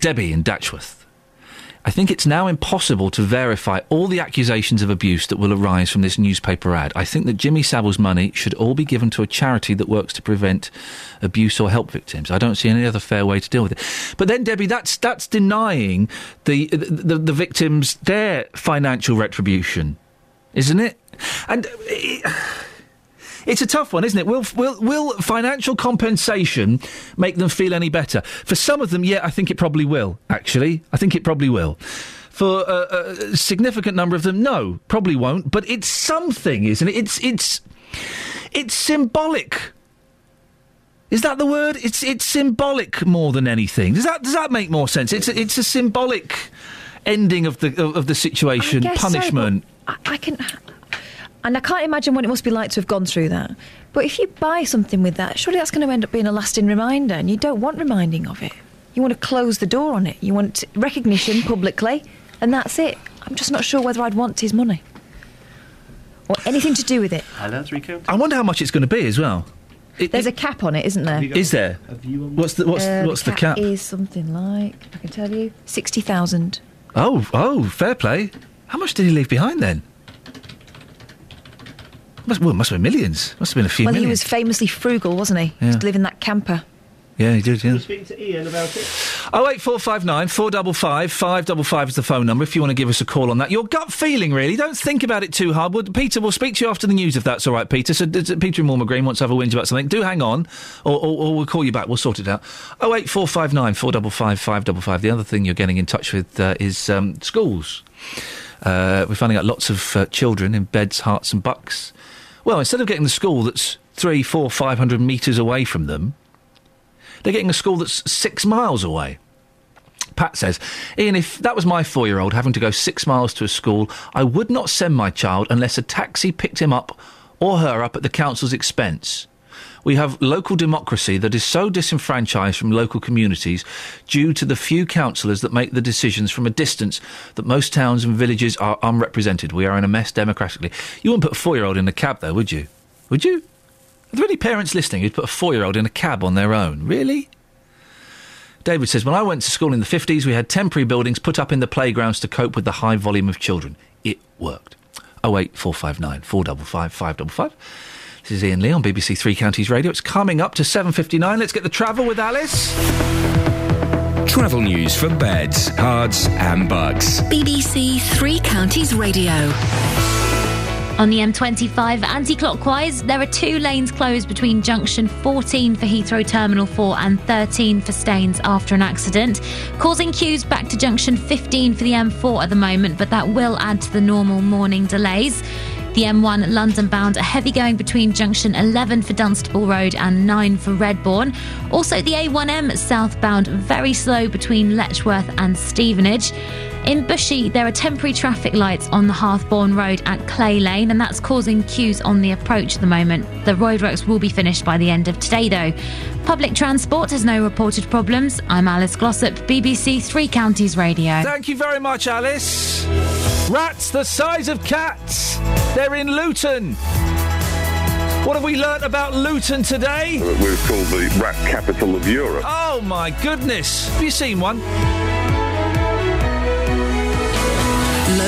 Debbie in Datchworth. I think it's now impossible to verify all the accusations of abuse that will arise from this newspaper ad. I think that Jimmy Savile's money should all be given to a charity that works to prevent abuse or help victims. I don't see any other fair way to deal with it. But then, Debbie, that's denying the victims their financial retribution, isn't it? And it's a tough one, isn't it? Will financial compensation make them feel any better? For some of them, yeah, I think it probably will, actually. I think it probably will. For a significant number of them, no, probably won't. But it's something, isn't it? It's symbolic. Is that the word? It's symbolic more than anything. Does that make more sense? It's a symbolic ending of the situation, punishment. So, I can, and I can't imagine what it must be like to have gone through that. But if you buy something with that, surely that's going to end up being a lasting reminder, and you don't want reminding of it. You want to close the door on it. You want recognition publicly, and that's it. I'm just not sure whether I'd want his money or anything to do with it. I wonder how much it's going to be as well. There's a cap on it, isn't there? Is there? What's the cap? Is something like, I can tell you, 60,000. Oh, fair play. How much did he leave behind then? Must have been millions. Must have been a few million. He was famously frugal, wasn't he? Yeah. Just living in that camper. Yeah, he did, yeah. Were you speaking to Ian about it? 08459 455 555 is the phone number if you want to give us a call on that. Your gut feeling, really. Don't think about it too hard. Peter, we'll speak to you after the news if that's all right, Peter. So Peter in Walmer Green wants to have a whinge about something. Do hang on, or we'll call you back. We'll sort it out. 08459 455 555. The other thing you're getting in touch with is schools. We're finding out lots of children in Beds, Herts and Bucks. Well, instead of getting the school that's 300, 400, 500 metres away from them, they're getting a school that's 6 miles away. Pat says, Ian, if that was my 4-year-old having to go 6 miles to a school, I would not send my child unless a taxi picked him up or her up at the council's expense. We have local democracy that is so disenfranchised from local communities due to the few councillors that make the decisions from a distance that most towns and villages are unrepresented. We are in a mess democratically. You wouldn't put a 4-year-old in a cab, though, would you? Would you? Are there any parents listening who'd put a 4-year-old in a cab on their own? Really? David says, when I went to school in the 50s, we had temporary buildings put up in the playgrounds to cope with the high volume of children. It worked. 08459 455 555. This is Ian Lee on BBC Three Counties Radio. It's coming up to 7:59. Let's get the travel with Alice. Travel news for Beds, Herts and Bucks. BBC Three Counties Radio. On the M25 anti-clockwise, there are 2 lanes closed between junction 14 for Heathrow Terminal 4 and 13 for Staines after an accident, causing queues back to junction 15 for the M4 at the moment, but that will add to the normal morning delays. The M1 London-bound are heavy going between junction 11 for Dunstable Road and 9 for Redbourne. Also, the A1M southbound very slow between Letchworth and Stevenage. In Bushey, there are temporary traffic lights on the Harthbourne Road at Clay Lane, and that's causing queues on the approach at the moment. The roadworks will be finished by the end of today, though. Public transport has no reported problems. I'm Alice Glossop, BBC Three Counties Radio. Thank you very much, Alice. Rats the size of cats. They're in Luton. What have we learnt about Luton today? We're called the rat capital of Europe. Oh, my goodness. Have you seen one?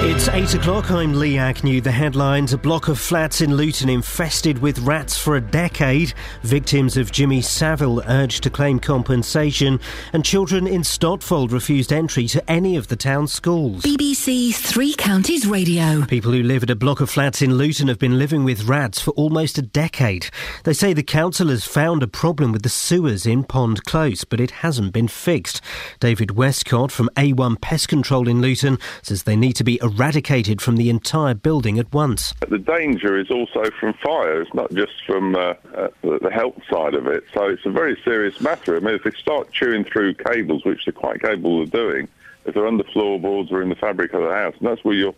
It's 8 o'clock, I'm Lee Agnew. The headlines, a block of flats in Luton infested with rats for a decade, victims of Jimmy Savile urged to claim compensation, and children in Stotfold refused entry to any of the town's schools. BBC Three Counties Radio. People who live at a block of flats in Luton have been living with rats for almost a decade. They say the council has found a problem with the sewers in Pond Close, but it hasn't been fixed. David Westcott from A1 Pest Control in Luton says they need to be eradicated from the entire building at once. The danger is also from fire. It's not just from the health side of it. So it's a very serious matter. I mean, if they start chewing through cables, which they're quite capable of doing, if they're under floorboards or in the fabric of the house, and that's where your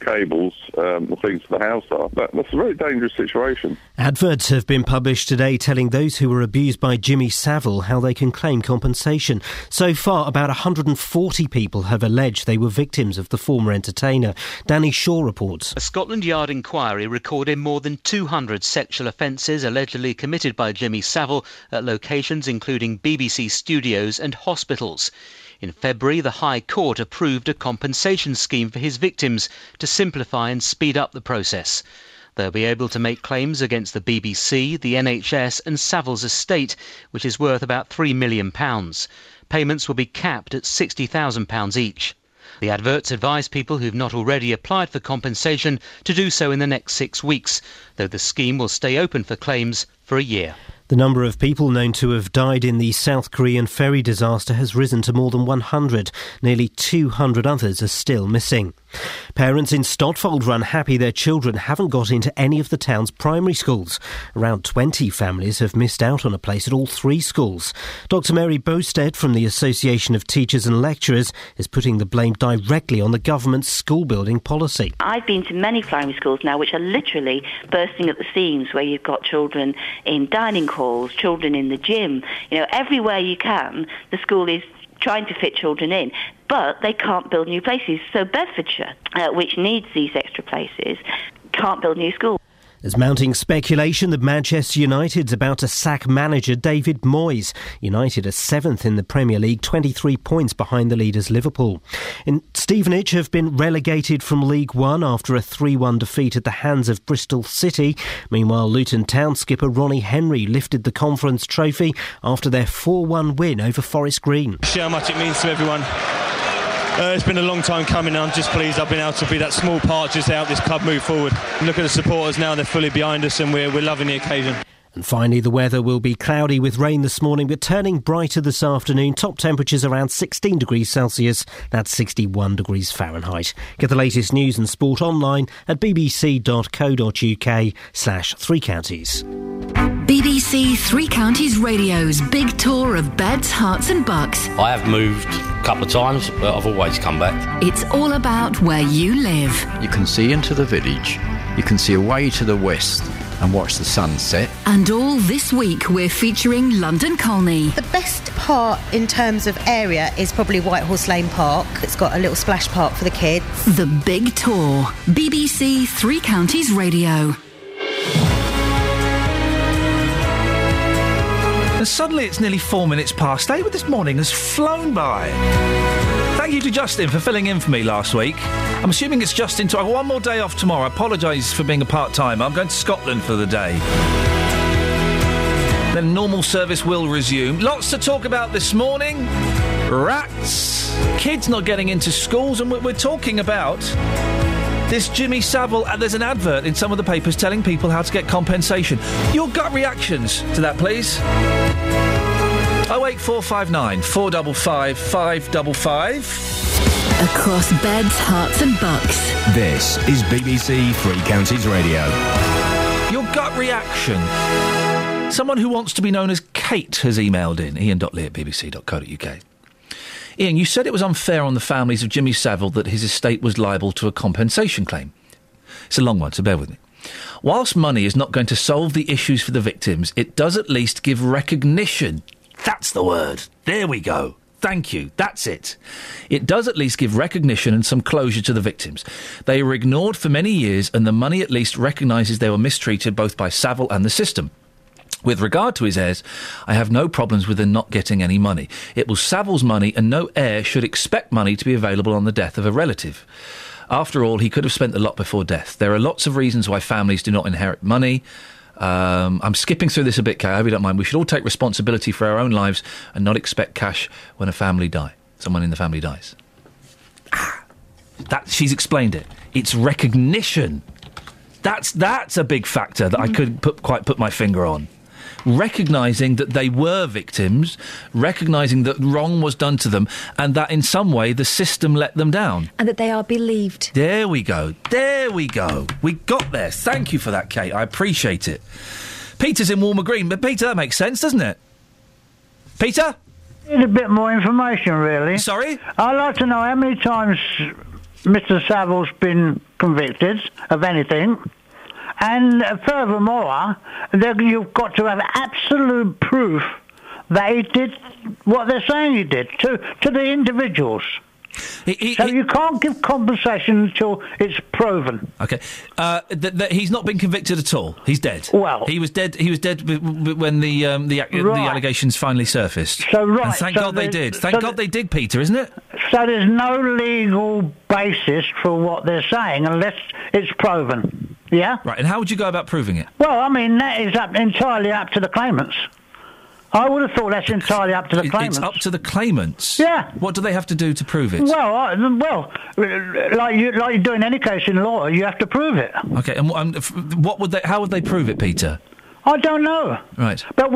cables, the things for the house are. That's a very dangerous situation. Adverts have been published today telling those who were abused by Jimmy Savile how they can claim compensation. So far, about 140 people have alleged they were victims of the former entertainer. Danny Shaw reports. A Scotland Yard inquiry recorded more than 200 sexual offences allegedly committed by Jimmy Savile at locations including BBC studios and hospitals. In February, the High Court approved a compensation scheme for his victims to simplify and speed up the process. They'll be able to make claims against the BBC, the NHS and Savills Estate, which is worth about £3 million. Payments will be capped at £60,000 each. The adverts advise people who've not already applied for compensation to do so in the next 6 weeks, though the scheme will stay open for claims for a year. The number of people known to have died in the South Korean ferry disaster has risen to more than 100. Nearly 200 others are still missing. Parents in Stotfold are unhappy their children haven't got into any of the town's primary schools. Around 20 families have missed out on a place at all three schools. Dr Mary Bosted from the Association of Teachers and Lecturers is putting the blame directly on the government's school building policy. I've been to many primary schools now which are literally bursting at the seams, where you've got children in dining halls, children in the gym, you know, everywhere you can, the school is trying to fit children in. But they can't build new places. So Bedfordshire, which needs these extra places, can't build new schools. There's mounting speculation that Manchester United's about to sack manager David Moyes. United are seventh in the Premier League, 23 points behind the leaders Liverpool. In Stevenage have been relegated from League One after a 3-1 defeat at the hands of Bristol City. Meanwhile, Luton Town skipper Ronnie Henry lifted the Conference Trophy after their 4-1 win over Forest Green. See how much it means to everyone. It's been a long time coming, and I'm just pleased I've been able to be that small part just to help this club move forward. Look at the supporters now, they're fully behind us and we're loving the occasion. And finally, the weather will be cloudy with rain this morning, but turning brighter this afternoon. Top temperatures around 16 degrees Celsius, that's 61 degrees Fahrenheit. Get the latest news and sport online at bbc.co.uk/3counties. BBC Three Counties Radio's big tour of beds, hearts and bucks. I have moved a couple of times, but I've always come back. It's all about where you live. You can see into the village, you can see away to the west and watch the sunset. And all this week we're featuring London Colney. The best part in terms of area is probably Whitehorse Lane Park. It's got a little splash park for the kids. The Big Tour. BBC Three Counties Radio. And suddenly it's nearly 8:04 but this morning has flown by. Thank you to Justin for filling in for me last week. I'm assuming it's Justin. I've got one more day off tomorrow. I apologise for being a part-timer. I'm going to Scotland for the day. Then normal service will resume. Lots to talk about this morning. Rats, kids not getting into schools, and we're talking about this Jimmy Savile, and there's an advert in some of the papers telling people how to get compensation. Your gut reactions to that, please. 08459 455 555. Across beds, hearts and bucks. This is BBC Three Counties Radio. Your gut reaction. Someone who wants to be known as Kate has emailed in, ian.lee@bbc.co.uk. Ian, you said it was unfair on the families of Jimmy Savile that his estate was liable to a compensation claim. It's a long one, so bear with me. Whilst money is not going to solve the issues for the victims, it does at least give recognition. That's the word. There we go. Thank you. That's it. It does at least give recognition and some closure to the victims. They were ignored for many years, and the money at least recognises they were mistreated both by Savile and the system. With regard to his heirs, I have no problems with them not getting any money. It was Savile's money, and no heir should expect money to be available on the death of a relative. After all, he could have spent the lot before death. There are lots of reasons why families do not inherit money. I'm skipping through this a bit, Kay. I hope you don't mind. We should all take responsibility for our own lives and not expect cash when a family die. Someone in the family dies. Ah, that she's explained it. It's recognition. That's a big factor that I couldn't quite put my finger on. Recognising that they were victims, recognising that wrong was done to them, and that in some way the system let them down. And that they are believed. There we go. There we go. We got there. Thank you for that, Kate. I appreciate it. Peter's in Walmer Green. But Peter, that makes sense, doesn't it? Peter? I need a bit more information, really. Sorry? I'd like to know how many times Mr Savile's been convicted of anything. And furthermore, you've got to have absolute proof that he did what they're saying he did to the individuals. So you can't give compensation until it's proven. OK. That he's not been convicted at all. He's dead. Well... He was dead when the allegations finally surfaced. So, right. And thank God they did. Thank God they did, Peter, isn't it? So there's no legal basis for what they're saying unless it's proven. Yeah. Right, and how would you go about proving it? Well, I mean, that is entirely up to the claimants. I would have thought that's entirely up to the claimants. It's up to the claimants? Yeah. What do they have to do to prove it? Well, like you do in any case in law, you have to prove it. Okay, and what would they? How would they prove it, Peter? I don't know. Right. But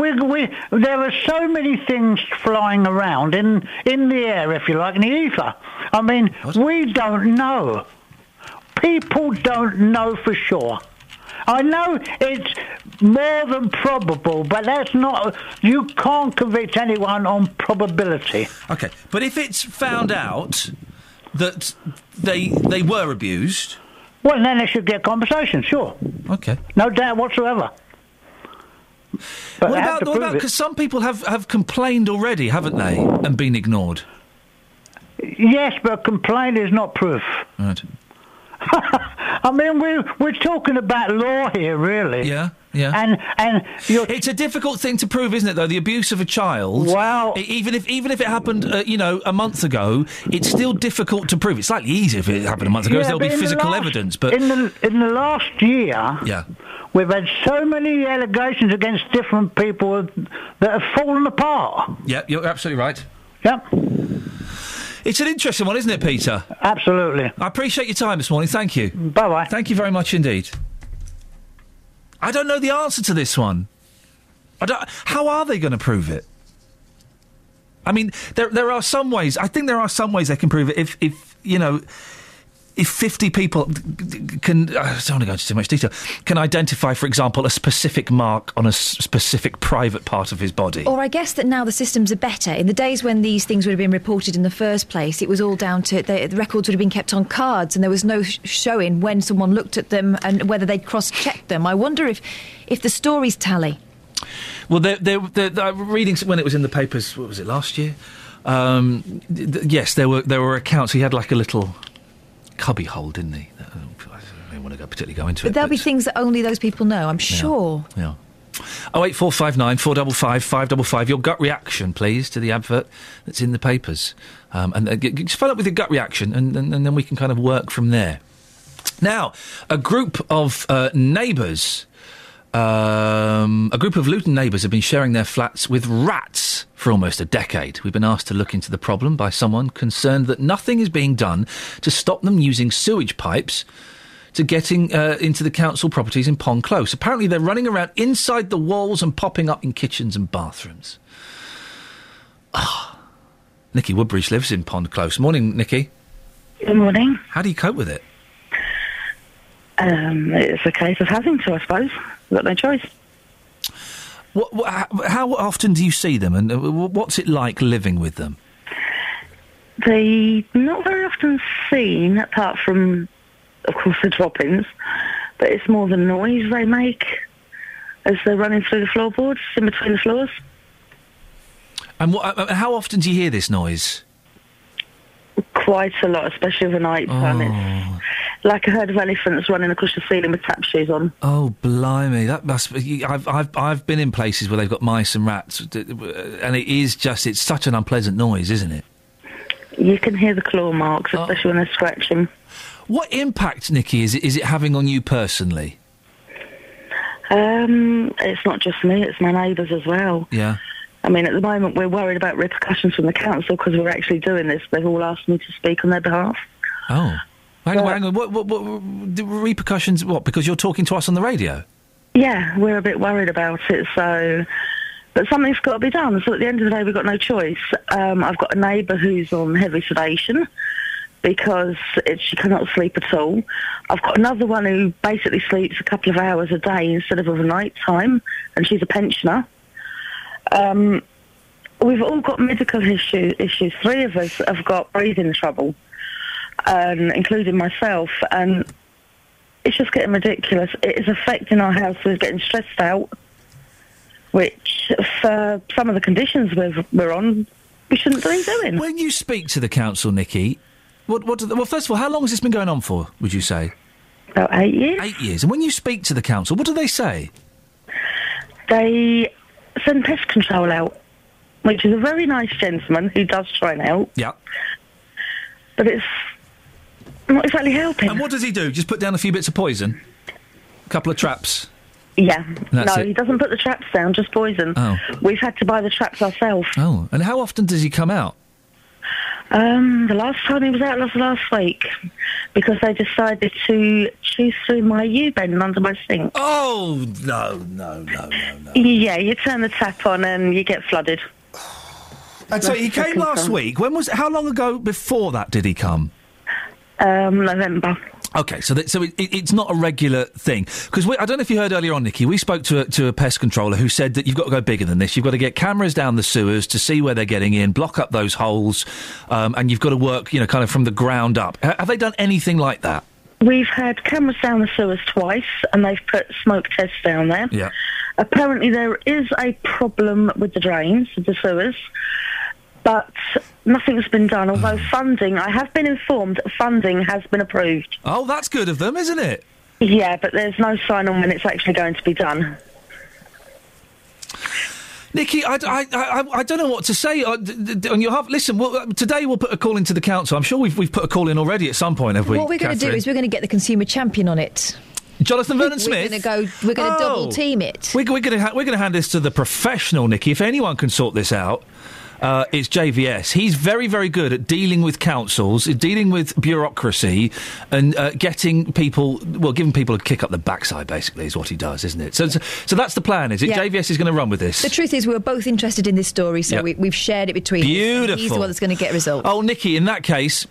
there are so many things flying around in the air, if you like, in the ether. I mean, what? We don't know. People don't know for sure. I know it's more than probable, but that's not... You can't convict anyone on probability. OK, but if it's found out that they were abused... Well, then they should get compensation, sure. OK. No doubt whatsoever. But what about... Because some people have complained already, haven't they, and been ignored? Yes, but complaint is not proof. Right. I mean, we're talking about law here, really. Yeah, yeah. And it's a difficult thing to prove, isn't it? Though the abuse of a child. Wow. Even if it happened, a month ago, it's still difficult to prove. It's slightly easier if it happened a month ago, because there'll be physical evidence. But in the last year, yeah, we've had so many allegations against different people that have fallen apart. Yeah, you're absolutely right. Yep. It's an interesting one, isn't it, Peter? Absolutely. I appreciate your time this morning. Thank you. Bye-bye. Thank you very much indeed. I don't know the answer to this one. How are they going to prove it? I mean, there are some ways. I think there are some ways they can prove it. If 50 people can... I don't want to go into too much detail. Can identify, for example, a specific mark on a specific private part of his body. Or I guess that now the systems are better. In the days when these things would have been reported in the first place, it was all down to... The records would have been kept on cards and there was no showing when someone looked at them and whether they'd cross-checked them. I wonder if the stories tally. Well, they're reading... When it was in the papers, what was it, last year? Yes, there were accounts. He had like a little... cubbyhole, didn't he? I don't want to particularly go into it. But there'll be things that only those people know, I'm sure. Yeah. 08459 455 555. Your gut reaction, please, to the advert that's in the papers. And just follow up with your gut reaction, and then we can kind of work from there. Now, a group of neighbours... a group of Luton neighbours have been sharing their flats with rats for almost a decade. We've been asked to look into the problem by someone concerned that nothing is being done to stop them using sewage pipes to getting into the council properties in Pond Close. Apparently they're running around inside the walls and popping up in kitchens and bathrooms. Nikki Woodbridge lives in Pond Close. Morning, Nikki. Good morning. How do you cope with it? It's a case of having to, I suppose. We've got no choice. How often do you see them, and what's it like living with them? They're not very often seen, apart from, of course, the drop-ins, but it's more the noise they make as they're running through the floorboards, in between the floors. And how often do you hear this noise? Quite a lot, especially overnight. Oh. Like a herd of elephants running across the ceiling with tap shoes on. Oh, blimey! That must be. I've been in places where they've got mice and rats, and it's such an unpleasant noise, isn't it? You can hear the claw marks, especially when they're scratching. What impact, Nikki, is it having on you personally? It's not just me; it's my neighbours as well. Yeah. I mean, at the moment, we're worried about repercussions from the council because we're actually doing this. They've all asked me to speak on their behalf. Oh. Hang on. What the repercussions? What? Because you're talking to us on the radio. Yeah, we're a bit worried about it. So, but something's got to be done. So at the end of the day, we've got no choice. I've got a neighbour who's on heavy sedation because she cannot sleep at all. I've got another one who basically sleeps a couple of hours a day instead of overnight time, and she's a pensioner. We've all got medical issues. Three of us have got breathing trouble. Including myself, and it's just getting ridiculous. It is affecting our house. We're getting stressed out, which for some of the conditions we're on, we shouldn't be doing. When you speak to the council, Nikki, well, first of all, how long has this been going on for, would you say? About 8 years. 8 years. And when you speak to the council, what do they say? They send pest control out, which is a very nice gentleman who does try and help. Yeah. But it's... not exactly helping. And what does he do? Just put down a few bits of poison? Couple of traps. Yeah. No, it. He doesn't put the traps down, just boys them. Oh. We've had to buy the traps ourselves. Oh, and how often does he come out? The last time he was out was last week, because they decided to chew through my U-bend under my sink. Oh, no. Yeah, you turn the tap on and you get flooded. And so he came last week. When was? How long ago before that did he come? November. Okay, so it's not a regular thing. Because I don't know if you heard earlier on, Nikki, we spoke to a pest controller who said that you've got to go bigger than this. You've got to get cameras down the sewers to see where they're getting in, block up those holes, and you've got to work, kind of from the ground up. Have they done anything like that? We've had cameras down the sewers twice, and they've put smoke tests down there. Yeah. Apparently there is a problem with the drains, the sewers, but nothing's been done, although I have been informed that funding has been approved. Oh, that's good of them, isn't it? Yeah, but there's no sign on when it's actually going to be done. Nikki, I don't know what to say on your half. Listen, today we'll put a call into the council. I'm sure we've put a call in already at some point, have we, What we're going to do is we're going to get the consumer champion on it. Jonathan Vernon-Smith. We're going to double team it. We're going to hand this to the professional, Nikki. If anyone can sort this out... it's JVS. He's very, very good at dealing with councils, dealing with bureaucracy, and getting people, giving people a kick up the backside, basically, is what he does, isn't it? So that's the plan, is it? Yeah. JVS is going to run with this. The truth is we were both interested in this story, so we've shared it between us. He's the one that's going to get results. Oh, Nikki, in that case,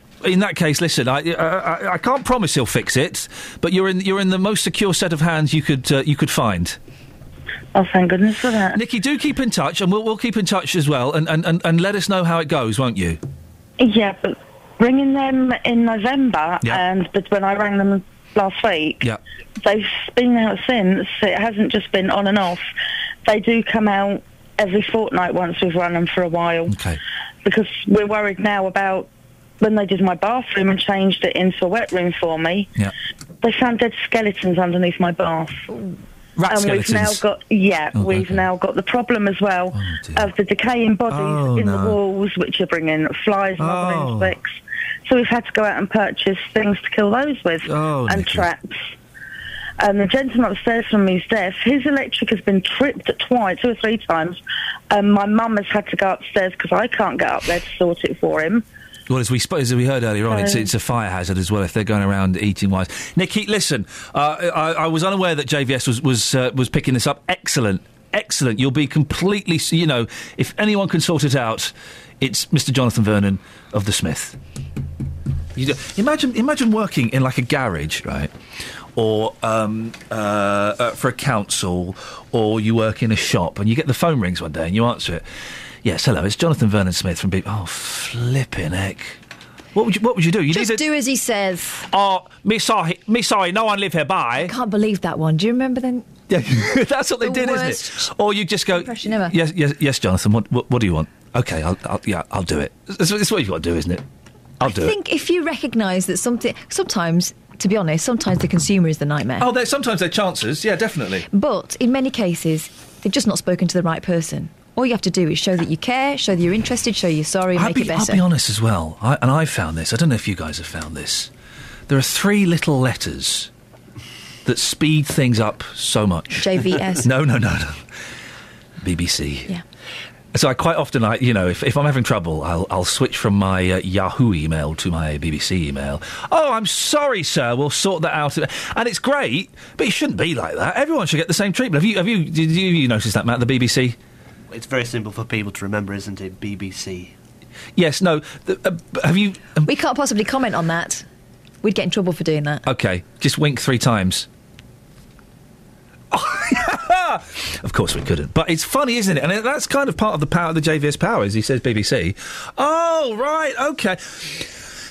listen, I can't promise he'll fix it, but you're in the most secure set of hands you could find. Oh, thank goodness for that. Nikki, do keep in touch, and we'll keep in touch as well, and let us know how it goes, won't you? Yeah, but ringing them in November, but when I rang them last week, they've been out since. It hasn't just been on and off. They do come out every fortnight once we've run them for a while. Okay. Because we're worried now about when they did my bathroom and changed it into a wet room for me, they found dead skeletons underneath my bath. Ooh. Rat skeletons. We've now got the problem as well of the decaying bodies the walls, which are bringing flies and other insects. So we've had to go out and purchase things to kill those with and Nikki. Traps. And the gentleman upstairs from me's deaf, his electric has been tripped twice, two or three times. And my mum has had to go upstairs because I can't get up there to sort it for him. Well, as we heard earlier on, it's a fire hazard as well if they're going around eating wise. Nikki, listen, I was unaware that JVS was picking this up. Excellent. You'll be completely, if anyone can sort it out, it's Mr. Jonathan Vernon of the Smith. Imagine working in like a garage, right? Or for a council, or you work in a shop and you get the phone rings one day and you answer it. Yes, hello, it's Jonathan Vernon-Smith from BBC. Oh, flipping heck. What would you do? Just do as he says. Oh, me sorry, no one live hereby. I can't believe that one. Do you remember them? Yeah, that's what they did, isn't it? Or you just go, yes, Jonathan, what do you want? Okay, I'll do it. It's what you've got to do, isn't it? I think if you recognise that something... Sometimes... To be honest, sometimes the consumer is the nightmare. Oh, sometimes they're chances, yeah, definitely. But in many cases, they've just not spoken to the right person. All you have to do is show that you care, show that you're interested, show you're sorry, make it better. I'll be honest as well, I found this, I don't know if you guys have found this, there are three little letters that speed things up so much. JVS. No. BBC. Yeah. So I quite often, if I'm having trouble, I'll switch from my Yahoo email to my BBC email. Oh, I'm sorry, sir, we'll sort that out. And it's great, but it shouldn't be like that. Everyone should get the same treatment. Did you notice that, Matt, the BBC? It's very simple for people to remember, isn't it, BBC? Yes, no, have you... we can't possibly comment on that. We'd get in trouble for doing that. OK, just wink three times. Of course we couldn't. But it's funny, isn't it? And that's kind of part of the power, the JVS power, is he says BBC. Oh, right, OK.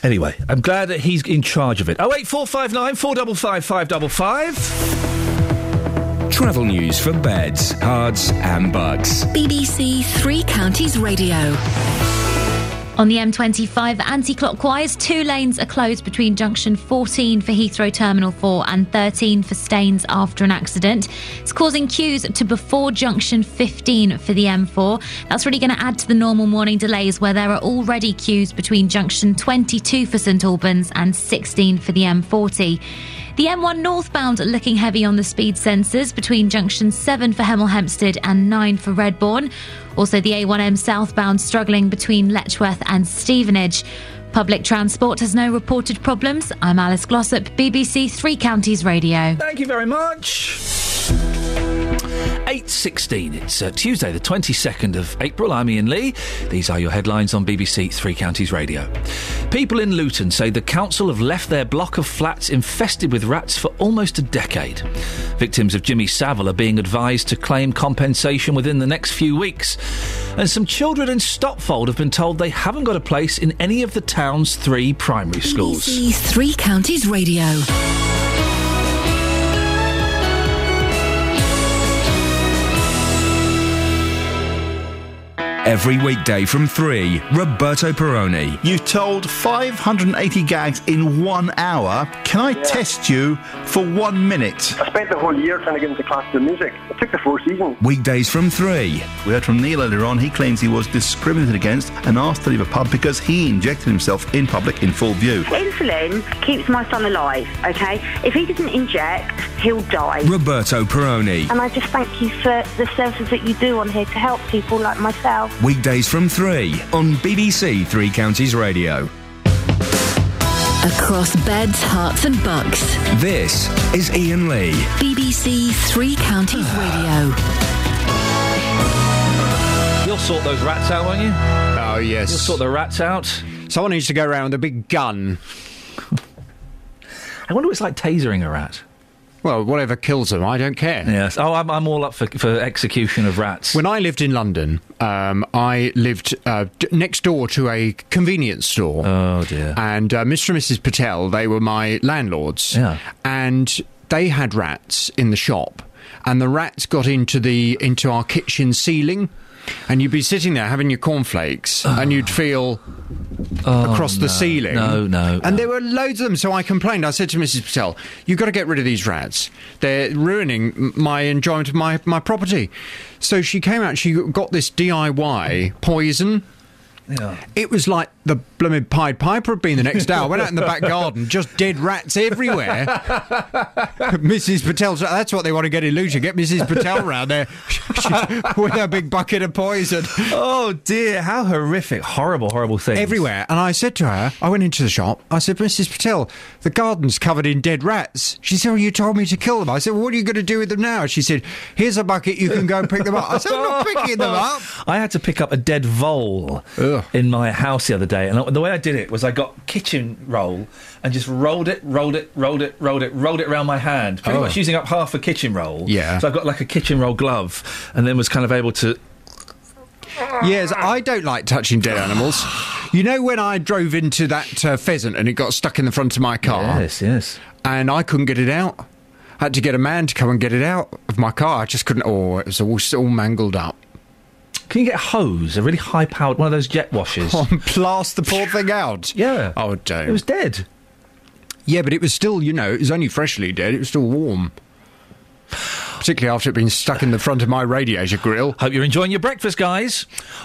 Anyway, I'm glad that he's in charge of it. 08459 455 555. Travel news for beds, cards and bugs. BBC Three Counties Radio. On the M25, anti-clockwise, two lanes are closed between junction 14 for Heathrow Terminal 4 and 13 for Staines after an accident. It's causing queues to before junction 15 for the M4. That's really going to add to the normal morning delays where there are already queues between junction 22 for St Albans and 16 for the M40. The M1 northbound looking heavy on the speed sensors between junction 7 for Hemel Hempstead and 9 for Redbourne. Also the A1M southbound struggling between Letchworth and Stevenage. Public transport has no reported problems. I'm Alice Glossop, BBC Three Counties Radio. Thank you very much. 8:16. It's Tuesday, the 22nd of April. I'm Ian Lee. These are your headlines on BBC Three Counties Radio. People in Luton say the council have left their block of flats infested with rats for almost a decade. Victims of Jimmy Savile are being advised to claim compensation within the next few weeks. And some children in Stopfold have been told they haven't got a place in any of the town's three primary schools. BBC Three Counties Radio. Every weekday from 3, Roberto Peroni. You told 580 gags in 1 hour. Can I test you for 1 minute? I spent the whole year trying to get into classical music. It took the 4 seasons. Weekdays from 3. We heard from Neil earlier on. He claims he was discriminated against and asked to leave a pub because he injected himself in public in full view. Insulin keeps my son alive, OK? If he doesn't inject, he'll die. Roberto Peroni. And I just thank you for the services that you do on here to help people like myself. Weekdays from 3 on BBC Three Counties Radio. Across beds, hearts and bucks. This is Ian Lee. BBC Three Counties Radio. You'll sort those rats out, won't you? Oh, yes. You'll sort the rats out. Someone needs to go around with a big gun. I wonder what it's like tasering a rat. Well, whatever kills them, I don't care. Yes. Oh, I'm all up for execution of rats. When I lived in London, I lived next door to a convenience store. Oh, dear. And Mr. and Mrs. Patel, they were my landlords. Yeah. And they had rats in the shop. And the rats got into our kitchen ceiling. And you'd be sitting there having your cornflakes, and you'd feel across the ceiling. No. There were loads of them, so I complained. I said to Mrs. Patel, "You've got to get rid of these rats. They're ruining my enjoyment of my property." So she came out. She got this DIY poison. Yeah. It was like the blooming Pied Piper had been the next day. I went out in the back garden, just dead rats everywhere. Mrs. Patel, that's what they want to get in Luton. Get Mrs. Patel round there with her big bucket of poison. Oh, dear, how horrific. Horrible, horrible things. Everywhere. And I said to her, I went into the shop, I said, "Mrs. Patel, the garden's covered in dead rats." She said, "Well, you told me to kill them." I said, "Well, what are you going to do with them now?" She said, "Here's a bucket, you can go and pick them up." I said, "I'm not picking them up." I had to pick up a dead vole. Ugh. In my house the other day, and the way I did it was I got kitchen roll and just rolled it around my hand, pretty much using up half a kitchen roll. Yeah. So I got like a kitchen roll glove, and then was kind of able to... Yes, I don't like touching dead animals. You know when I drove into that pheasant and it got stuck in the front of my car? Yes. And I couldn't get it out. I had to get a man to come and get it out of my car. I just couldn't... Oh, it was all mangled up. Can you get a hose, a really high-powered, one of those jet washers? Oh, and blast the poor thing out? Yeah. Oh, damn. It was dead. Yeah, but it was still, it was only freshly dead. It was still warm. Particularly after it being stuck in the front of my radiator grill. Hope you're enjoying your breakfast, guys.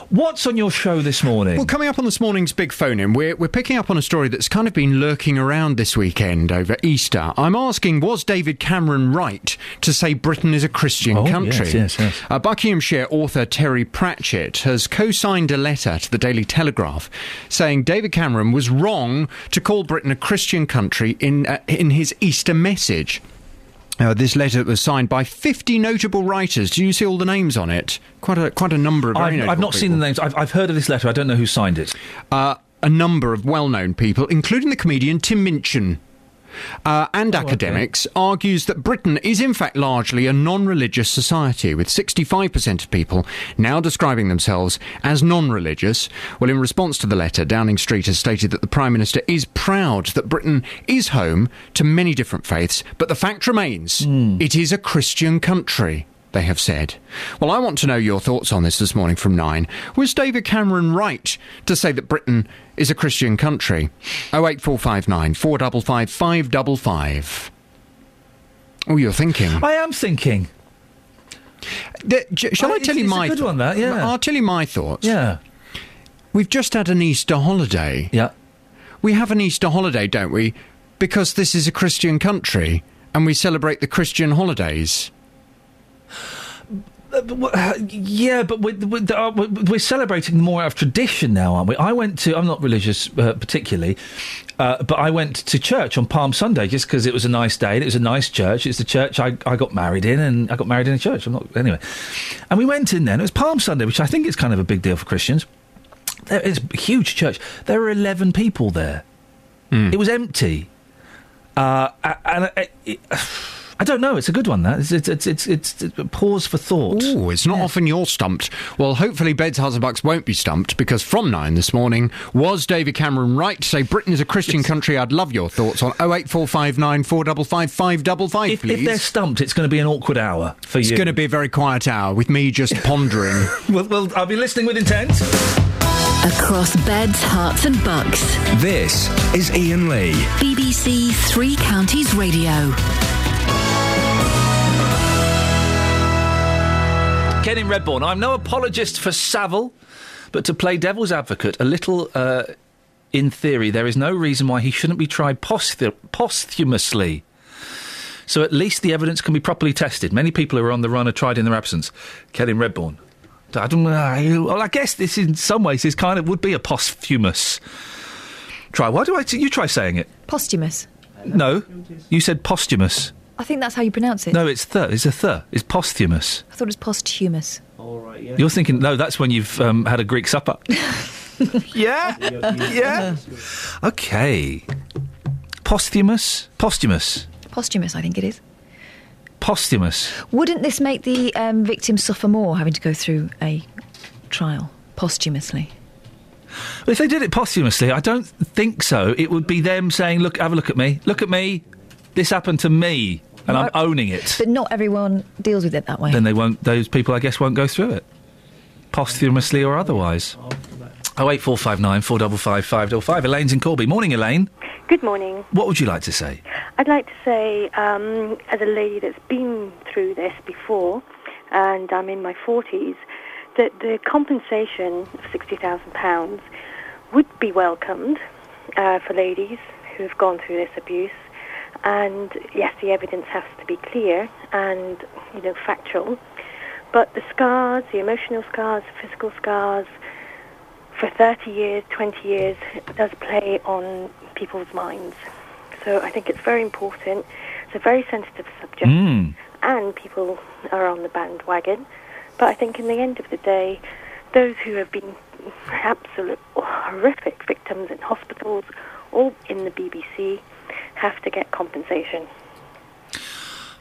What's on your show this morning? Well, coming up on this morning's Big Phone-In, we're picking up on a story that's kind of been lurking around this weekend over Easter. I'm asking, was David Cameron right to say Britain is a Christian country? Yes. Buckinghamshire author Terry Pratchett has co-signed a letter to the Daily Telegraph saying David Cameron was wrong to call Britain a Christian country in his Easter message. This letter was signed by 50 notable writers. Do you see all the names on it? Quite a number of very notable people. I've not seen the names. I've heard of this letter. I don't know who signed it. A number of well-known people, including the comedian Tim Minchin. And academics, argues that Britain is in fact largely a non-religious society, with 65% of people now describing themselves as non-religious. Well, in response to the letter, Downing Street has stated that the Prime Minister is proud that Britain is home to many different faiths, but the fact remains, it is a Christian country, they have said. Well, I want to know your thoughts on this morning from 9. Was David Cameron right to say that Britain is a Christian country? 08459 455 555. Oh, you're thinking. I am thinking. Shall I tell you my thoughts? It's a good one, that, yeah. I'll tell you my thoughts. Yeah. We've just had an Easter holiday. Yeah. We have an Easter holiday, don't we? Because this is a Christian country. and we celebrate the Christian holidays. Yeah, but we're celebrating more out of tradition now, aren't we? I'm not religious particularly, but I went to church on Palm Sunday just because it was a nice day and it was a nice church. It's the church I got married in, and I got married in a church. Anyway. And we went in there, and it was Palm Sunday, which I think is kind of a big deal for Christians. It's a huge church. There were 11 people there. Mm. It was empty. I don't know. It's a good one, that. It's a pause for thought. Ooh, it's not often you're stumped. Well, hopefully Beds, Hearts and Bucks won't be stumped, because from 9 this morning, was David Cameron right to say Britain is a Christian country? I'd love your thoughts on 08459 455 555, please. If they're stumped, it's going to be an awkward hour for you. It's going to be a very quiet hour with me just pondering. Well, I'll be listening with intent. Across Beds, Hearts and Bucks. This is Ian Lee. BBC Three Counties Radio. Ken in Redbourne. I'm no apologist for Savile, but to play devil's advocate a little, in theory, there is no reason why he shouldn't be tried posthumously. So at least the evidence can be properly tested. Many people who are on the run are tried in their absence. Ken in Redbourne. I don't know. Well, I guess this in some ways is kind of would be a posthumous try. Why do you try saying it? Posthumous. No, you said posthumous. I think that's how you pronounce it. No, it's th. It's a th. It's posthumous. I thought it was posthumous. All right, yeah. You're thinking, no, that's when you've had a Greek supper. Yeah? Yeah? OK. Posthumous? Posthumous. Posthumous, I think it is. Posthumous. Wouldn't this make the victim suffer more, having to go through a trial posthumously? Well, if they did it posthumously, I don't think so. It would be them saying, look, have a look at me. Look at me. This happened to me. And I'm owning it. But not everyone deals with it that way. Then they won't. Those people, I guess, won't go through it, posthumously or otherwise. 08459 455 555. Elaine's in Corby. Morning, Elaine. Good morning. What would you like to say? I'd like to say, as a lady that's been through this before, and I'm in my 40s, that the compensation of £60,000 would be welcomed for ladies who have gone through this abuse. And, yes, the evidence has to be clear and, you know, factual. But the scars, the emotional scars, physical scars, for 30 years, 20 years, it does play on people's minds. So I think it's very important. It's a very sensitive subject. Mm. And people are on the bandwagon. But I think in the end of the day, those who have been absolute horrific victims in hospitals or in the BBC have to get compensation.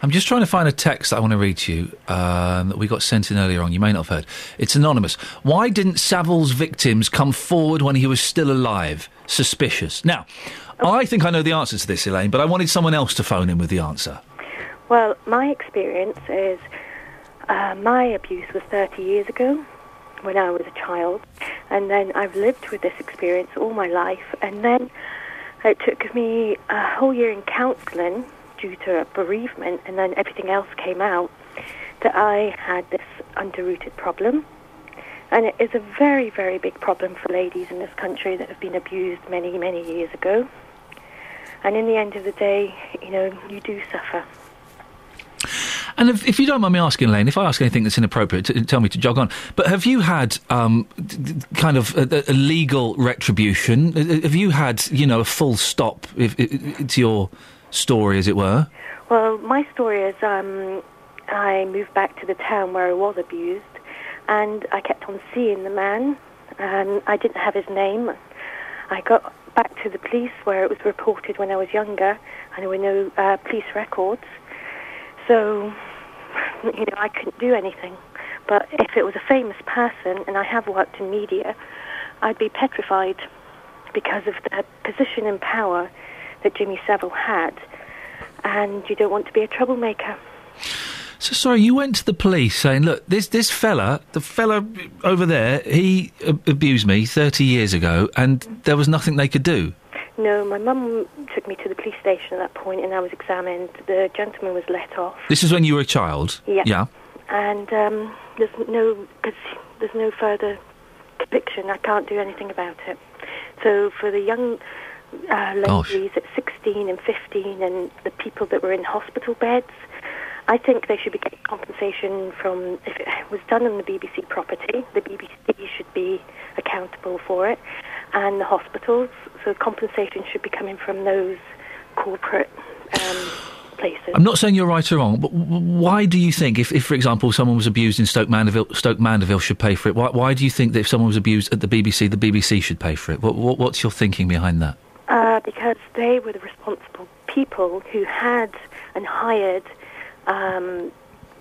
I'm just trying to find a text that I want to read to you that we got sent in earlier on. You may not have heard. It's anonymous. Why didn't Savile's victims come forward when he was still alive? Suspicious. Now, I think I know the answer to this, Elaine, but I wanted someone else to phone in with the answer. Well, my experience is my abuse was 30 years ago when I was a child, and then I've lived with this experience all my life, and then it took me a whole year in counselling due to a bereavement, and then everything else came out, that I had this under-rooted problem. And it is a very, very big problem for ladies in this country that have been abused many, many years ago. And in the end of the day, you know, you do suffer. And if you don't mind me asking, Elaine, if I ask anything that's inappropriate, tell me to jog on. But have you had kind of a legal retribution? Have you had, you know, a full stop to your story, as it were? Well, my story is I moved back to the town where I was abused, and I kept on seeing the man, and I didn't have his name. I got back to the police where it was reported when I was younger, and there were no police records. So, you know, I couldn't do anything. But if it was a famous person, and I have worked in media, I'd be petrified because of the position and power that Jimmy Savile had. And you don't want to be a troublemaker. So, sorry, you went to the police saying, look, this fella, the fella over there, he abused me 30 years ago, and there was nothing they could do? No, my mum took me to the police station at that point, and I was examined. The gentleman was let off. This is when you were a child? Yeah. Yeah. And there's no further conviction. I can't do anything about it. So for the young ladies at 16 and 15 and the people that were in hospital beds. I think they should be getting compensation from, if it was done on the BBC property, the BBC should be accountable for it, and the hospitals. So compensation should be coming from those corporate places. I'm not saying you're right or wrong, but why do you think, if for example, someone was abused in Stoke Mandeville should pay for it? Why do you think that if someone was abused at the BBC should pay for it? What's your thinking behind that? Because they were the responsible people who had and hired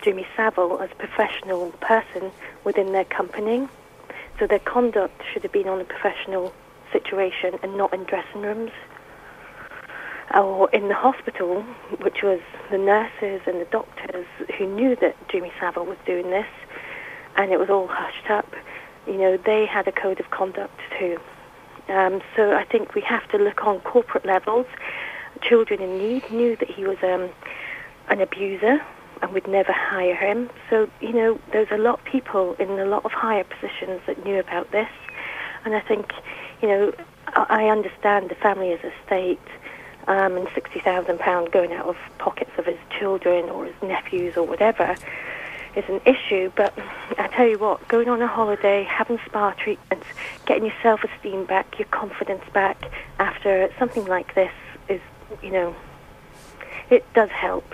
Jimmy Savile as a professional person within their company. So their conduct should have been on a professional situation and not in dressing rooms. Or in the hospital, which was the nurses and the doctors who knew that Jimmy Savile was doing this, and it was all hushed up. You know, they had a code of conduct too. So I think we have to look on corporate levels. Children in Need knew that he was an abuser and would never hire him. So, you know, there's a lot of people in a lot of higher positions that knew about this. And I think, you know, I understand the family is at stake. And £60,000 going out of pockets of his children or his nephews or whatever is an issue. But I tell you what, going on a holiday, having spa treatments, getting your self-esteem back, your confidence back after something like this is, you know, it does help.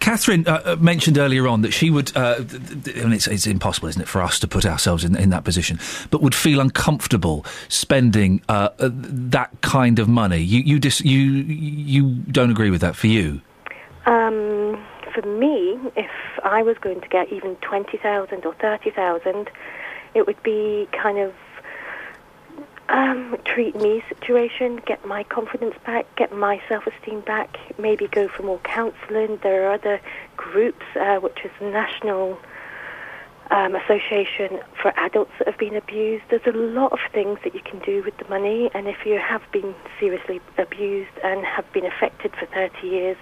Catherine mentioned earlier on that she would, and it's impossible, isn't it, for us to put ourselves in that position, but would feel uncomfortable spending that kind of money. You don't agree with that, for you? For me, if I was going to get even 20,000 or 30,000, it would be kind of treat me situation, get my confidence back, get my self-esteem back, maybe go for more counselling. There are other groups, which is the National Association for Adults that have been abused. There's a lot of things that you can do with the money, and if you have been seriously abused and have been affected for 30 years,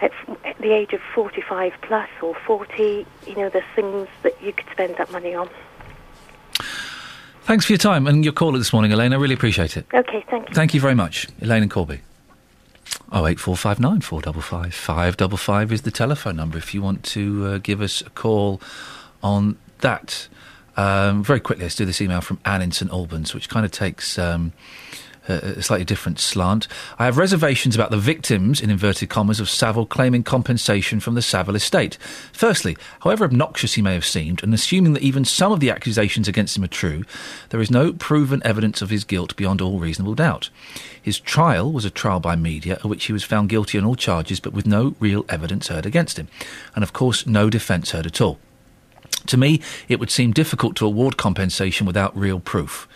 at the age of 45 plus or 40, you know, there's things that you could spend that money on. Thanks for your time and your call this morning, Elaine. I really appreciate it. OK, thank you. Thank you very much. Elaine and Corby. 08459 455 555 is the telephone number if you want to give us a call on that. Very quickly, let's do this email from Anne in St Albans, which kind of takes a slightly different slant. I have reservations about the victims, in inverted commas, of Savile claiming compensation from the Savile estate. Firstly, however obnoxious he may have seemed, and assuming that even some of the accusations against him are true, there is no proven evidence of his guilt beyond all reasonable doubt. His trial was a trial by media, at which he was found guilty on all charges, but with no real evidence heard against him. And, of course, no defence heard at all. To me, it would seem difficult to award compensation without real proof.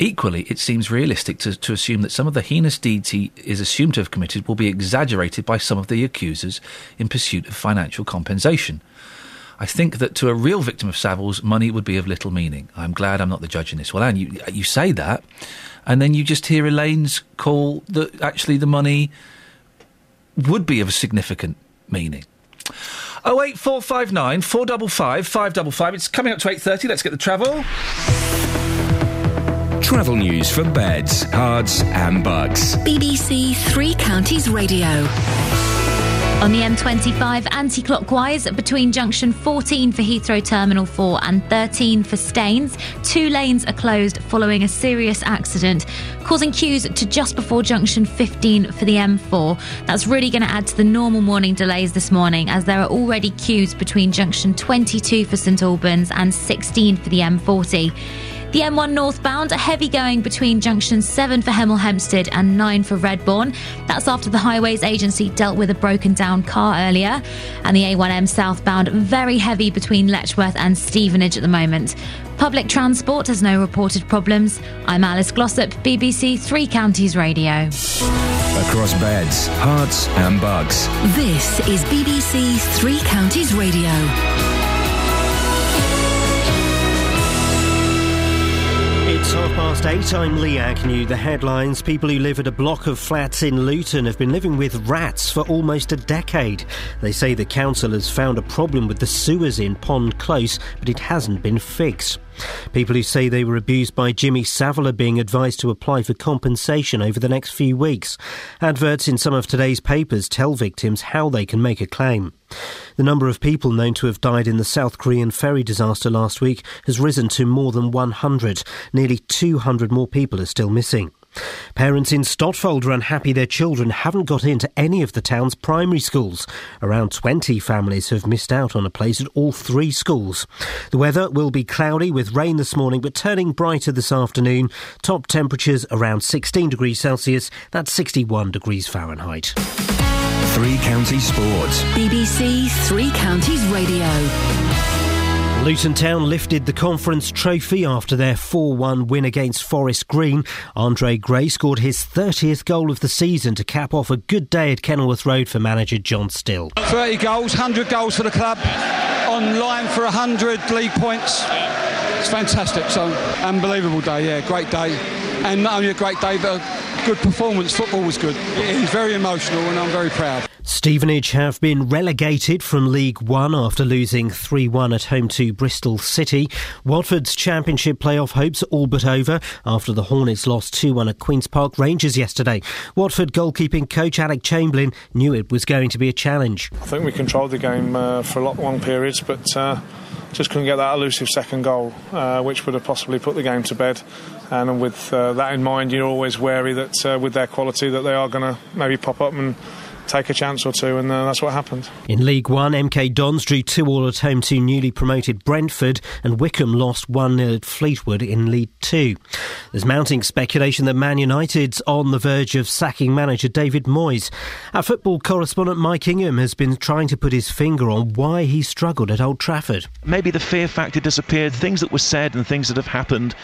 Equally, it seems realistic to assume that some of the heinous deeds he is assumed to have committed will be exaggerated by some of the accusers in pursuit of financial compensation. I think that to a real victim of Savile's, money would be of little meaning. I'm glad I'm not the judge in this. Well, Anne, you say that, and then you just hear Elaine's call that actually the money would be of significant meaning. 08459 455 555. It's coming up to 8:30. Let's get the travel. Travel news for beds, cards and bugs. BBC Three Counties Radio. On the M25 anti-clockwise between junction 14 for Heathrow Terminal 4 and 13 for Staines, two lanes are closed following a serious accident, causing queues to just before junction 15 for the M4. That's really going to add to the normal morning delays this morning, as there are already queues between junction 22 for St Albans and 16 for the M40. The M1 northbound, heavy going between junction 7 for Hemel Hempstead and 9 for Redbourne. That's after the Highways Agency dealt with a broken down car earlier. And the A1M southbound, very heavy between Letchworth and Stevenage at the moment. Public transport has no reported problems. I'm Alice Glossop, BBC Three Counties Radio. Across beds, hearts and bugs. This is BBC Three Counties Radio. It's 8:30. I'm Lee Agnew. The headlines: people who live at a block of flats in Luton have been living with rats for almost a decade. They say the council has found a problem with the sewers in Pond Close, but it hasn't been fixed. People who say they were abused by Jimmy Savile are being advised to apply for compensation over the next few weeks. Adverts in some of today's papers tell victims how they can make a claim. The number of people known to have died in the South Korean ferry disaster last week has risen to more than 100. Nearly 200 more people are still missing. Parents in Stotfold are unhappy their children haven't got into any of the town's primary schools. Around 20 families have missed out on a place at all three schools. The weather will be cloudy with rain this morning but turning brighter this afternoon. Top temperatures around 16 degrees Celsius, that's 61 degrees Fahrenheit. Three Counties Sports. BBC Three Counties Radio. Luton Town lifted the Conference Trophy after their 4-1 win against Forest Green. Andre Gray scored his 30th goal of the season to cap off a good day at Kenilworth Road for manager John Still. 30 goals, 100 goals for the club, on line for 100 league points. It's fantastic, so unbelievable day, yeah, great day. And not only a great day, but a good performance. Football was good. It was very emotional and I'm very proud. Stevenage have been relegated from League One after losing 3-1 at home to Bristol City. Watford's championship playoff hopes are all but over after the Hornets lost 2-1 at Queen's Park Rangers yesterday. Watford goalkeeping coach Alec Chamberlain knew it was going to be a challenge. I think we controlled the game for long periods, but just couldn't get that elusive second goal, which would have possibly put the game to bed. And with that in mind, you're always wary that with their quality that they are going to maybe pop up and take a chance or two, and that's what happened. In League One, MK Dons drew 2-2 at home to newly promoted Brentford, and Wickham lost 1-0 at Fleetwood in League Two. There's mounting speculation that Man United's on the verge of sacking manager David Moyes. Our football correspondent Mike Ingham has been trying to put his finger on why he struggled at Old Trafford. Maybe the fear factor disappeared. Things that were said and things that have happened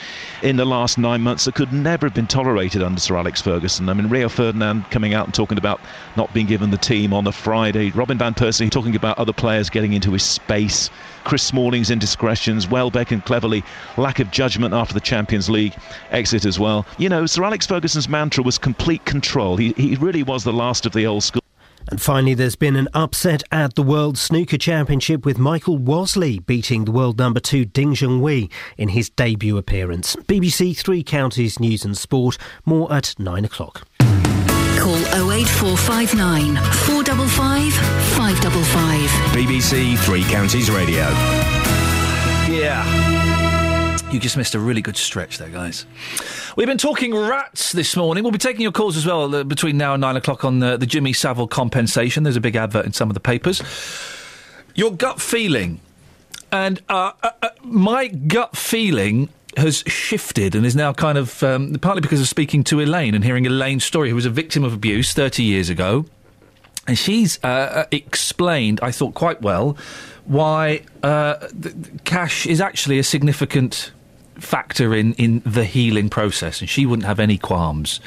in the last 9 months that could never have been tolerated under Sir Alex Ferguson. I mean, Rio Ferdinand coming out and talking about not being given the team on the Friday. Robin van Persie talking about other players getting into his space. Chris Smalling's indiscretions. Welbeck and Cleverly. Lack of judgment after the Champions League exit as well. You know, Sir Alex Ferguson's mantra was complete control. He really was the last of the old school. And finally, there's been an upset at the World Snooker Championship with Michael Wasley beating the world number 2 Ding Junhui in his debut appearance. BBC Three Counties News and Sport. More at 9 o'clock. Call 08459 455 555. BBC Three Counties Radio. Yeah. You just missed a really good stretch there, guys. We've been talking rats this morning. We'll be taking your calls as well between now and 9 o'clock on the Jimmy Savile compensation. There's a big advert in some of the papers. Your gut feeling. And my gut feeling has shifted and is now kind of partly because of speaking to Elaine and hearing Elaine's story, who was a victim of abuse 30 years ago. And she's explained, I thought, quite well why cash is actually a significant factor in the healing process. And she wouldn't have any qualms.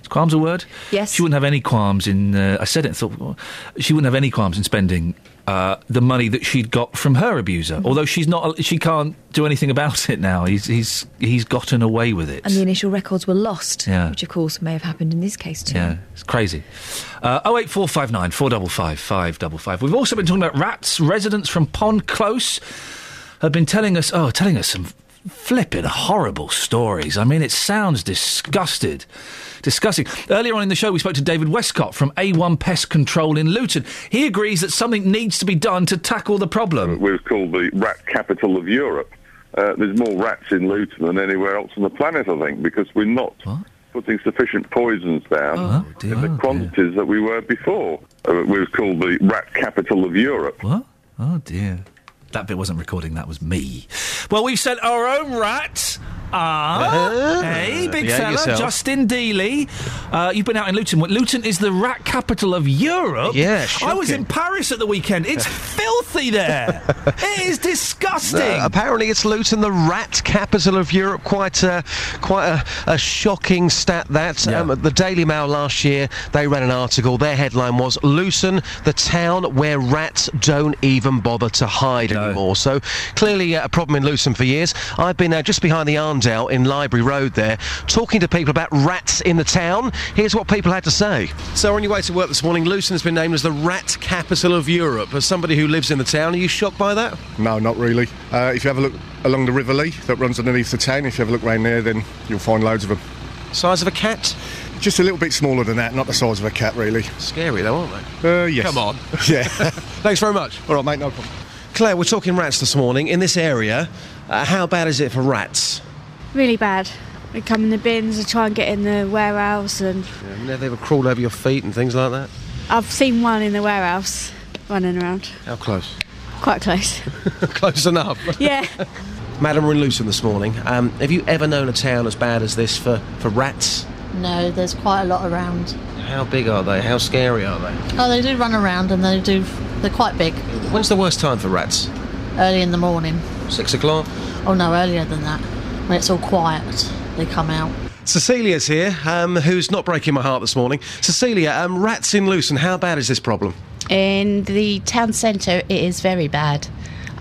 Is qualms a word? Yes. She wouldn't have any qualms in... I said it and thought... Well, she wouldn't have any qualms in spending the money that she'd got from her abuser, although she can't do anything about it now. He's gotten away with it. And the initial records were lost, which of course may have happened in this case too. Yeah, it's crazy. 08459 455 555. We've also been talking about rats. Residents from Pond Close have been telling us some flippin' horrible stories. I mean, it sounds disgusting. Earlier on in the show, we spoke to David Westcott from A1 Pest Control in Luton. He agrees that something needs to be done to tackle the problem. We're called the rat capital of Europe. There's more rats in Luton than anywhere else on the planet, I think, because we're not putting sufficient poisons down in the quantities that we were before. We're called the rat capital of Europe. What? Oh, dear. That bit wasn't recording, that was me. Well, we've sent our own rat. Hey, big fella, yourself. Justin Dealey. You've been out in Luton. Luton is the rat capital of Europe. Yeah, shocking. I was in Paris at the weekend. It's filthy there. It is disgusting. Apparently, it's Luton, the rat capital of Europe. Quite a shocking stat, that. Yeah. The Daily Mail last year, they ran an article. Their headline was, Luton, the town where rats don't even bother to hide anymore. So, clearly a problem in Luton for years. I've been just behind the Arms Armdale in Library Road there, talking to people about rats in the town. Here's what people had to say. So on your way to work this morning, Luton has been named as the rat capital of Europe. As somebody who lives in the town, are you shocked by that? No, not really. If you have a look along the River Lee that runs underneath the town, if you have a look round there, then you'll find loads of them. Size of a cat? Just a little bit smaller than that, not the size of a cat, really. Scary, though, aren't they? Yes. Come on. Yeah. Thanks very much. All right, mate, no problem. Claire, we're talking rats this morning. In this area, how bad is it for rats? Really bad. They come in the bins, they try and get in the warehouse and... Yeah, they ever crawl over your feet and things like that? I've seen one in the warehouse running around. How close? Quite close. Close enough? Yeah. Madam, we're in Luton this morning. Have you ever known a town as bad as this for rats? No, there's quite a lot around. How big are they? How scary are they? Oh, they do run around and they're quite big. When's the worst time for rats? Early in the morning. 6 o'clock? Oh no, earlier than that. When it's all quiet, they come out. Cecilia's here, who's not breaking my heart this morning. Cecilia, rats in Luton, how bad is this problem? In the town centre, it is very bad.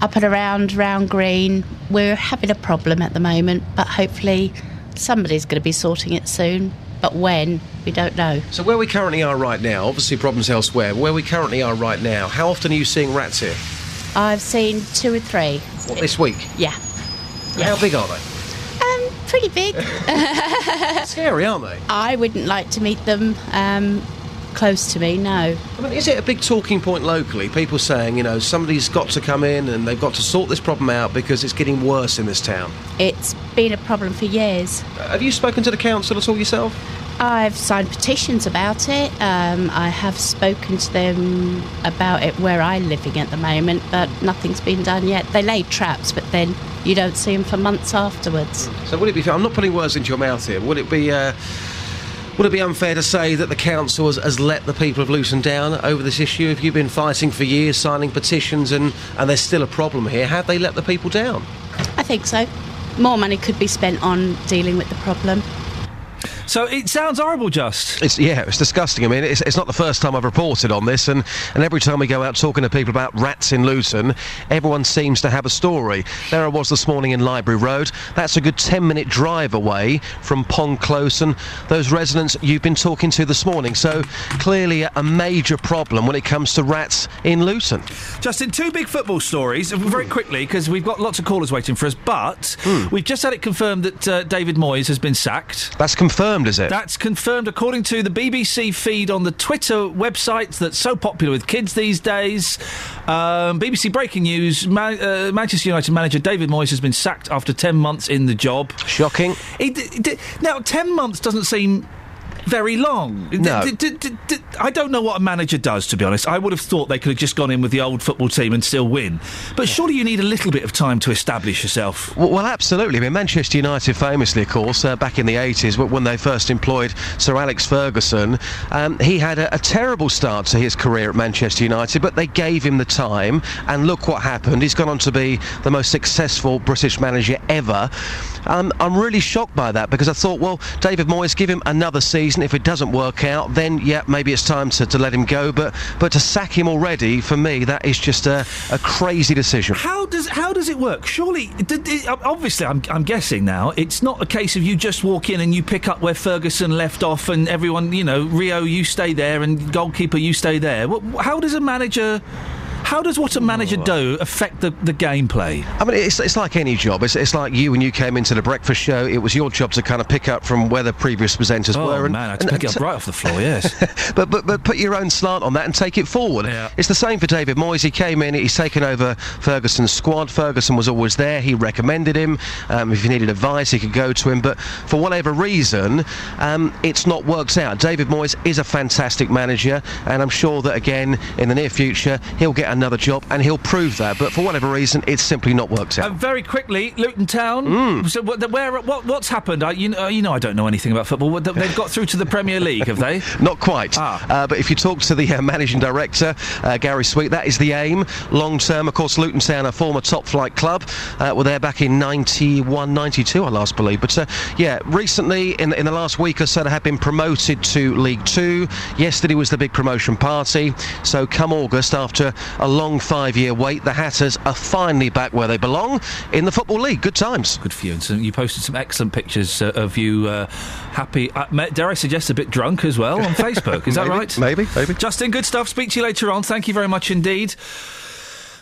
Up and around, Round Green, we're having a problem at the moment, but hopefully somebody's going to be sorting it soon. But when, we don't know. So where we currently are right now, obviously problems elsewhere, where we currently are right now, how often are you seeing rats here? I've seen 2 or 3. What, this week? Yeah. How big are they? Pretty big. Scary, aren't they? I wouldn't like to meet them close to me, no. I mean, is it a big talking point locally? People saying, you know, somebody's got to come in and they've got to sort this problem out because it's getting worse in this town. It's been a problem for years. Have you spoken to the council at all yourself? I've signed petitions about it. I have spoken to them about it where I'm living at the moment, but nothing's been done yet. They laid traps, but then you don't see them for months afterwards. So would it be... I'm not putting words into your mouth here. Would it be... Would it be unfair to say that the council has let the people of Luton down over this issue? If you've been fighting for years, signing petitions, and there's still a problem here, have they let the people down? I think so. More money could be spent on dealing with the problem. So it sounds horrible, just. It's disgusting. I mean, it's not the first time I've reported on this, and every time we go out talking to people about rats in Luton, everyone seems to have a story. There I was this morning in Library Road. That's a good 10-minute drive away from Pond Close and those residents you've been talking to this morning. So clearly a major problem when it comes to rats in Luton. Justin, 2 big football stories, very quickly, because we've got lots of callers waiting for us, but we've just had it confirmed that David Moyes has been sacked. That's confirmed. Is it? That's confirmed according to the BBC feed on the Twitter website that's so popular with kids these days. BBC Breaking News, Manchester United manager David Moyes has been sacked after 10 months in the job. Shocking. Now, 10 months doesn't seem very long. No. I don't know what a manager does, to be honest. I would have thought they could have just gone in with the old football team and still win. But surely you need a little bit of time to establish yourself. Well, absolutely. I mean, Manchester United famously, of course, back in the 80s, when they first employed Sir Alex Ferguson, he had a terrible start to his career at Manchester United, but they gave him the time, and look what happened. He's gone on to be the most successful British manager ever. I'm really shocked by that, because I thought, well, David Moyes, give him another season. If it doesn't work out, then, yeah, maybe it's time to let him go. But to sack him already, for me, that is just a crazy decision. How does it work? Surely, obviously, I'm guessing now, it's not a case of you just walk in and you pick up where Ferguson left off and everyone, you know, Rio, you stay there, and goalkeeper, you stay there. How does a manager... How does what a manager do affect the gameplay? I mean, it's like any job. It's like you when you came into the breakfast show. It was your job to kind of pick up from where the previous presenters were. Oh, man, I had to pick it up right off the floor, yes. but put your own slant on that and take it forward. Yeah. It's the same for David Moyes. He came in, he's taken over Ferguson's squad. Ferguson was always there. He recommended him. If he needed advice, he could go to him. But for whatever reason, it's not worked out. David Moyes is a fantastic manager, and I'm sure that, again, in the near future, he'll get another job, and he'll prove that. But for whatever reason, it's simply not worked out. Very quickly, Luton Town. So what's happened? You know, I don't know anything about football. They've got through to the Premier League, have they? Not quite. But if you talk to the managing director, Gary Sweet, that is the aim, long term. Of course, Luton Town, a former top-flight club, were there back in 91, 92, I last believe. But recently, in the last week or so, they have been promoted to League Two. Yesterday was the big promotion party. So come August, after a long 5-year wait. The Hatters are finally back where they belong in the Football League. Good times. Good for you. And so you posted some excellent pictures of you happy, dare I suggest a bit drunk as well, on Facebook. Is that right? Maybe. Justin, good stuff. Speak to you later on. Thank you very much indeed.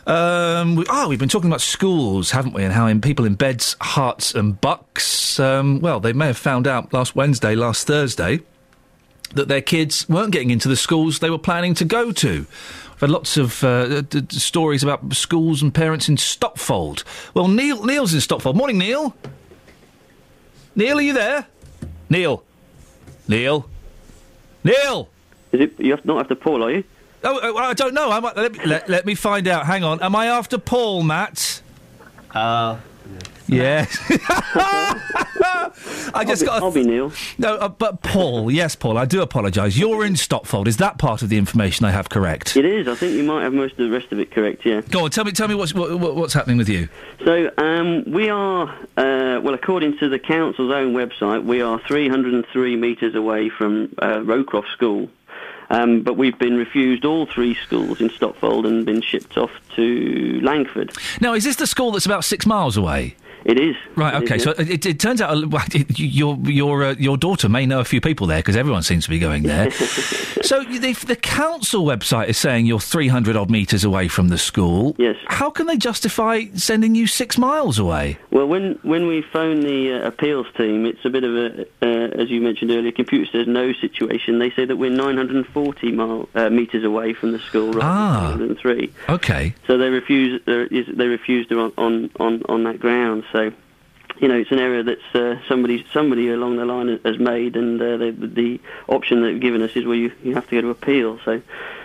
We've been talking about schools, haven't we, and how people in Beds, Herts and Bucks, they may have found out last Thursday, that their kids weren't getting into the schools they were planning to go to. I've had lots of stories about schools and parents in Stopfold. Well, Neil's in Stopfold. Morning, Neil. Neil, are you there? Neil? Is it, you're not after Paul, are you? Oh, I don't know. Let me find out. Hang on. Am I after Paul, Matt? Yes. I'll be Neil. No, but Paul. Yes, Paul. I do apologise. You're in Stopfold. Is that part of the information I have correct? It is. I think you might have most of the rest of it correct. Yeah. Go on. Tell me what's happening with you. So we are according to the council's own website, we are 303 metres away from Rowcroft School. But we've been refused all three schools in Stopfold and been shipped off to Langford. Now, is this the school that's about 6 miles away? It is. Right, OK, so it turns out your daughter may know a few people there, because everyone seems to be going there. So if the council website is saying you're 300-odd metres away from the school, yes. How can they justify sending you 6 miles away? Well, when we phone the appeals team, it's a bit of a, as you mentioned earlier, computer says no situation. They say that we're 940 metres away from the school rather than 303. OK. So they refused on that ground. So, you know, it's an error that's somebody along the line has made, and the option that they've given us is, well, you have to go to appeal, so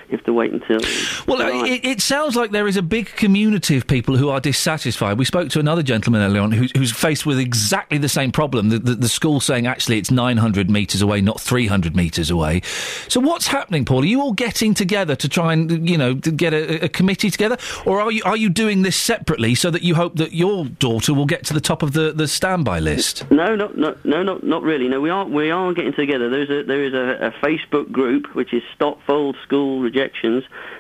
you have to wait until... Well, it sounds like there is a big community of people who are dissatisfied. We spoke to another gentleman earlier on who's faced with exactly the same problem, the school saying, actually, it's 900 metres away, not 300 metres away. So what's happening, Paul? Are you all getting together to try and, to get a committee together? Or are you doing this separately so that you hope that your daughter will get to the top of the standby list? No, not really. No, we are getting together. There is a Facebook group which is Stopfold School Rejections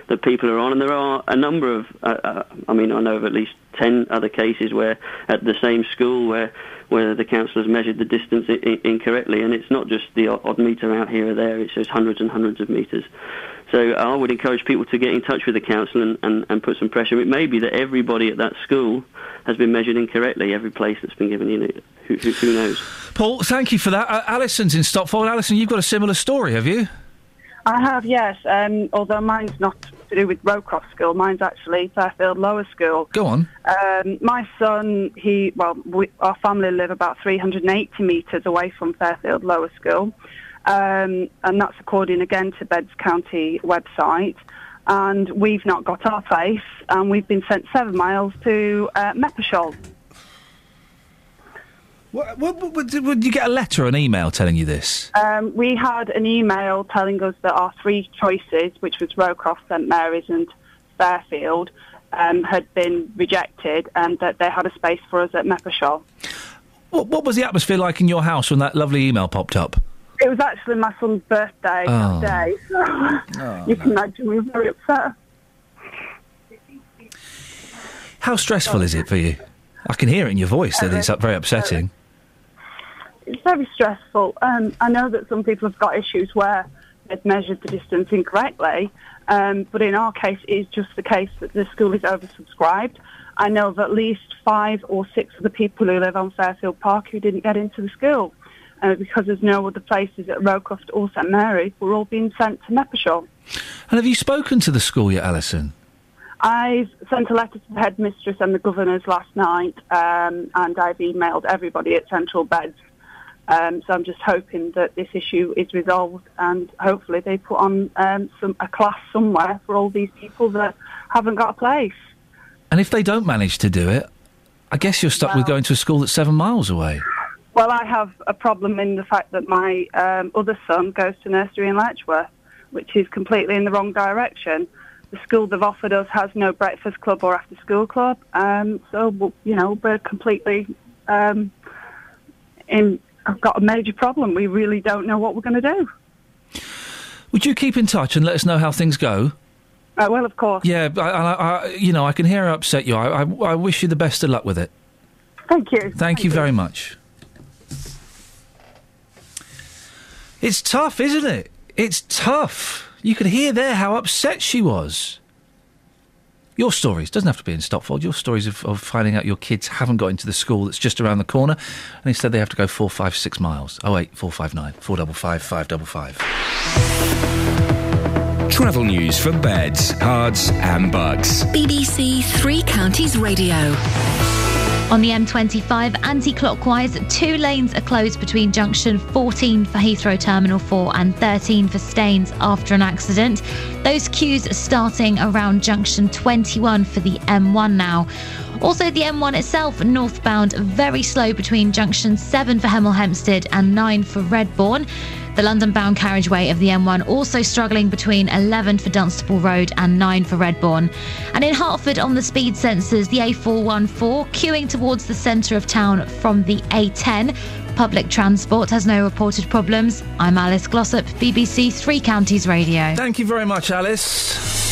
that people are on, and there are a number of. I know of at least 10 other cases where at the same school where the council has measured the distance incorrectly, and it's not just the odd metre out here or there. It's just hundreds and hundreds of metres. So I would encourage people to get in touch with the council and put some pressure. It may be that everybody at that school has been measured incorrectly, every place that's been given in it. Who knows? Paul, thank you for that. Alison's in Stopfold. Alison, you've got a similar story, have you? I have, yes. Although mine's not to do with Rowcroft School. Mine's actually Fairfield Lower School. Go on. My son, our family live about 380 metres away from Fairfield Lower School. And that's according again to Beds County website, and we've not got our place, and we've been sent 7 miles to Meppershall. Did you get a letter or an email telling you this? We had an email telling us that our three choices, which was Rowcroft, St Mary's and Fairfield, had been rejected, and that they had a space for us at Meppershall. What was the atmosphere like in your house when that lovely email popped up? It was actually my son's birthday that day, so can imagine we were very upset. How stressful is it for you? I can hear it in your voice that it's very upsetting. It's very stressful. I know that some people have got issues where they've measured the distance incorrectly, but in our case, it is just the case that the school is oversubscribed. I know of at least 5 or 6 of the people who live on Fairfield Park who didn't get into the school. Because there's no other places at Rowcroft or St Mary, we're all being sent to Meppershall. And have you spoken to the school yet, Alison? I've sent a letter to the headmistress and the governors last night, and I've emailed everybody at Central Beds. So I'm just hoping that this issue is resolved, and hopefully they put on a class somewhere for all these people that haven't got a place. And if they don't manage to do it, I guess you're stuck with going to a school that's 7 miles away. Well, I have a problem in the fact that my other son goes to nursery in Letchworth, which is completely in the wrong direction. The school they've offered us has no breakfast club or after-school club, so we're completely... I've got a major problem. We really don't know what we're going to do. Would you keep in touch and let us know how things go? Well, of course. Yeah, I can hear how upset you are. I wish you the best of luck with it. Thank you. Thank you very much. It's tough, isn't it? It's tough. You could hear there how upset she was. Your stories, doesn't have to be in Stopfold, your stories of finding out your kids haven't got into the school that's just around the corner, and instead they have to go 456 miles. 08459 455 555. Travel news for beds, cards and bugs. BBC Three Counties Radio. On the M25, anti-clockwise, two lanes are closed between junction 14 for Heathrow Terminal 4 and 13 for Staines after an accident. Those queues are starting around junction 21 for the M1 now. Also, the M1 itself, northbound, very slow between junction 7 for Hemel Hempstead and 9 for Redbourne. The London-bound carriageway of the M1 also struggling between 11 for Dunstable Road and 9 for Redbourne. And in Hertford, on the speed sensors, the A414 queuing towards the centre of town from the A10. Public transport has no reported problems. I'm Alice Glossop, BBC Three Counties Radio. Thank you very much, Alice.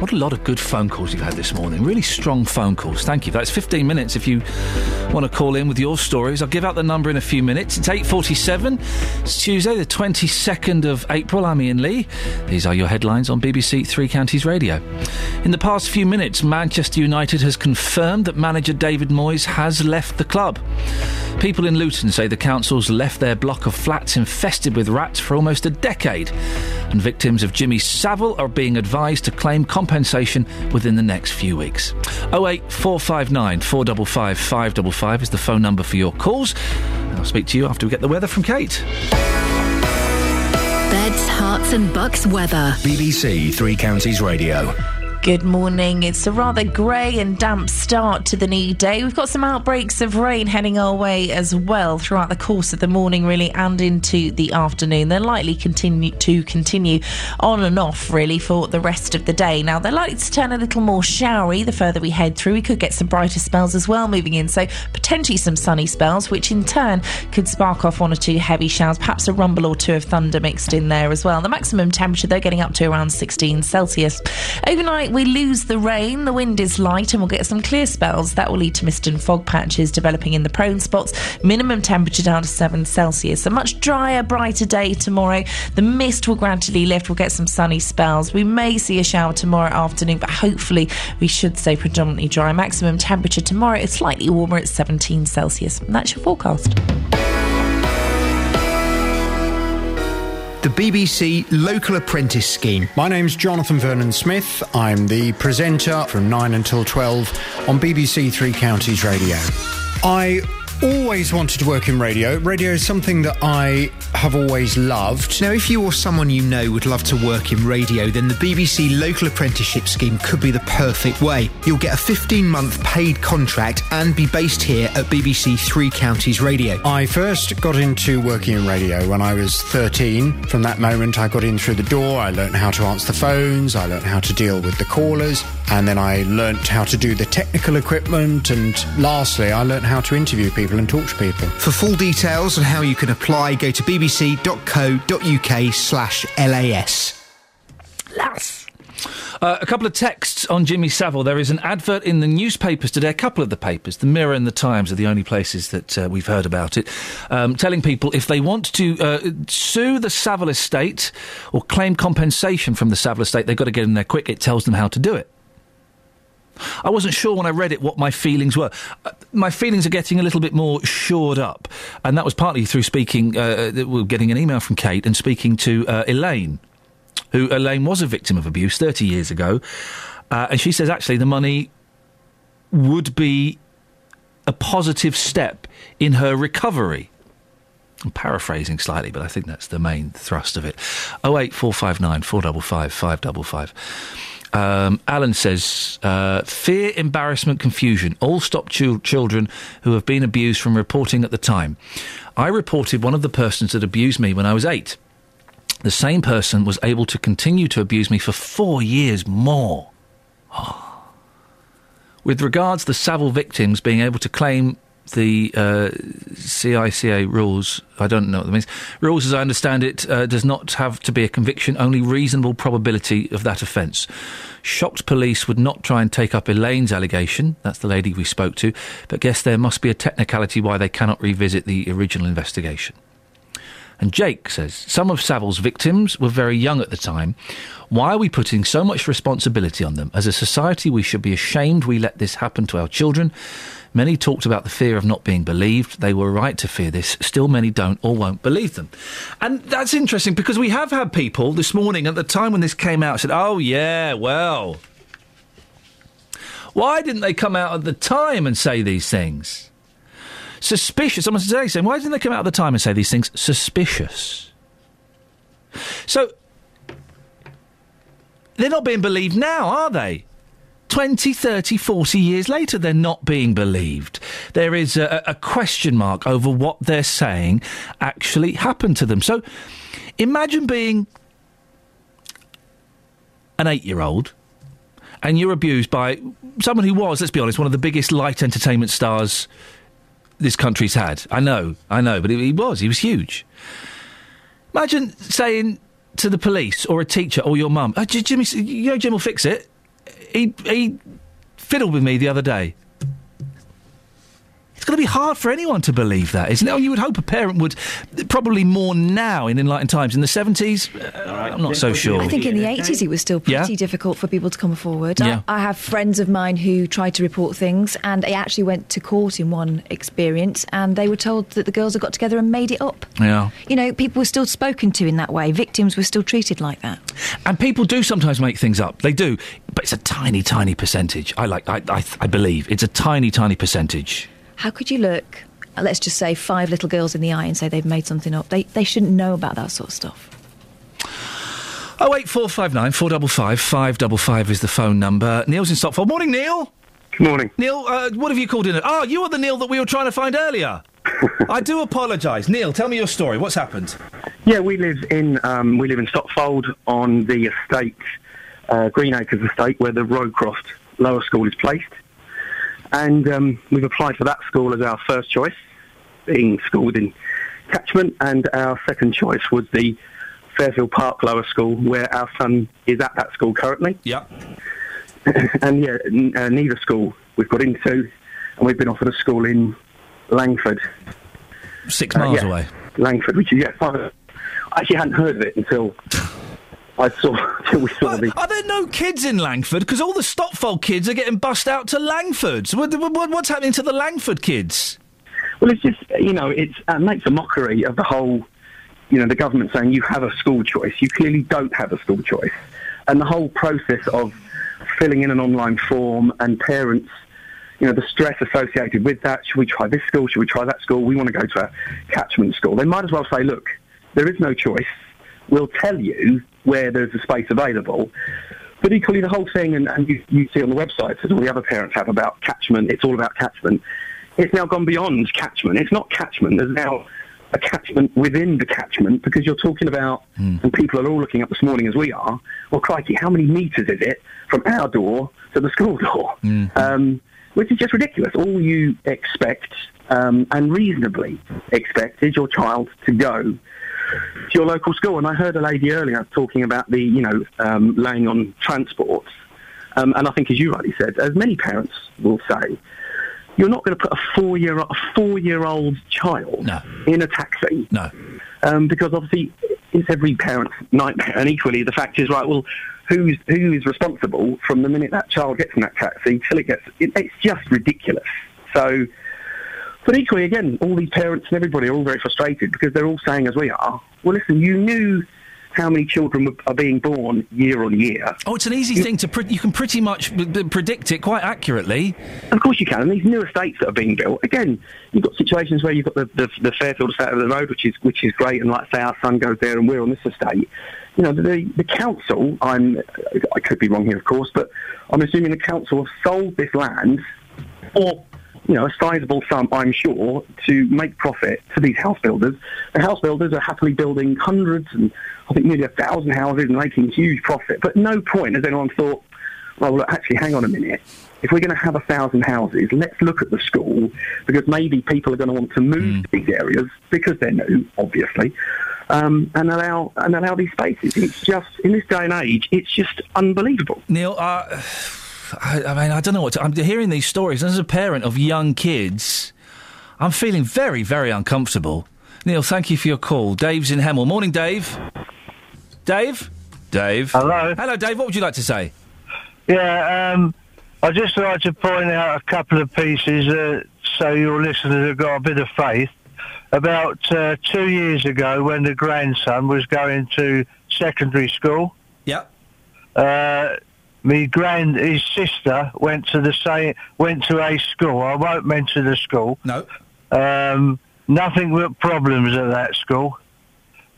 What a lot of good phone calls you've had this morning. Really strong phone calls. Thank you. That's 15 minutes if you want to call in with your stories. I'll give out the number in a few minutes. It's 8:47. It's Tuesday, the 22nd of April. I'm Ian Lee. These are your headlines on BBC Three Counties Radio. In the past few minutes, Manchester United has confirmed that manager David Moyes has left the club. People in Luton say the council's left their block of flats infested with rats for almost a decade. And victims of Jimmy Savile are being advised to claim compensation within the next few weeks. 08459 455 555 is the phone number for your calls. And I'll speak to you after we get the weather from Kate. Beds, hearts and bucks weather. BBC Three Counties Radio. Good morning. It's a rather grey and damp start to the new day. We've got some outbreaks of rain heading our way as well throughout the course of the morning, really, and into the afternoon. They're likely to continue on and off, really, for the rest of the day. Now, they're likely to turn a little more showery the further we head through. We could get some brighter spells as well moving in, so potentially some sunny spells, which in turn could spark off one or two heavy showers, perhaps a rumble or two of thunder mixed in there as well. The maximum temperature, though, getting up to around 16 Celsius. Overnight, we lose the rain, the wind is light and we'll get some clear spells. That will lead to mist and fog patches developing in the prone spots. Minimum temperature down to 7 Celsius. A much drier, brighter day tomorrow. The mist will gradually lift. We'll get some sunny spells. We may see a shower tomorrow afternoon, but hopefully we should stay predominantly dry. Maximum temperature tomorrow is slightly warmer at 17 Celsius. And that's your forecast. The BBC Local Apprentice Scheme. My name's Jonathan Vernon-Smith. I'm the presenter from 9 until 12 on BBC Three Counties Radio. I always wanted to work in radio. Radio is something that I have always loved. Now, if you or someone you know would love to work in radio, then the BBC Local Apprenticeship Scheme could be the perfect way. You'll get a 15-month paid contract and be based here at BBC Three Counties Radio. I first got into working in radio when I was 13. From that moment, I got in through the door. I learnt how to answer the phones. I learnt how to deal with the callers. And then I learnt how to do the technical equipment. And lastly, I learnt how to interview people and talk to people. For full details on how you can apply, go to bbc.co.uk/LAS. LAS. A couple of texts on Jimmy Savile. There is an advert in the newspapers today, a couple of the papers, the Mirror and the Times are the only places that we've heard about it, telling people if they want to sue the Savile estate or claim compensation from the Savile estate, they've got to get in there quick. It tells them how to do it. I wasn't sure when I read it what my feelings were. My feelings are getting a little bit more shored up, and that was partly through speaking, getting an email from Kate and speaking to Elaine, who was a victim of abuse 30 years ago, and she says actually the money would be a positive step in her recovery. I'm paraphrasing slightly, but I think that's the main thrust of it. 08459 455 555. Alan says, fear, embarrassment, confusion all stop children who have been abused from reporting at the time. I reported one of the persons that abused me when I was 8. The same person was able to continue to abuse me for 4 years more. With regards to the Savile victims being able to claim the CICA rules, I don't know what that means, rules as I understand it, does not have to be a conviction, only reasonable probability of that offence. Shocked police would not try and take up Elaine's allegation, that's the lady we spoke to, but guess there must be a technicality why they cannot revisit the original investigation. And Jake says, some of Savile's victims were very young at the time. Why are we putting so much responsibility on them? As a society, we should be ashamed we let this happen to our children. Many talked about the fear of not being believed. They were right to fear this. Still many don't or won't believe them. And that's interesting because we have had people this morning at the time when this came out said, oh, yeah, well, why didn't they come out at the time and say these things? Suspicious. Someone today saying, why didn't they come out at the time and say these things? Suspicious. So, they're not being believed now, are they? 20, 30, 40 years later, they're not being believed. There is a question mark over what they're saying actually happened to them. So, imagine being an 8-year-old and you're abused by someone who was, let's be honest, one of the biggest light entertainment stars this country's had. I know, but he was huge. Imagine saying to the police or a teacher or your mum, oh, Jimmy, you know Jim will fix it. He fiddled with me the other day. It's going to be hard for anyone to believe that, isn't it? Oh, you would hope a parent would, probably more now in enlightened times. In the 70s, I'm not so sure. I think in the 80s it was still pretty difficult for people to come forward. Yeah. I have friends of mine who tried to report things and they actually went to court in one experience and they were told that the girls had got together and made it up. Yeah. You know, people were still spoken to in that way. Victims were still treated like that. And people do sometimes make things up. They do. But it's a tiny, tiny percentage. I believe it's a tiny, tiny percentage. How could you look, let's just say, 5 little girls in the eye and say they've made something up? They shouldn't know about that sort of stuff. 08459 455 555 is the phone number. Neil's in Stockport. Morning, Neil. Good morning. Neil, what have you called in? Oh, you are the Neil that we were trying to find earlier. I do apologise. Neil, tell me your story. What's happened? Yeah, we live in Stockfold on the estate, Greenacres estate, where the Rowcroft Lower School is placed. And we've applied for that school as our first choice, being school within catchment, and our second choice was the Fairfield Park Lower School, where our son is at that school currently. Yeah. And, yeah, neither school we've got into, and we've been offered a school in Langford. 6 miles away. Langford, which is, I actually hadn't heard of it until... Are there no kids in Langford? Because all the Stockfold kids are getting bussed out to Langford. So what's happening to the Langford kids? Well, it's just, you know, it makes a mockery of the whole, you know, the government saying you have a school choice. You clearly don't have a school choice. And the whole process of filling in an online form and parents, you know, the stress associated with that. Should we try this school? Should we try that school? We want to go to a catchment school. They might as well say, look, there is no choice. We'll tell you where there's a space available. But equally, the whole thing, and you see on the websites that all the other parents have about catchment, it's all about catchment. It's now gone beyond catchment. It's not catchment. There's now a catchment within the catchment, because you're talking about, and people are all looking up this morning as we are, well, crikey, how many metres is it from our door to the school door? Mm. Which is just ridiculous. All you expect, and reasonably expect, is your child to go to your local school. And I heard a lady earlier talking about the, you know, laying on transport. And I think, as you rightly said, as many parents will say, you're not going to put a four-year-old child in a taxi. No. Because obviously it's every parent's nightmare. And equally, the fact is, right, well, who is responsible from the minute that child gets in that taxi till it gets... It's just ridiculous. So... But equally, again, all these parents and everybody are all very frustrated because they're all saying, as we are, well, listen, you knew how many children are being born year on year. Oh, it's an easy thing to... You can pretty much predict it quite accurately. Of course you can. And these new estates that are being built, again, you've got situations where you've got the Fairfield estate of the road, which is great, and like, say, our son goes there and we're on this estate. You know, the council, I could be wrong here, of course, but I'm assuming the council have sold this land or... you know, a sizable sum, I'm sure, to make profit to these house builders. The house builders are happily building hundreds and I think nearly 1,000 houses and making huge profit. But at no point has anyone thought, oh, look, actually, hang on a minute. If we're going to have 1,000 houses, let's look at the school, because maybe people are going to want to move to these areas because they're new, obviously, and allow these spaces. It's just, in this day and age, it's just unbelievable. Neil, I mean, I don't know what I'm hearing these stories. As a parent of young kids, I'm feeling very, very uncomfortable. Neil, thank you for your call. Dave's in Hemel. Morning, Dave. Dave. Hello. Hello, Dave. What would you like to say? Yeah, I'd just like to point out a couple of pieces so your listeners have got a bit of faith. About 2 years ago, when the grandson was going to secondary school, his sister went to a school. I won't mention the school. No. Nothing but problems at that school.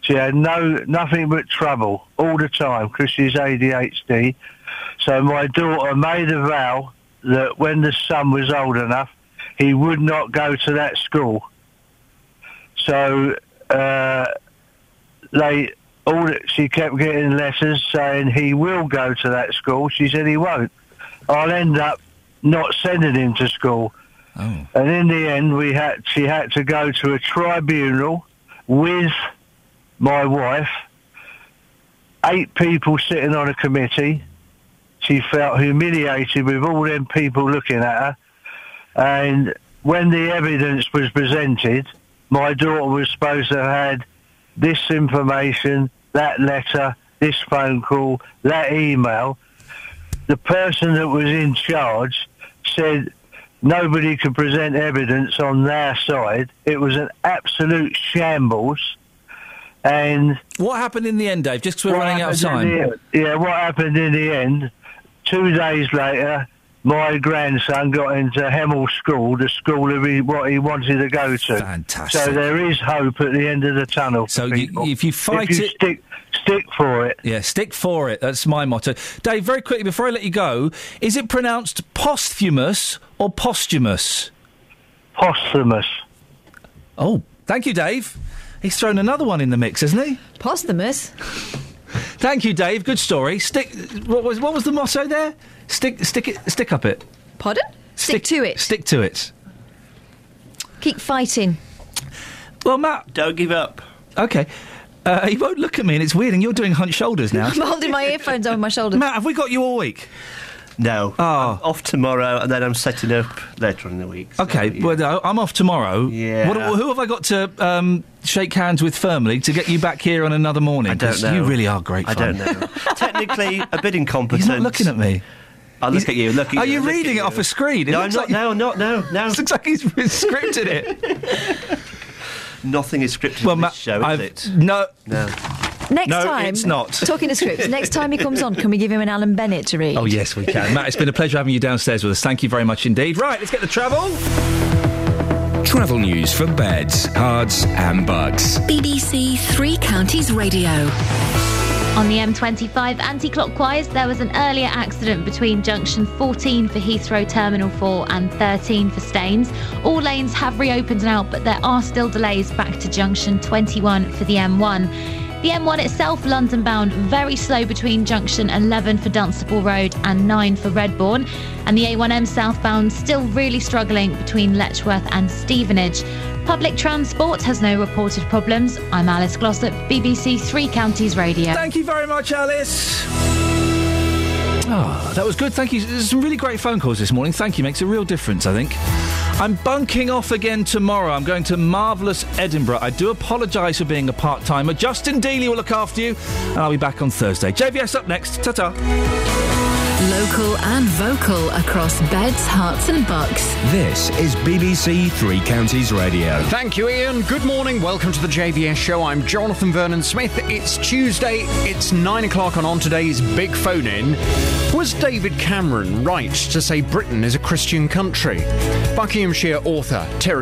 She had nothing but trouble all the time because she's ADHD. So my daughter made a vow that when the son was old enough, he would not go to that school. So she kept getting letters saying he will go to that school. She said he won't. I'll end up not sending him to school. Oh. And in the end, she had to go to a tribunal with my wife, 8 people sitting on a committee. She felt humiliated with all them people looking at her. And when the evidence was presented, my daughter was supposed to have had this information, that letter, this phone call, that email. The person that was in charge said nobody could present evidence on their side. It was an absolute shambles. And what happened in the end, Dave? Just because we're running out of time. Yeah, what happened in the end? 2 days later, my grandson got into Hemel School, the school of what he wanted to go to. Fantastic. So there is hope at the end of the tunnel. So if you fight it... Stick for it. Yeah, stick for it. That's my motto. Dave, very quickly, before I let you go, is it pronounced posthumous or posthumous? Posthumous. Oh, thank you, Dave. He's thrown another one in the mix, hasn't he? Posthumous. Thank you, Dave. Good story. What was the motto there? Stick up it. Pardon? Stick to it. Keep fighting. Well, Matt, don't give up. Okay. He won't look at me, and it's weird. And you're doing hunched shoulders now. I'm holding my earphones over my shoulders. Matt, have we got you all week? No. Oh. I'm off tomorrow, and then I'm setting up later in the week. So, okay. Yeah. Well, no, I'm off tomorrow. Yeah. Who have I got to shake hands with firmly to get you back here on another morning? I don't know. You really are great fun. I don't know. Technically, a bit incompetent. You're not looking at me. I look at you. Are you reading it off a screen? No, I'm not. No. It looks like he's scripted it. Nothing is scripted in this show, is it? No. Next time... it's not. Talking to scripts, next time he comes on, can we give him an Alan Bennett to read? Oh, yes, we can. Matt, it's been a pleasure having you downstairs with us. Thank you very much indeed. Right, let's get the travel. Travel news for Beds, Herts and Bucks. BBC Three Counties Radio. On the M25 anti-clockwise, there was an earlier accident between junction 14 for Heathrow Terminal 4 and 13 for Staines. All lanes have reopened now, but there are still delays back to junction 21 for the M1. The M1 itself, London bound, very slow between junction 11 for Dunstable Road and 9 for Redbourne. And the A1M southbound still really struggling between Letchworth and Stevenage. Public transport has no reported problems. I'm Alice Glossop, BBC Three Counties Radio. Thank you very much, Alice. Oh, that was good. Thank you. There's some really great phone calls this morning. Thank you. Makes a real difference, I think. I'm bunking off again tomorrow. I'm going to marvellous Edinburgh. I do apologise for being a part-timer. Justin Dealey will look after you, and I'll be back on Thursday. JVS up next. Ta-ta. Local and vocal across Beds, Herts and Bucks. This is BBC Three Counties Radio. Thank you, Ian. Good morning. Welcome to the JVS show. I'm Jonathan Vernon-Smith. It's Tuesday. It's 9 o'clock on today's Big Phone In. Was David Cameron right to say Britain is a Christian country? Buckinghamshire author Terry